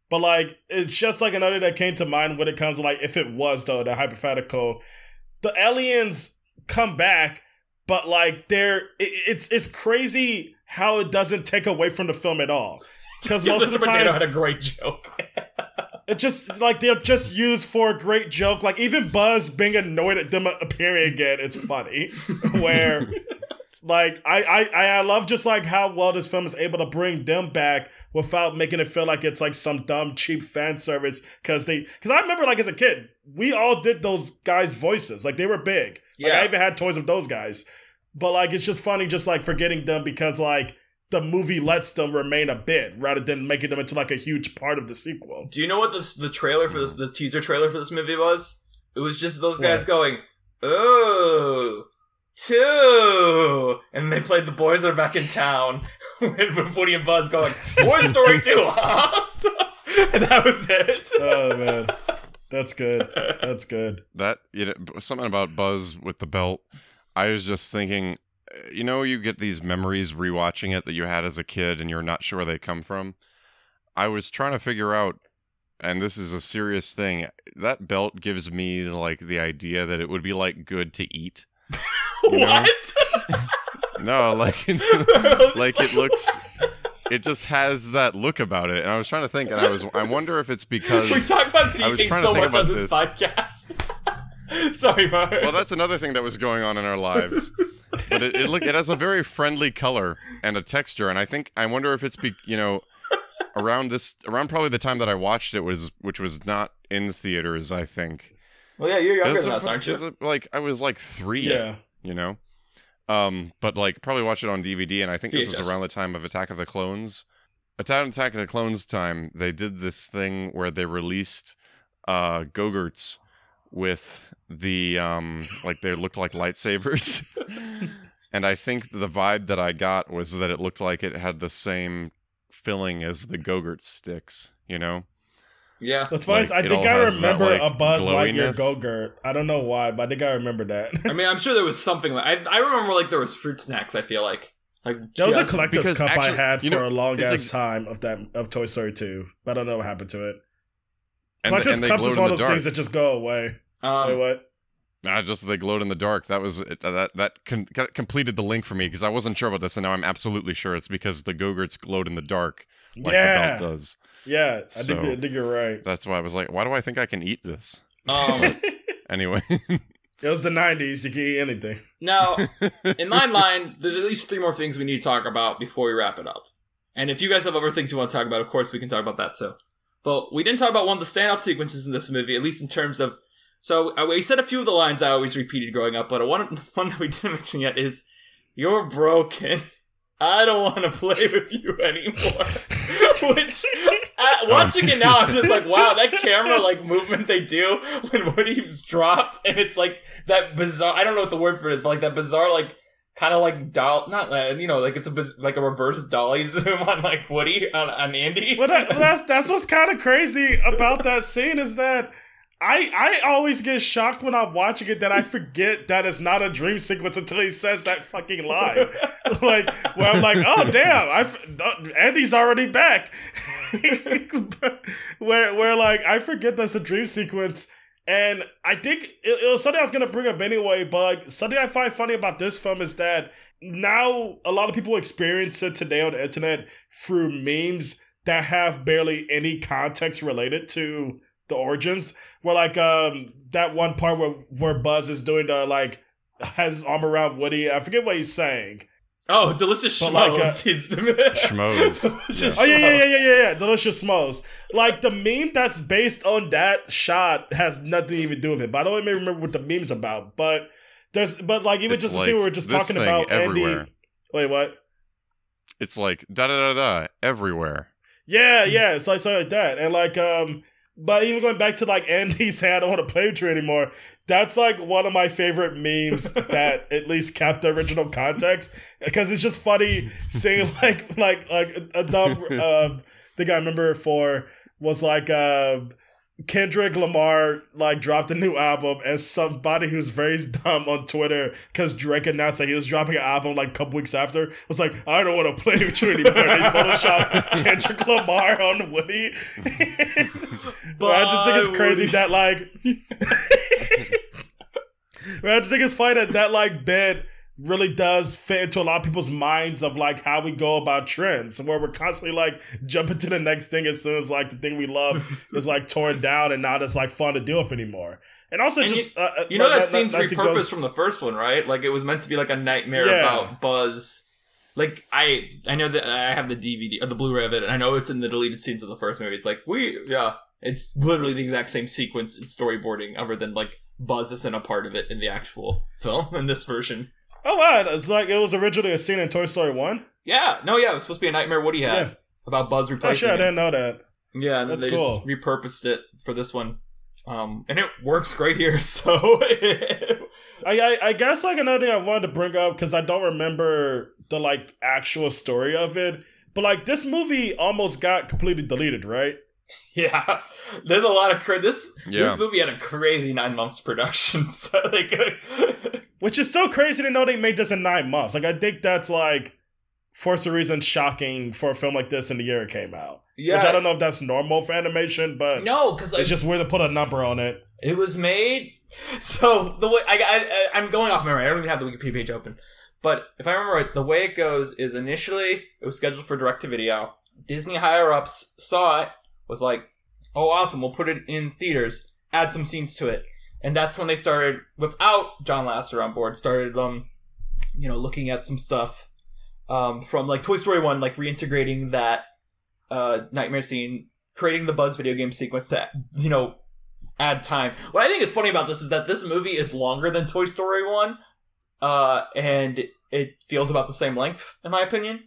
But, like, it's just, like, another that came to mind when it comes to, like, if it was, though, the hypothetical... The aliens come back, but like they're it, it's it's crazy how it doesn't take away from the film at all. Because most of the time, had a great joke. It just like they're just used for a great joke. Like even Buzz being annoyed at them appearing again is funny. Where like I, I I love just like how well this film is able to bring them back without making it feel like it's like some dumb cheap fan service. Because they because I remember like as a kid. We all did those guys' voices. Like, they were big. Like, yeah. I even had toys of those guys. But, like, it's just funny just, like, forgetting them because, like, the movie lets them remain a bit rather than making them into, like, a huge part of the sequel. Do you know what the, the trailer for this, the teaser trailer for this movie was? It was just those guys yeah. going, ooh, two. And they played The Boys Are Back in Town with Woody and Buzz going, Toy Story two, huh? And that was it. Oh, man. That's good. That's good. That you know, something about Buzz with the belt. I was just thinking, you know, you get these memories rewatching it that you had as a kid and you're not sure where they come from. I was trying to figure out, and this is a serious thing, that belt gives me like the idea that it would be like good to eat. What? No, like, like it looks... It just has that look about it, and I was trying to think, and I was, I wonder if it's because we talk about teething so much on this, this. podcast. Sorry, Mark. Well, that's another thing that was going on in our lives. But it, it look, it has a very friendly color and a texture, and I think I wonder if it's, be, you know, around this, around probably the time that I watched it was, which was not in theaters, I think. Well, yeah, you're younger than us, aren't you? A, like I was like three. Yeah. You know. Um, but like probably watch it on D V D, and I think this was around the time of Attack of the Clones. Attack Attack of the Clones time, they did this thing where they released uh, Go-Gurts with the um, like they looked like lightsabers, and I think the vibe that I got was that it looked like it had the same filling as the Go-Gurt sticks, you know. Yeah, that's why like, I think I remember that, like, a Buzz Lightyear Go-Gurt. I don't know why, but I think I remember that. I mean, I'm sure there was something. Like, I I remember like there was fruit snacks. I feel like like there was a collector's cup actually, I had for know, a long ass like, time of that of Toy Story two, but I don't know what happened to it. And collector's the, and cups is one of those dark. Things that just go away. Um, Wait, what? Nah, just they glowed in the dark. That was uh, that that com- completed the link for me because I wasn't sure about this, and now I'm absolutely sure it's because the Go-Gurts glowed in the dark, like yeah. the belt does. Yeah, I, so, think, I think you're right. That's why I was like, why do I think I can eat this? Um, anyway. It was the nineties. You can eat anything. Now, in my mind, there's at least three more things we need to talk about before we wrap it up. And if you guys have other things you want to talk about, of course, we can talk about that too. But we didn't talk about one of the standout sequences in this movie, at least in terms of... So, we said a few of the lines I always repeated growing up, but one, one that we didn't mention yet is, you're broken. I don't want to play with you anymore. Which, uh, watching it now, I'm just like, wow, that camera, like, movement they do when Woody's dropped, and it's, like, that bizarre, I don't know what the word for it is, but, like, that bizarre, like, kind of, like, doll, not, uh, you know, like, it's a biz- like a reverse dolly zoom on, like, Woody, on, on Andy. Well, that, that's, that's what's kind of crazy about that scene is that I, I always get shocked when I'm watching it that I forget that it's not a dream sequence until he says that fucking line. Like, where I'm like, oh, damn, I've, Andy's already back. where, where, like, I forget that's a dream sequence. And I think it, it was something I was going to bring up anyway, but something I find funny about this film is that now a lot of people experience it today on the internet through memes that have barely any context related to the origins. Where like um, that one part where, where Buzz is doing the, like, has his arm around Woody. I forget what he's saying. Oh, delicious schmoes. Like, uh, schmoes. Delicious oh, yeah, yeah, yeah, yeah, yeah. Delicious schmoes. Like, the meme that's based on that shot has nothing to even do with it. But I don't even remember what the meme's about. But, there's, but like, even it's just like, the scene we were just talking about everywhere. Andy. Wait, what? It's like, da-da-da-da, everywhere. Yeah, yeah. It's like something like that. And, like, um... But even going back to, like, Andy saying, I don't want to play with you anymore. That's, like, one of my favorite memes that at least kept the original context. Because it's just funny seeing, like, like like a dumb uh, thing I remember for was, like, uh, Kendrick Lamar, like, dropped a new album. And somebody who's very dumb on Twitter, because Drake announced that he was dropping an album, like, a couple weeks after, was like, I don't want to play with you anymore. They photoshopped Kendrick Lamar on Woody. Well, I just think it's crazy Woody. that like well, I just think it's funny that that like bit really does fit into a lot of people's minds of like how we go about trends, where we're constantly like jumping to the next thing as soon as like the thing we love is like torn down and not as like fun to deal with anymore. And also and just you, uh, you know like, that, that scene's that, repurposed go- from the first one, right? Like it was meant to be like a nightmare yeah. about Buzz. Like, I I know that I have the D V D, or the Blu-ray of it, and I know it's in the deleted scenes of the first movie. It's like, we, yeah, it's literally the exact same sequence in storyboarding, other than, like, Buzz isn't a part of it in the actual film, in this version. Oh, wow, it's like, it was originally a scene in Toy Story one? Yeah, no, yeah, it was supposed to be a nightmare Woody had yeah. about Buzz replacing him. Oh, sure, I didn't know that. Yeah, and then they cool. just repurposed it for this one. Um, and it works great here, so... I, I I guess like another thing I wanted to bring up because I don't remember the like actual story of it, but like this movie almost got completely deleted, right? Yeah, there's a lot of cra- this yeah. this movie had a crazy nine months production, so like, which is so crazy to know they made this in nine months. Like I think that's like for some reason shocking for a film like this in the year it came out. Yeah, which I don't know if that's normal for animation, but no, because like, it's just weird to put a number on it. It was made. So the way I, I I'm going off memory, I don't even have the Wikipedia page open, but if I remember right, the way it goes is initially it was scheduled for direct to video. Disney higher ups saw it, was like, "Oh, awesome! We'll put it in theaters, add some scenes to it," and that's when they started without John Lasseter on board. Started um, you know, looking at some stuff um from like Toy Story one, like reintegrating that uh nightmare scene, creating the Buzz video game sequence to you know. add time. What I think is funny about this is that this movie is longer than Toy Story one, uh, and it feels about the same length, in my opinion.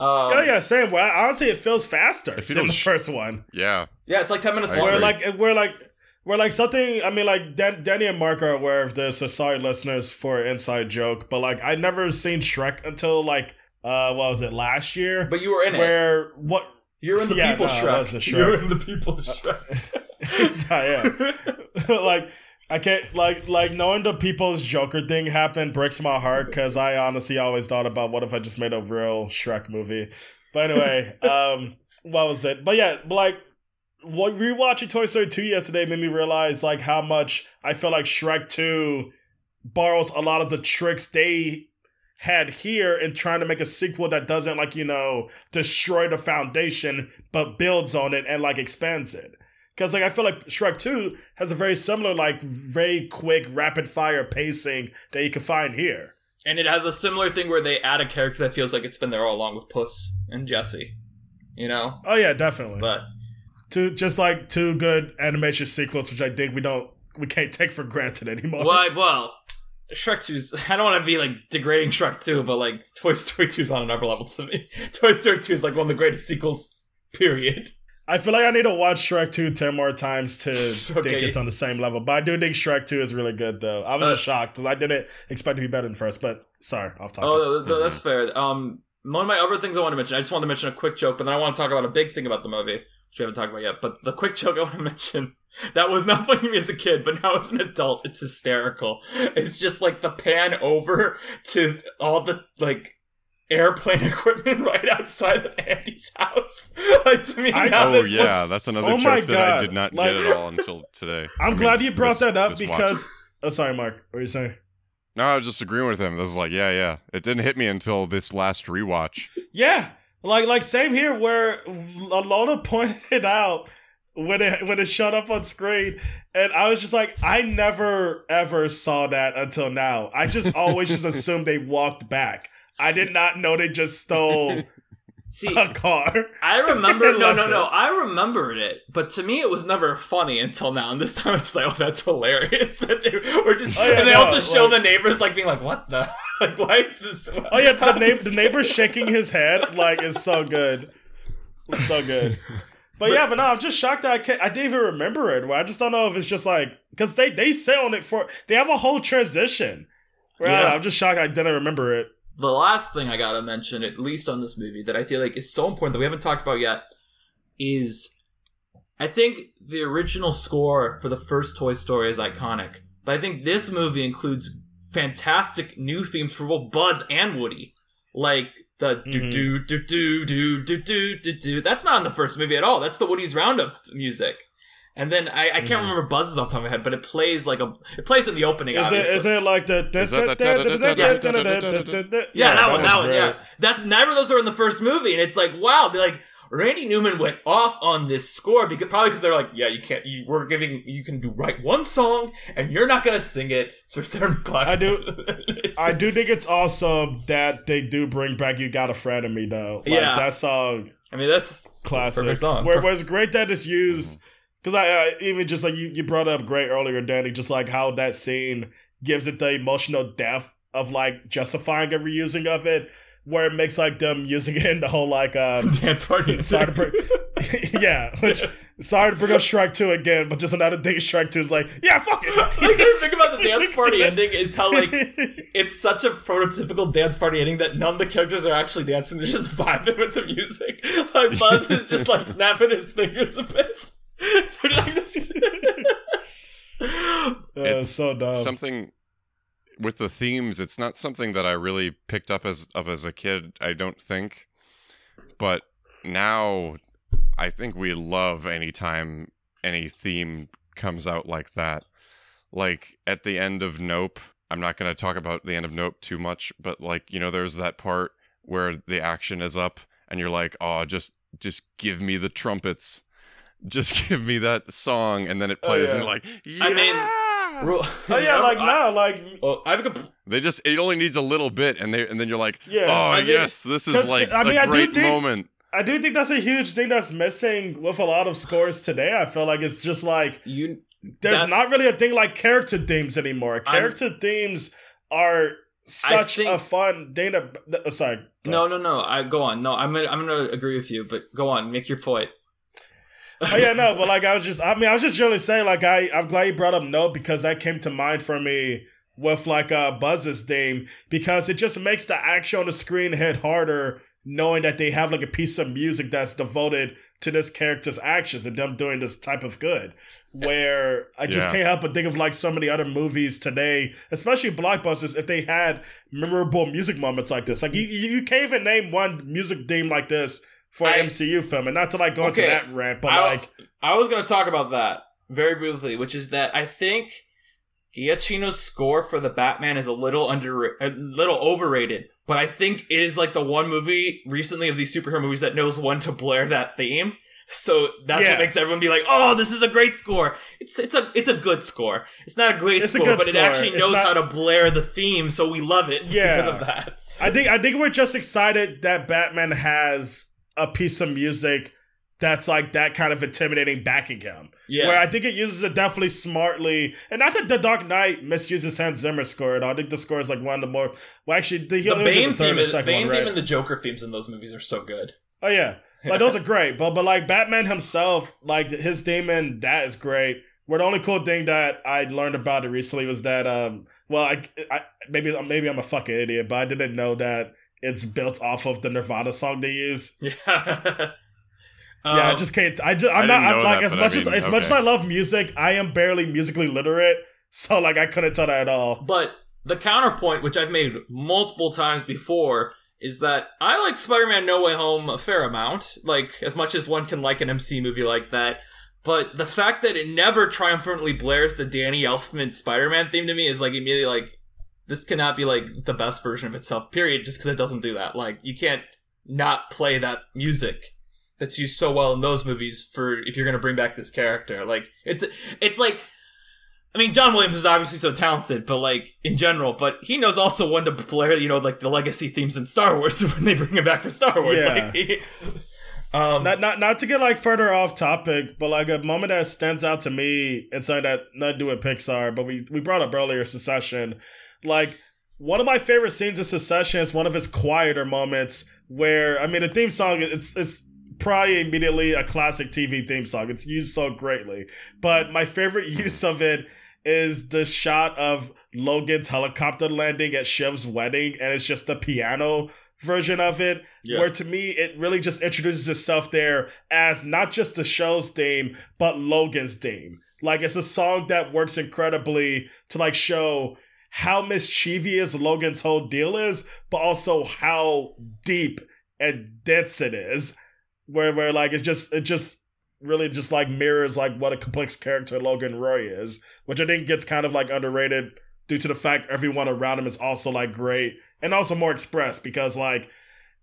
Um, oh yeah, same. Well, honestly, it feels faster it feels than the sh- first one. Yeah, yeah, it's like ten minutes I longer. We're like, we're like, we're like something. I mean, like Dan- Danny and Mark are aware of this. So sorry, listeners, for an inside joke. But like, I'd never seen Shrek until like, uh, what was it last year? But you were in where, it. Where what? You're in the yeah, people no, Shrek. I was in Shrek. You're in the people Shrek. I am. like I can't like like knowing the people's Joker thing happened breaks my heart because I honestly always thought about what if I just made a real Shrek movie. But anyway, um, what was it? But yeah, like what, rewatching Toy Story two yesterday made me realize like how much I feel like Shrek two borrows a lot of the tricks they had here in trying to make a sequel that doesn't like you know destroy the foundation but builds on it and like expands it. Because, like, I feel like Shrek two has a very similar, like, very quick, rapid-fire pacing that you can find here. And it has a similar thing where they add a character that feels like it's been there all along with Puss and Jessie, you know? Oh, yeah, definitely. But two, just, like, two good animation sequels, which I think we don't, we can't take for granted anymore. Well, well Shrek two's, I don't want to be, like, degrading Shrek two, but, like, Toy Story two's on another level to me. Toy Story two is, like, one of the greatest sequels, period. I feel like I need to watch Shrek two ten more times to okay. think it's on the same level. But I do think Shrek two is really good, though. I was uh, just shocked because I didn't expect to be better than first. But sorry, off topic. Oh, mm-hmm. that's fair. Um, one of my other things I want to mention, I just wanted to mention a quick joke, but then I want to talk about a big thing about the movie, which we haven't talked about yet. But the quick joke I want to mention that was not funny to me as a kid, but now as an adult, it's hysterical. It's just like the pan over to all the like airplane equipment right outside of Andy's house. Like, to me, I, now oh that's yeah, just, that's another oh joke that I did not like, get at all until today. I'm I mean, glad you brought this, that up because. Watch. Oh, sorry, Mark. What are you saying? No, I was just agreeing with him. This is like, yeah, yeah. It didn't hit me until this last rewatch. Yeah, like, like same here. Where Alona pointed it out when it when it showed up on screen, and I was just like, I never ever saw that until now. I just always just assumed they walked back. I did not know they just stole See, a car. I remember. no, no, no. It. I remembered it, but to me, it was never funny until now. And this time, it's like, oh, that's hilarious. That they were just, oh, yeah, and they no, also like, show the neighbors like being like, what the? Like, why is this? Oh yeah, the neighbor, the neighbor shaking his head like is so good. It's so good. But, but yeah, but no, I'm just shocked that I can't, I didn't even remember it. I just don't know if it's just like because they they sit on it for they have a whole transition. Right? Yeah. I'm just shocked I didn't remember it. The last thing I gotta mention, at least on this movie, that I feel like is so important that we haven't talked about yet, is I think the original score for the first Toy Story is iconic. But I think this movie includes fantastic new themes for both Buzz and Woody. Like the do do do do do do do do do. That's not in the first movie at all. That's the Woody's Roundup music. And then I, I can't mm. remember Buzz's off the top of my head, but it plays like a it plays in the opening. Is obviously. it is it like the yeah that one that one yeah that's neither of those are in the first movie, and it's like wow they're like Randy Newman went off on this score because probably because they're like yeah you can't you we're giving you can do write one song and you're not gonna sing it so certain class. I do I do think it's awesome that they do bring back You Got a Friend in Me though like, yeah that song I mean that's classic perfect song where it's great that it's used. Mm-hmm. Because I, I even just like you, you brought up great earlier, Danny, just like how that scene gives it the emotional depth of like justifying a reusing of it, where it makes like them using it in the whole like uh, dance party. Sorry to bring, yeah, which, sorry to bring up Shrek two again, but just another thing. Shrek two is like, yeah, fuck it. Like, the thing about the dance party ending is how like it's such a prototypical dance party ending that none of the characters are actually dancing; they're just vibing with the music. Like Buzz is just like snapping his fingers a bit. It's so dumb. Something with the themes, it's not something that I really picked up as of as a kid, I don't think. But now I think we love any time any theme comes out like that. Like at the end of Nope, I'm not going to talk about the end of Nope too much, but like, you know, there's that part where the action is up and you're like, oh, just just give me the trumpets. Just give me that song, and then it plays, oh, yeah. and you're like, yeah! I mean, real, oh, yeah, like, I, now, like... Well, I have a compl- they just, it only needs a little bit, and they and then you're like, yeah, oh, I yes, think, this is, like, I mean, a great I think, moment. I do think that's a huge thing that's missing with a lot of scores today. I feel like it's just, like, you. there's that, not really a thing like character themes anymore. Character I'm, themes are such think, a fun thing to... Uh, sorry. No, no, no, I go on. No, I'm gonna, I'm going to agree with you, but go on, make your point. Oh yeah, no, but like I was just, I mean, I was just really saying, like, I, I'm glad you brought up Nope because that came to mind for me with like uh, Buzz's theme because it just makes the action on the screen hit harder knowing that they have like a piece of music that's devoted to this character's actions and them doing this type of good. Where I just yeah. can't help but think of like so many other movies today, especially blockbusters, if they had memorable music moments like this. Like you, you can't even name one music theme like this. For an I, M C U film, and not to like go okay, into that rant, but I, like I was going to talk about that very briefly, which is that I think Giacchino's score for the Batman is a little under, a little overrated, but I think it is like the one movie recently of these superhero movies that knows when to blare that theme. So that's yeah. what makes everyone be like, "Oh, this is a great score." It's it's a it's a good score. It's not a great it's score, a but score. It actually it's knows not... how to blare the theme, so we love it yeah. because of that. I think I think we're just excited that Batman has a piece of music that's like that kind of intimidating backing him. Yeah. Where I think it uses it definitely smartly. And not that The Dark Knight misuses Hans Zimmer's score at all. I think the score is like one of the more... Well, actually... The, the Bane the theme, is, the Bane one, theme right? and the Joker themes in those movies are so good. Oh, yeah. Like, those are great. But, but like, Batman himself, like, his theme in that is great. Where the only cool thing that I learned about it recently was that... um Well, I, I maybe maybe I'm a fucking idiot, but I didn't know that... It's built off of the Nirvana song they use. Yeah, yeah. Um, I just can't. I just. I'm I not. I'm like that, as much I mean, as as okay. much as I love music, I am barely musically literate. So like, I couldn't tell that at all. But the counterpoint, which I've made multiple times before, is that I liked Spider-Man No Way Home a fair amount, like, as much as one can like an M C movie like that. But the fact that it never triumphantly blares the Danny Elfman Spider-Man theme to me is, like, immediately, like, this cannot be, like, the best version of itself, period, just because it doesn't do that. Like, you can't not play that music that's used so well in those movies for, if you're going to bring back this character. Like, it's, it's like... I mean, John Williams is obviously so talented, but, like, in general, but he knows also when to blare, you know, like, the legacy themes in Star Wars when they bring it back for Star Wars. Yeah. Like, he, um, not, not, not to get, like, further off topic, but, like, a moment that stands out to me, and something that not do with Pixar, but we, we brought up earlier, Succession. Like, one of my favorite scenes in Succession is one of his quieter moments where, I mean, the theme song, it's it's... probably immediately a classic T V theme song. It's used so greatly. But my favorite use of it is the shot of Logan's helicopter landing at Shiv's wedding, and it's just the piano version of it, yeah. Where to me it really just introduces itself there as not just the show's theme, but Logan's theme. Like, it's a song that works incredibly to, like, show how mischievous Logan's whole deal is, but also how deep and dense it is. Where where like it's just it just really just like mirrors like what a complex character Logan Roy is, which I think gets kind of like underrated due to the fact everyone around him is also like great and also more expressed, because like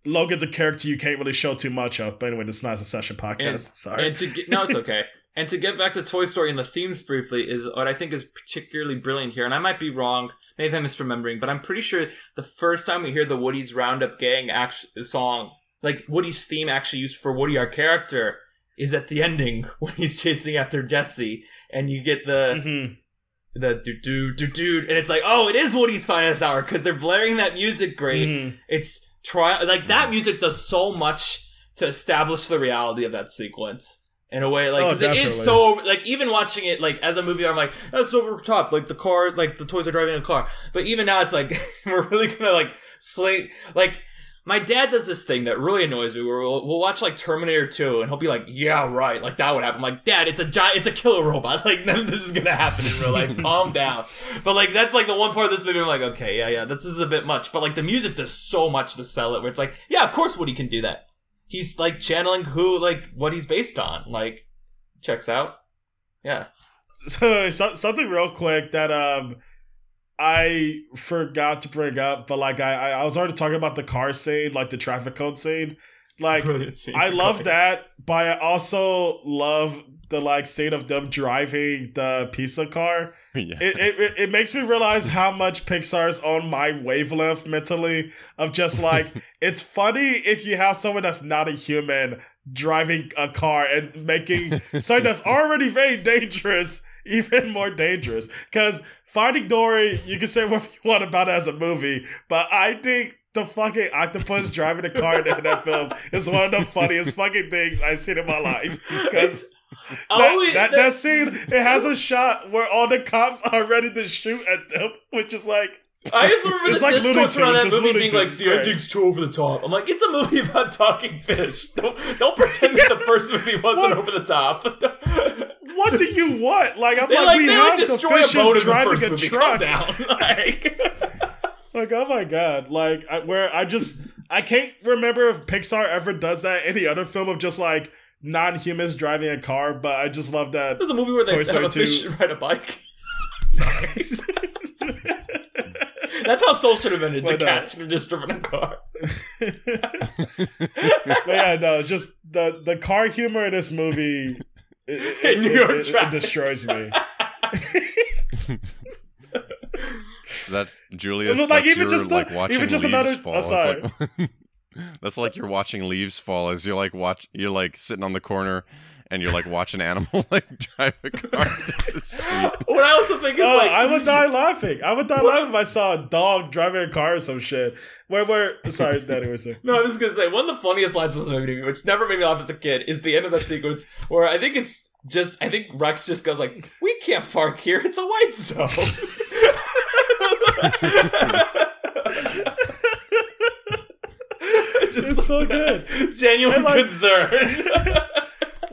Logan's a character you can't really show too much of. But anyway, this is not a Succession podcast. And, Sorry. And to get, no, it's okay. And to get back to Toy Story and the themes briefly is what I think is particularly brilliant here, and I might be wrong. Maybe I'm misremembering, but I'm pretty sure the first time we hear the Woody's Roundup Gang act- song. Like, Woody's theme actually used for Woody, our character, is at the ending when he's chasing after Jesse, and you get the mm-hmm. the do do do do, and it's like, oh, it is Woody's finest hour because they're blaring that music. Great, mm-hmm. it's tri- like that music does so much to establish the reality of that sequence in a way. Like, oh, 'cause it is so like even watching it like as a movie, I'm like, that's over the top. Like the car, like the toys are driving in a car, but even now it's like we're really gonna like slate like. My dad does this thing that really annoys me where we'll, we'll watch, like, Terminator two, and he'll be like, yeah, right, like, that would happen. I'm like, Dad, it's a giant, it's a killer robot. Like, none of this is gonna happen in real life. Calm down. But, like, that's, like, the one part of this movie I'm like, okay, yeah, yeah, this is a bit much. But, like, the music does so much to sell it where it's like, yeah, of course Woody can do that. He's, like, channeling who, like, what he's based on. Like, checks out. Yeah. So, something real quick that, um... I forgot to bring up, but like I, I was already talking about the car scene, like the traffic cone scene. Like, scene, I love like. that, but I also love the like scene of them driving the pizza car. Yeah. It, it it makes me realize how much Pixar's on my wavelength mentally of just like it's funny if you have someone that's not a human driving a car and making something that's already very dangerous even more dangerous. Because Finding Dory, you can say whatever you want about it as a movie, but I think the fucking octopus driving a car in that film is one of the funniest fucking things I've seen in my life. Because that, that, that scene, it has a shot where all the cops are ready to shoot at them, which is like... I just remember it's the like discourse around that movie being like, the ending's too over the top. I'm like, it's a movie about talking fish. Don't, don't pretend that the first movie wasn't what? over the top. What do you want? Like, I'm they, like, like, we have like, the fishes driving the a movie. truck. Down. Like. Like, oh my god. Like, I, where I just, I can't remember if Pixar ever does that in any other film of just like, non-humans driving a car, but I just love that. There's a movie where they have a fish ride a bike. Sorry. That's how Soul should have ended. Well, the no. cats just driven a car. But yeah, no, just the, the car humor in this movie it, it, in New York it, it, it destroys me. That Julius, that's like, even your, just like, like watching even just leaves another, fall. Oh, sorry. Like, that's like you're watching leaves fall as you're like watch you're like sitting on the corner. And you're like watch an animal like drive a car down the street. What I also think is oh, like I would die laughing. I would die what? laughing if I saw a dog driving a car or some shit. Where where sorry, that was it. No, I was gonna say one of the funniest lines in this movie, which never made me laugh as a kid, is the end of that sequence where I think it's just I think Rex just goes like, we can't park here, it's a white zone. Just it's so good. Genuine like, concern.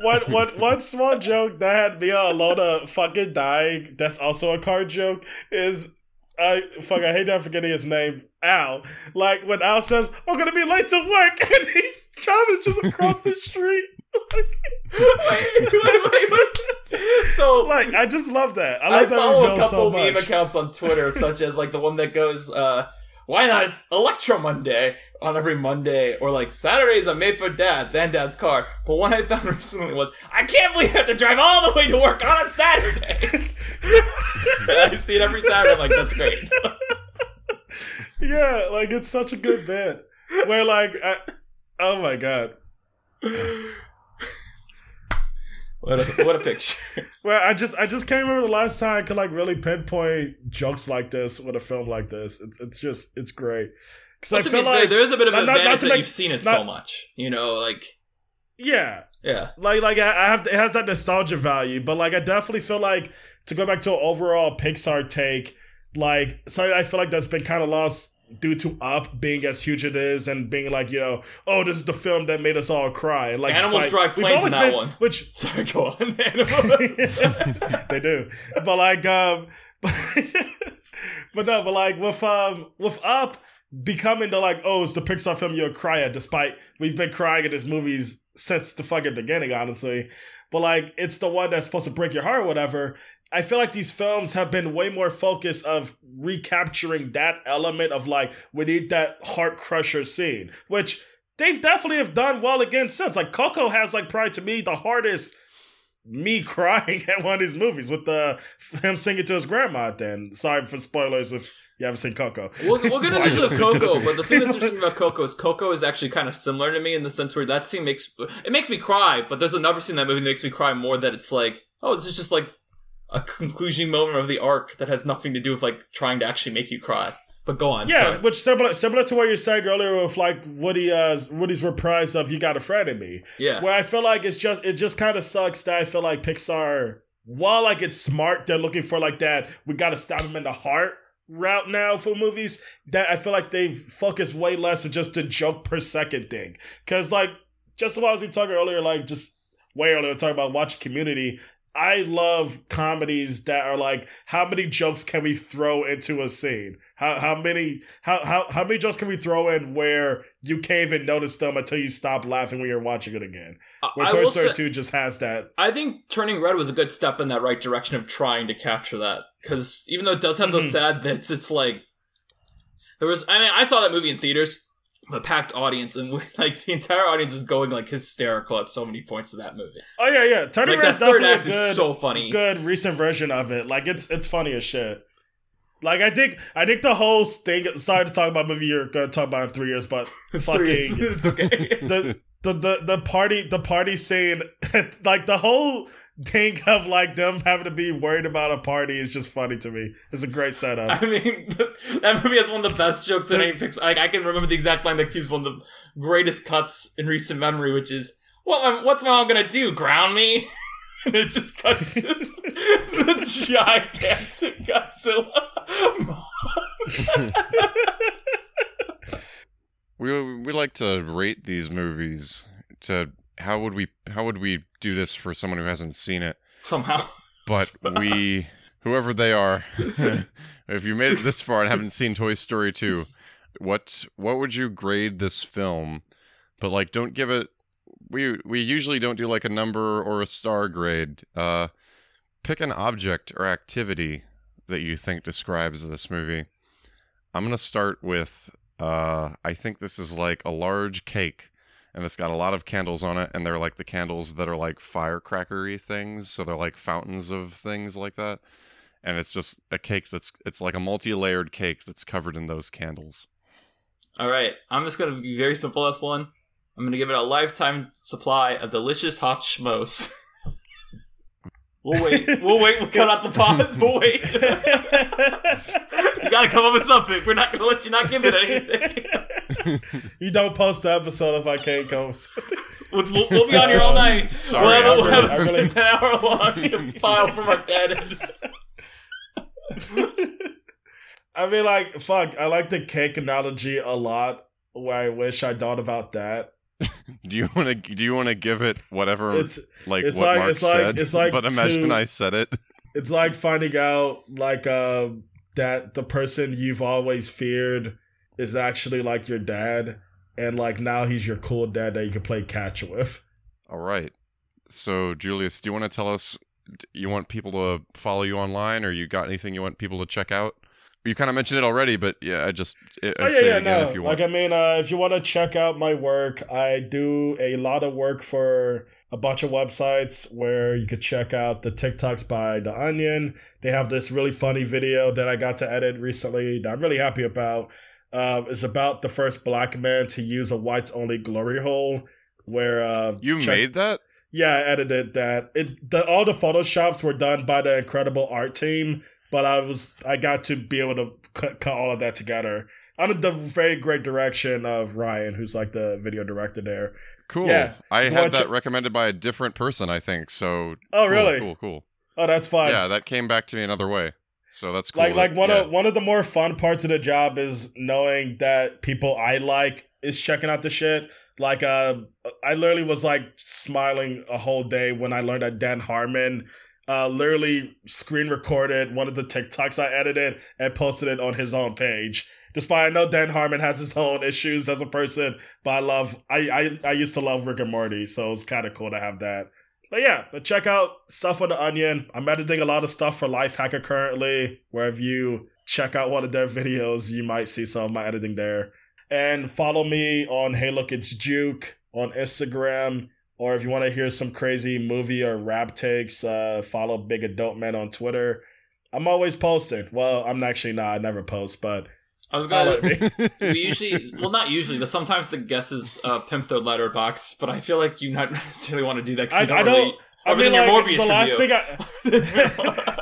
One, one, one small joke that had me a lot of fucking dying, that's also a car joke, is I fuck. I hate that I'm forgetting his name. Al. Like when Al says, "I'm gonna be late to work," and his job is just across the street. Wait, wait, wait. So, like, I just love that. I, love I that follow a couple so meme accounts on Twitter, such as like the one that goes, uh, "Why not Electro Monday on every Monday?" Or like, "Saturdays are made for dads and dad's car." But one I found recently was, "I can't believe I have to drive all the way to work on a Saturday." I see it every Saturday. I'm like, that's great. Yeah, like it's such a good bit. Where like, I, oh my god. What a, what a picture. Well, I just I just can't remember the last time I could like really pinpoint jokes like this with a film like this. It's it's just it's great. Because well, I feel like fair, there is a bit of an advantage not, not that make, you've seen it not, so much. You know, like yeah, yeah. Like like I have it has that nostalgia value, but like I definitely feel like to go back to an overall Pixar take, like something I feel like that's been kind of lost due to Up being as huge it is and being like, you know, oh, this is the film that made us all cry. Like animals like, drive planes in that been, one. Which sorry, go on. They do, but like, um, but, but no, but like with um with Up becoming the like, oh, it's the Pixar film you'll cry at, despite we've been crying at these movies since the fucking beginning, honestly. But like, it's the one that's supposed to break your heart, or whatever. I feel like these films have been way more focused of recapturing that element of like, we need that heart crusher scene, which they've definitely have done well again since. Like Coco has like probably to me the hardest me crying at one of these movies with the him singing to his grandma at the end. Sorry for spoilers if you haven't seen Coco. We'll, we'll get into this with Coco, but the thing that's interesting about Coco is Coco is actually kind of similar to me in the sense where that scene makes, it makes me cry, but there's another scene in that movie that makes me cry more that it's like, oh, this is just like a conclusion moment of the arc that has nothing to do with like trying to actually make you cry. But go on. Yeah, sorry. Which similar similar to what you were saying earlier with like Woody uh, Woody's reprise of "You Got a Friend in Me." Yeah, where I feel like it's just it just kind of sucks that I feel like Pixar, while like it's smart, they're looking for like that we got to stab them in the heart route now for movies. That I feel like they've focused way less on just the joke per second thing. Because like just as I was talking earlier, like just way earlier talking about watching Community. I love comedies that are like, how many jokes can we throw into a scene? How how many how how how many jokes can we throw in where you can't even notice them until you stop laughing when you're watching it again? Where I Toy Story say, two just has that. I think Turning Red was a good step in that right direction of trying to capture that, because even though it does have those sad bits, it's like there was. I mean, I saw that movie in theaters, a packed audience, and like the entire audience was going like hysterical at so many points of that movie. Oh yeah, yeah. Turning like, Red's definitely a good, is so funny. Good recent version of it. Like it's it's funny as shit. Like I think I think the whole thing. Sorry to talk about a movie you're gonna talk about in three years, but fucking years. It's okay. The, the the the party the party scene, like the whole thing of like them having to be worried about a party is just funny to me. It's a great setup. I mean, that movie has one of the best jokes in any Pixar. Like, I can remember the exact line that keeps one of the greatest cuts in recent memory, which is, "Well, what's my mom gonna do? Ground me?" And it just cuts to the gigantic Godzilla. we we like to rate these movies to. How would we how would we do this for someone who hasn't seen it? Somehow. But we, whoever they are, if you made it this far and haven't seen Toy Story two, what what would you grade this film? But like, don't give it. We we usually don't do like a number or a star grade. Uh, pick an object or activity that you think describes this movie. I'm gonna start with. Uh, I think this is like a large cake. And it's got a lot of candles on it, and they're like the candles that are like firecracker-y things, so they're like fountains of things like that. And it's just a cake that's, it's like a multi-layered cake that's covered in those candles. All right, I'm just going to be very simple on this one. I'm going to give it a lifetime supply of delicious hot schmoes. We'll wait, we'll wait, we'll cut out the pause, we'll wait. You gotta come up with something. We're not gonna let you not give it anything. You don't post the episode if I can't come up with something. We'll, we'll, we'll be on here all night. Sorry, we'll have, I really, we'll have I really... an hour long file from our dad. I mean, like, fuck, I like the cake analogy a lot, where I wish I thought about that. Do you want to? Do you want to give it whatever? It's, like it's what like, Mark it's said. Like, it's like but imagine to, I said it. It's like finding out like uh, that the person you've always feared is actually like your dad, and like now he's your cool dad that you can play catch with. All right. So, Julius, do you want to tell us, you want people to follow you online, or you got anything you want people to check out? You kind of mentioned it already, but yeah, I just I oh, yeah, say yeah, it again no. if you want. Like, I mean, uh, if you want to check out my work, I do a lot of work for a bunch of websites where you could check out the TikToks by The Onion. They have this really funny video that I got to edit recently that I'm really happy about. Uh, it's about the first black man to use a whites-only glory hole. Where uh, you check- made that? Yeah, I edited that. It the, all the photoshops were done by the incredible art team, but I was I got to be able to cut, cut all of that together under the very great direction of Ryan, who's like the video director there. Cool. Yeah, I had that ch- recommended by a different person, I think. So. Oh, cool, really? Cool, cool. Oh, that's fine. Yeah, that came back to me another way. So that's cool. Like, like one yeah. of one of the more fun parts of the job is knowing that people I like is checking out the shit. Like, uh, I literally was like smiling a whole day when I learned that Dan Harmon uh, literally screen recorded one of the TikToks I edited and posted it on his own page. Despite I know Dan Harmon has his own issues as a person, but I love, I, I, I used to love Rick and Morty, so it's kind of cool to have that. But yeah, but check out stuff on The Onion. I'm editing a lot of stuff for Lifehacker currently, where if you check out one of their videos, you might see some of my editing there. And follow me on Hey Look It's Juke on Instagram, or if you want to hear some crazy movie or rap takes, uh, follow Big Adult Man on Twitter. I'm always posting. Well, I'm actually not. I never post, but I was gonna. We usually, well, not usually, but sometimes the guesses uh, pimp their letterbox. But I feel like you not necessarily want to do that. Cause I, you don't I don't. Really, I mean, like, the last thing I,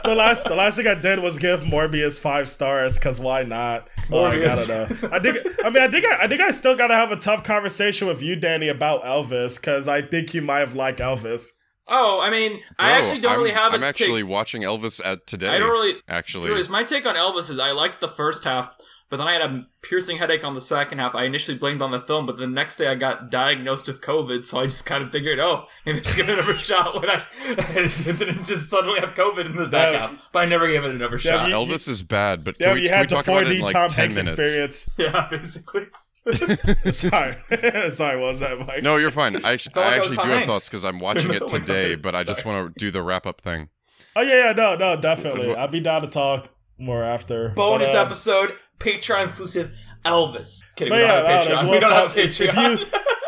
the last, the last thing I did was give Morbius five stars because why not? Or I don't know. I think. I mean, I think. I, I think I still gotta have a tough conversation with you, Danny, about Elvis because I think you might have liked Elvis. Oh, I mean, Bro, I actually don't I'm, really have. A I'm actually take. watching Elvis at today. I don't really actually. Anyways, my take on Elvis is I liked the first half. But then I had a piercing headache on the second half. I initially blamed on the film, but the next day I got diagnosed with COVID, so I just kind of figured, oh, maybe I should give it another shot when I, I didn't just suddenly have COVID in the back half. Yeah. But I never gave it another yeah, shot. You, Elvis is bad, but yeah, can we, you can had we talk about it in like Tom ten Hanks minutes? Experience. Yeah, basically. Sorry. Sorry, what was that, Mike? No, you're fine. I, I, I, I actually do Hanks. have thoughts because I'm watching it today, but I Sorry. just want to do the wrap-up thing. Oh, yeah, yeah, no, no, definitely. I'll be down to talk more after. Bonus but, um, episode. Patreon inclusive Elvis. Kidding, we, yeah, don't know, we don't have Patreon. Follow,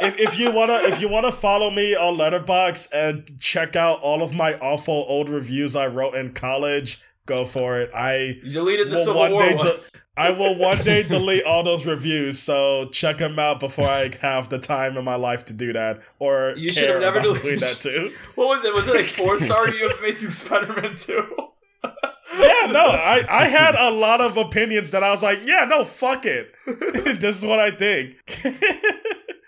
if, if you if, if you wanna if you wanna follow me on Letterboxd and check out all of my awful old reviews I wrote in college, go for it. I you deleted the Civil War one. De- I will one day delete all those reviews, so check them out before I have the time in my life to do that. Or you should have never deleted that too. What was it? Was it like four star review of Amazing Spider-Man two? Yeah, no, I, I had a lot of opinions that I was like, yeah, no, fuck it. This is what I think.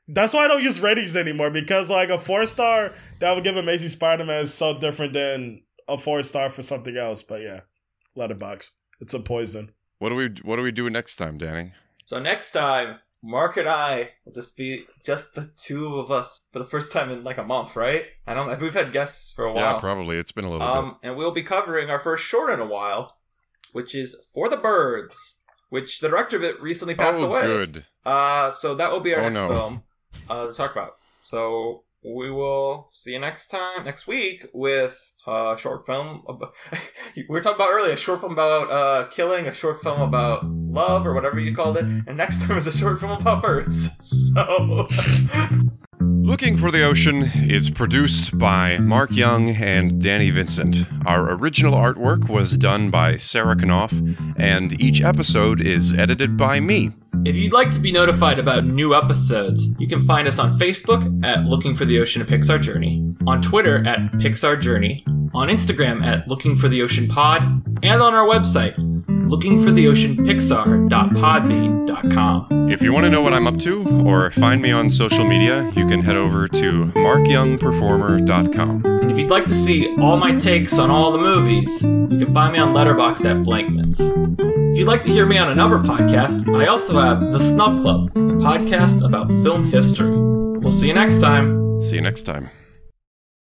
That's why I don't use ratings anymore, because like a four-star that would give Amazing Spider-Man is so different than a four-star for something else. But yeah, Letterboxd. It's a poison. What do we what do we do next time, Danny? So next time, Mark and I will just be just the two of us for the first time in like a month, right? I don't know. We've had guests for a while. Yeah, probably. It's been a little um, bit. And we'll be covering our first short in a while, which is For the Birds, which the director of it recently passed oh, away. Oh, good. Uh, so that will be our oh, next no. film uh, to talk about. So we will see you next time, next week, with a short film. About, we were talking about earlier, a short film about uh, killing, a short film about love, or whatever you called it, and next time is a short film about birds. So. Looking for the Ocean is produced by Mark Young and Danny Vincent. Our original artwork was done by Sarah Knopf, and each episode is edited by me. If you'd like to be notified about new episodes, you can find us on Facebook at Looking for the Ocean: A Pixar Journey, on Twitter at Pixar Journey, on Instagram at Looking for the Ocean Pod, and on our website, looking for the ocean pixar dot podbean dot com. If you want to know what I'm up to or find me on social media, you can head over to mark young performer dot com. And if you'd like to see all my takes on all the movies, you can find me on Letterboxd at Blankmans. If you'd like to hear me on another podcast, I also have The Snub Club, a podcast about film history. We'll see you next time. See you next time.